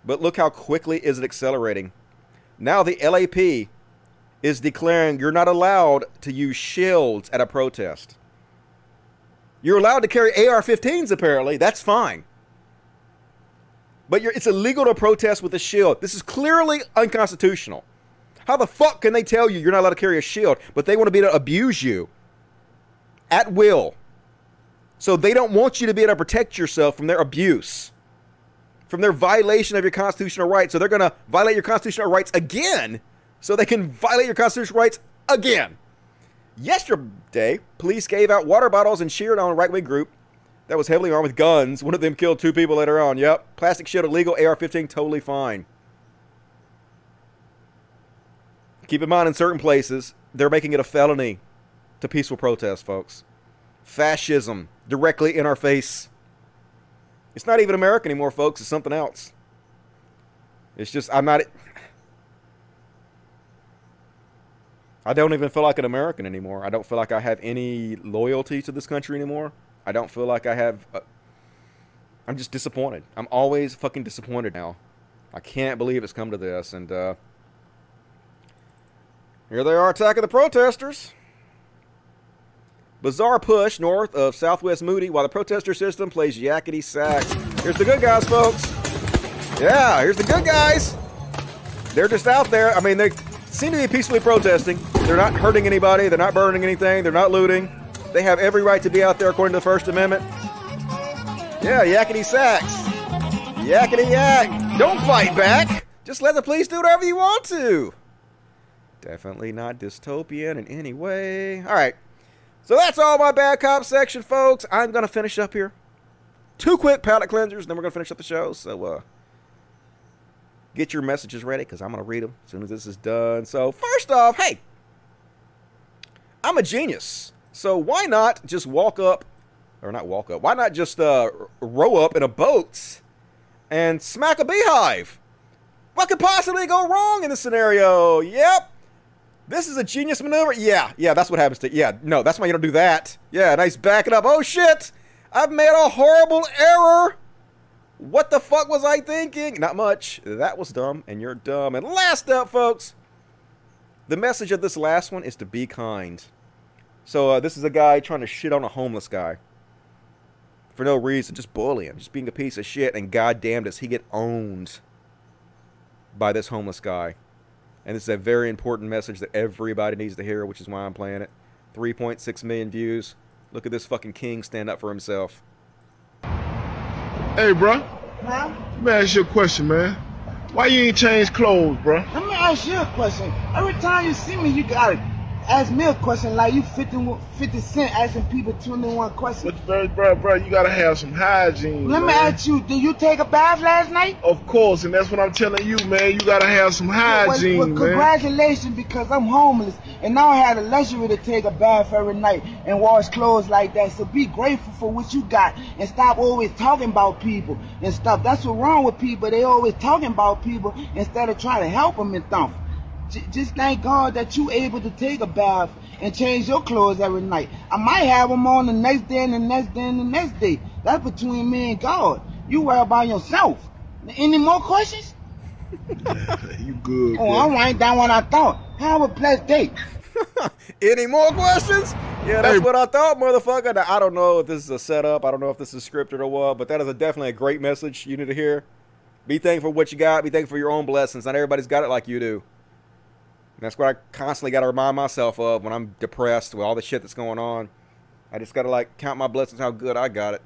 But look how quickly is it accelerating. Now the LAP is declaring you're not allowed to use shields at a protest. You're allowed to carry AR-15s apparently, that's fine. But it's illegal to protest with a shield. This is clearly unconstitutional. How the fuck can they tell you you're not allowed to carry a shield, but they want to be able to abuse you? At will. So they don't want you to be able to protect yourself from their abuse, from their violation of your constitutional rights. So they're going to violate your constitutional rights again so they can violate your constitutional rights again. Yesterday, police gave out water bottles and cheered on a right-wing group that was heavily armed with guns. One of them killed two people later on. Yep. Plastic shield illegal, AR-15 totally fine. Keep in mind, in certain places, they're making it a felony to peaceful protest, folks. Fascism directly in our face. It's not even America anymore, folks. It's something else. It's just, I don't even feel like an American anymore. I don't feel like I have any loyalty to this country anymore. I don't feel like I have, I'm just disappointed. I'm always fucking disappointed now. I can't believe it's come to this. And here they are attacking the protesters. Bizarre push north of Southwest Moody while the protester system plays yakety sax. Here's the good guys, folks. Yeah, here's the good guys. They're just out there. I mean, they seem to be peacefully protesting. They're not hurting anybody. They're not burning anything. They're not looting. They have every right to be out there according to the First Amendment. Yeah, yakety sax. Yakety yak. Don't fight back. Just let the police do whatever you want to. Definitely not dystopian in any way. All right. So that's all my bad cop section, folks. I'm going to finish up here. Two quick palate cleansers, and then we're going to finish up the show. So get your messages ready, because I'm going to read them as soon as this is done. So first off, hey, I'm a genius. So why not just why not just row up in a boat and smack a beehive? What could possibly go wrong in this scenario? Yep. This is a genius maneuver. Yeah, that's what happens to you. Yeah, no, that's why you don't do that. Yeah, nice backing up. Oh, shit. I've made a horrible error. What the fuck was I thinking? Not much. That was dumb, and you're dumb. And last up, folks, the message of this last one is to be kind. So this is a guy trying to shit on a homeless guy for no reason. Just bullying him. Just being a piece of shit. And goddamn, does he get owned by this homeless guy. And this is a very important message that everybody needs to hear, which is why I'm playing it. 3.6 million views. Look at this fucking king stand up for himself. Hey, bro. Huh? Let me ask you a question, man. Why you ain't changed clothes, bro? Let me ask you a question. Every time you see me, you gotta ask me a question like you 50 Cent asking people 21 questions. But, bro, you gotta have some hygiene. Let me ask you, did you take a bath last night? Of course, and that's what I'm telling you, man. You gotta have some hygiene, well, congratulations, because I'm homeless, and now I had the luxury to take a bath every night and wash clothes like that. So be grateful for what you got, and stop always talking about people and stuff. That's what's wrong with people. They always talking about people instead of trying to help them and stuff. Just thank God that you able to take a bath and change your clothes every night. I might have them on the next day and the next day and the next day. That's between me and God. You worry about yourself. Any more questions? You good. Oh, I write down what I thought. Have a blessed day. Any more questions? Yeah, that's what I thought, motherfucker. Now, I don't know if this is a setup. I don't know if this is scripted or what, but that is definitely a great message you need to hear. Be thankful for what you got. Be thankful for your own blessings. Not everybody's got it like you do. And that's what I constantly got to remind myself of when I'm depressed with all the shit that's going on. I just got to, like, count my blessings, how good I got it.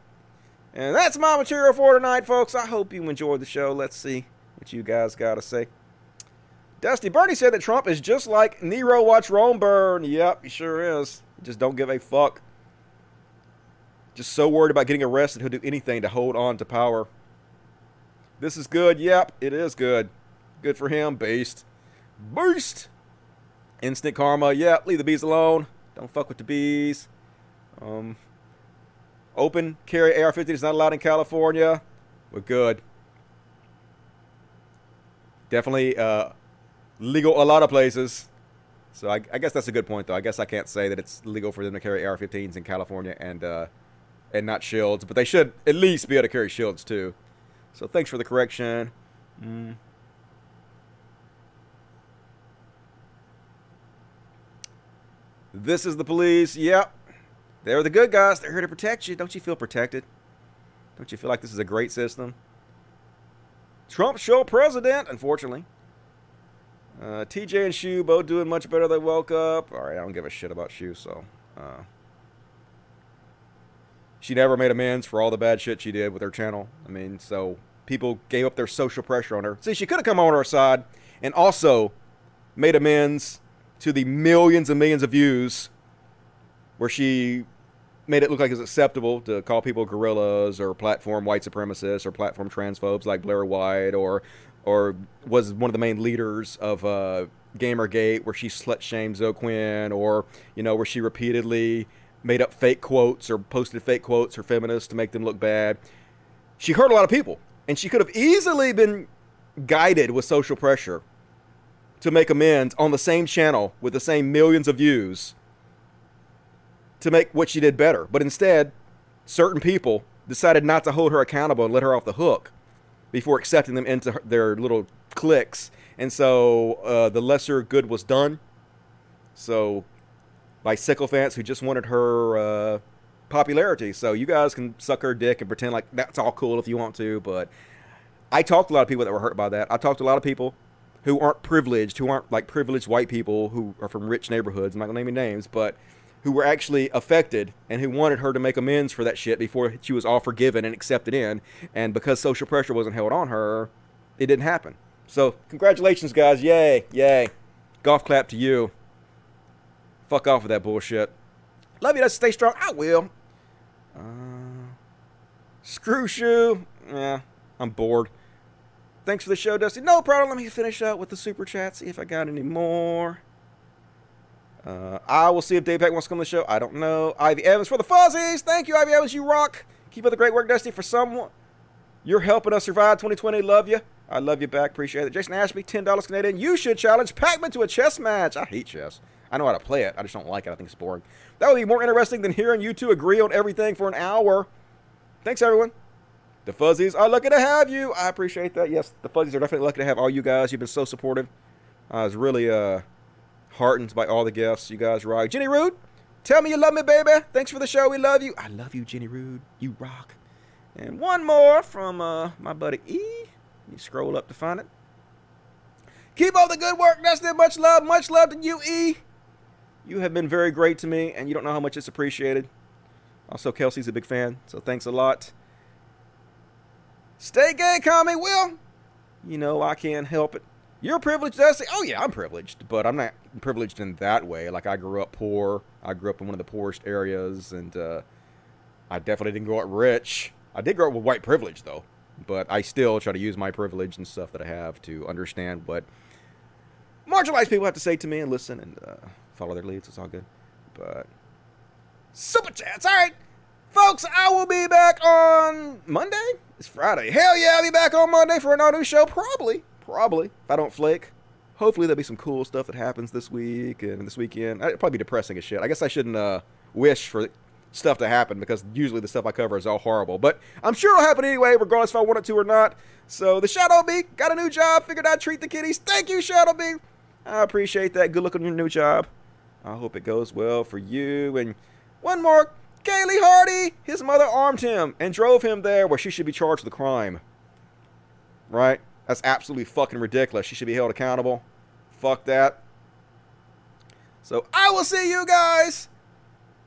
And that's my material for tonight, folks. I hope you enjoyed the show. Let's see what you guys got to say. Dusty Bernie said that Trump is just like Nero watch Rome burn. Yep, he sure is. Just don't give a fuck. Just so worried about getting arrested, he'll do anything to hold on to power. This is good. Yep, it is good. Good for him. Beast. Beast. Instant karma. Yep, leave the bees alone. Don't fuck with the bees. Open carry AR-15 is not allowed in California. We're good. Definitely legal a lot of places. So I guess that's a good point, though. I guess I can't say that it's legal for them to carry AR-15s in California and not shields. But they should at least be able to carry shields, too. So thanks for the correction. This is the police. Yep. They're the good guys. They're here to protect you. Don't you feel protected? Don't you feel like this is a great system? Trump's show president, unfortunately. TJ and Shu both doing much better. They woke up. All right, I don't give a shit about Shu, so. She never made amends for all the bad shit she did with her channel. I mean, so people gave up their social pressure on her. See, she could have come on our side and also made amends to the millions and millions of views where she made it look like it's acceptable to call people gorillas or platform white supremacists or platform transphobes like Blair White or was one of the main leaders of Gamergate where she slut-shamed Zoe Quinn or, you know, where she repeatedly made up fake quotes or posted fake quotes for feminists to make them look bad. She hurt a lot of people, and she could have easily been guided with social pressure to make amends on the same channel with the same millions of views to make what she did better. But instead, certain people decided not to hold her accountable and let her off the hook before accepting them into their little cliques. And so the lesser good was done. So by sycophants who just wanted her popularity. So you guys can suck her dick and pretend like that's all cool if you want to. But I talked to a lot of people that were hurt by that. I talked to a lot of people who aren't privileged, who aren't like privileged white people who are from rich neighborhoods. I'm not going to name any names, but who were actually affected and who wanted her to make amends for that shit before she was all forgiven and accepted in. And because social pressure wasn't held on her, it didn't happen. So congratulations, guys. Yay. Yay. Golf clap to you. Fuck off with that bullshit. Love you, stay strong. I will. Screw Shu. Yeah, I'm bored. Thanks for the show, Dusty. No problem. Let me finish up with the super chat. See if I got any more. I will see if Dave Peck wants to come on the show. I don't know. Ivy Evans for the fuzzies. Thank you, Ivy Evans. You rock. Keep up the great work, Dusty. For someone, you're helping us survive 2020. Love you. I love you back. Appreciate it. Jason Ashby, $10 Canadian. You should challenge Pac-Man to a chess match. I hate chess. I know how to play it. I just don't like it. I think it's boring. That would be more interesting than hearing you two agree on everything for an hour. Thanks, everyone. The Fuzzies are lucky to have you. I appreciate that. Yes, the Fuzzies are definitely lucky to have all you guys. You've been so supportive. I was really heartened by all the guests. You guys rock. Jenny Rude, tell me you love me, baby. Thanks for the show. We love you. I love you, Jenny Rude. You rock. And one more from my buddy E. Let me scroll up to find it. Keep all the good work, Dustin. Much love. Much love to you, E. You have been very great to me, and you don't know how much it's appreciated. Also, Kelsey's a big fan, so thanks a lot. Stay gay, Commie. Will, you know I can't help it. You're privileged, Dusty. Oh, yeah, I'm privileged, but I'm not privileged in that way. Like, I grew up poor. I grew up in one of the poorest areas, and I definitely didn't grow up rich. I did grow up with white privilege, though, but I still try to use my privilege and stuff that I have to understand what marginalized people have to say to me and listen and follow their leads. It's all good. But super chats. All right, folks, I will be back on Monday. It's Friday. Hell yeah, I'll be back on Monday for an all new show. Probably if I don't flake. hopefully there'll be some cool stuff that happens this week and this weekend. It'll probably be depressing as shit. I guess I shouldn't wish for stuff to happen, because usually the stuff I cover is all horrible. But I'm sure it'll happen anyway, regardless if I want it to or not. So the Shadowbeak got a new job. Figured I'd treat the kitties. Thank you, Shadowbeak. I appreciate that. Good luck on your new job. I hope it goes well for you. And one more. Kaylee Hardy. His mother armed him and drove him there where she should be charged with the crime. Right? That's absolutely fucking ridiculous. She should be held accountable. Fuck that. So I will see you guys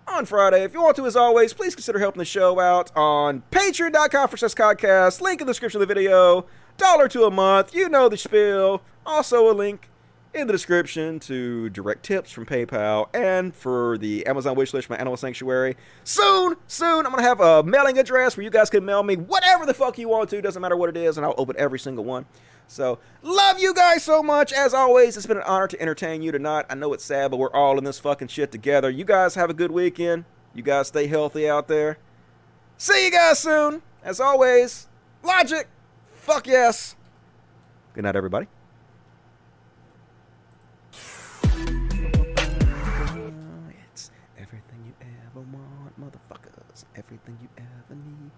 on Friday. If you want to, as always, please consider helping the show out on patreon.com/CodCast. Link in the description of the video. $1 to a month. You know the spiel. Also a link in the description to direct tips from PayPal and for the Amazon wishlist for my animal sanctuary. Soon, I'm going to have a mailing address where you guys can mail me whatever the fuck you want to. Doesn't matter what it is, and I'll open every single one. So, love you guys so much. As always, it's been an honor to entertain you tonight. I know it's sad, but we're all in this fucking shit together. You guys have a good weekend. You guys stay healthy out there. See you guys soon. As always, Logic, fuck yes. Good night, everybody. It's everything you ever want, motherfuckers. Everything you ever need.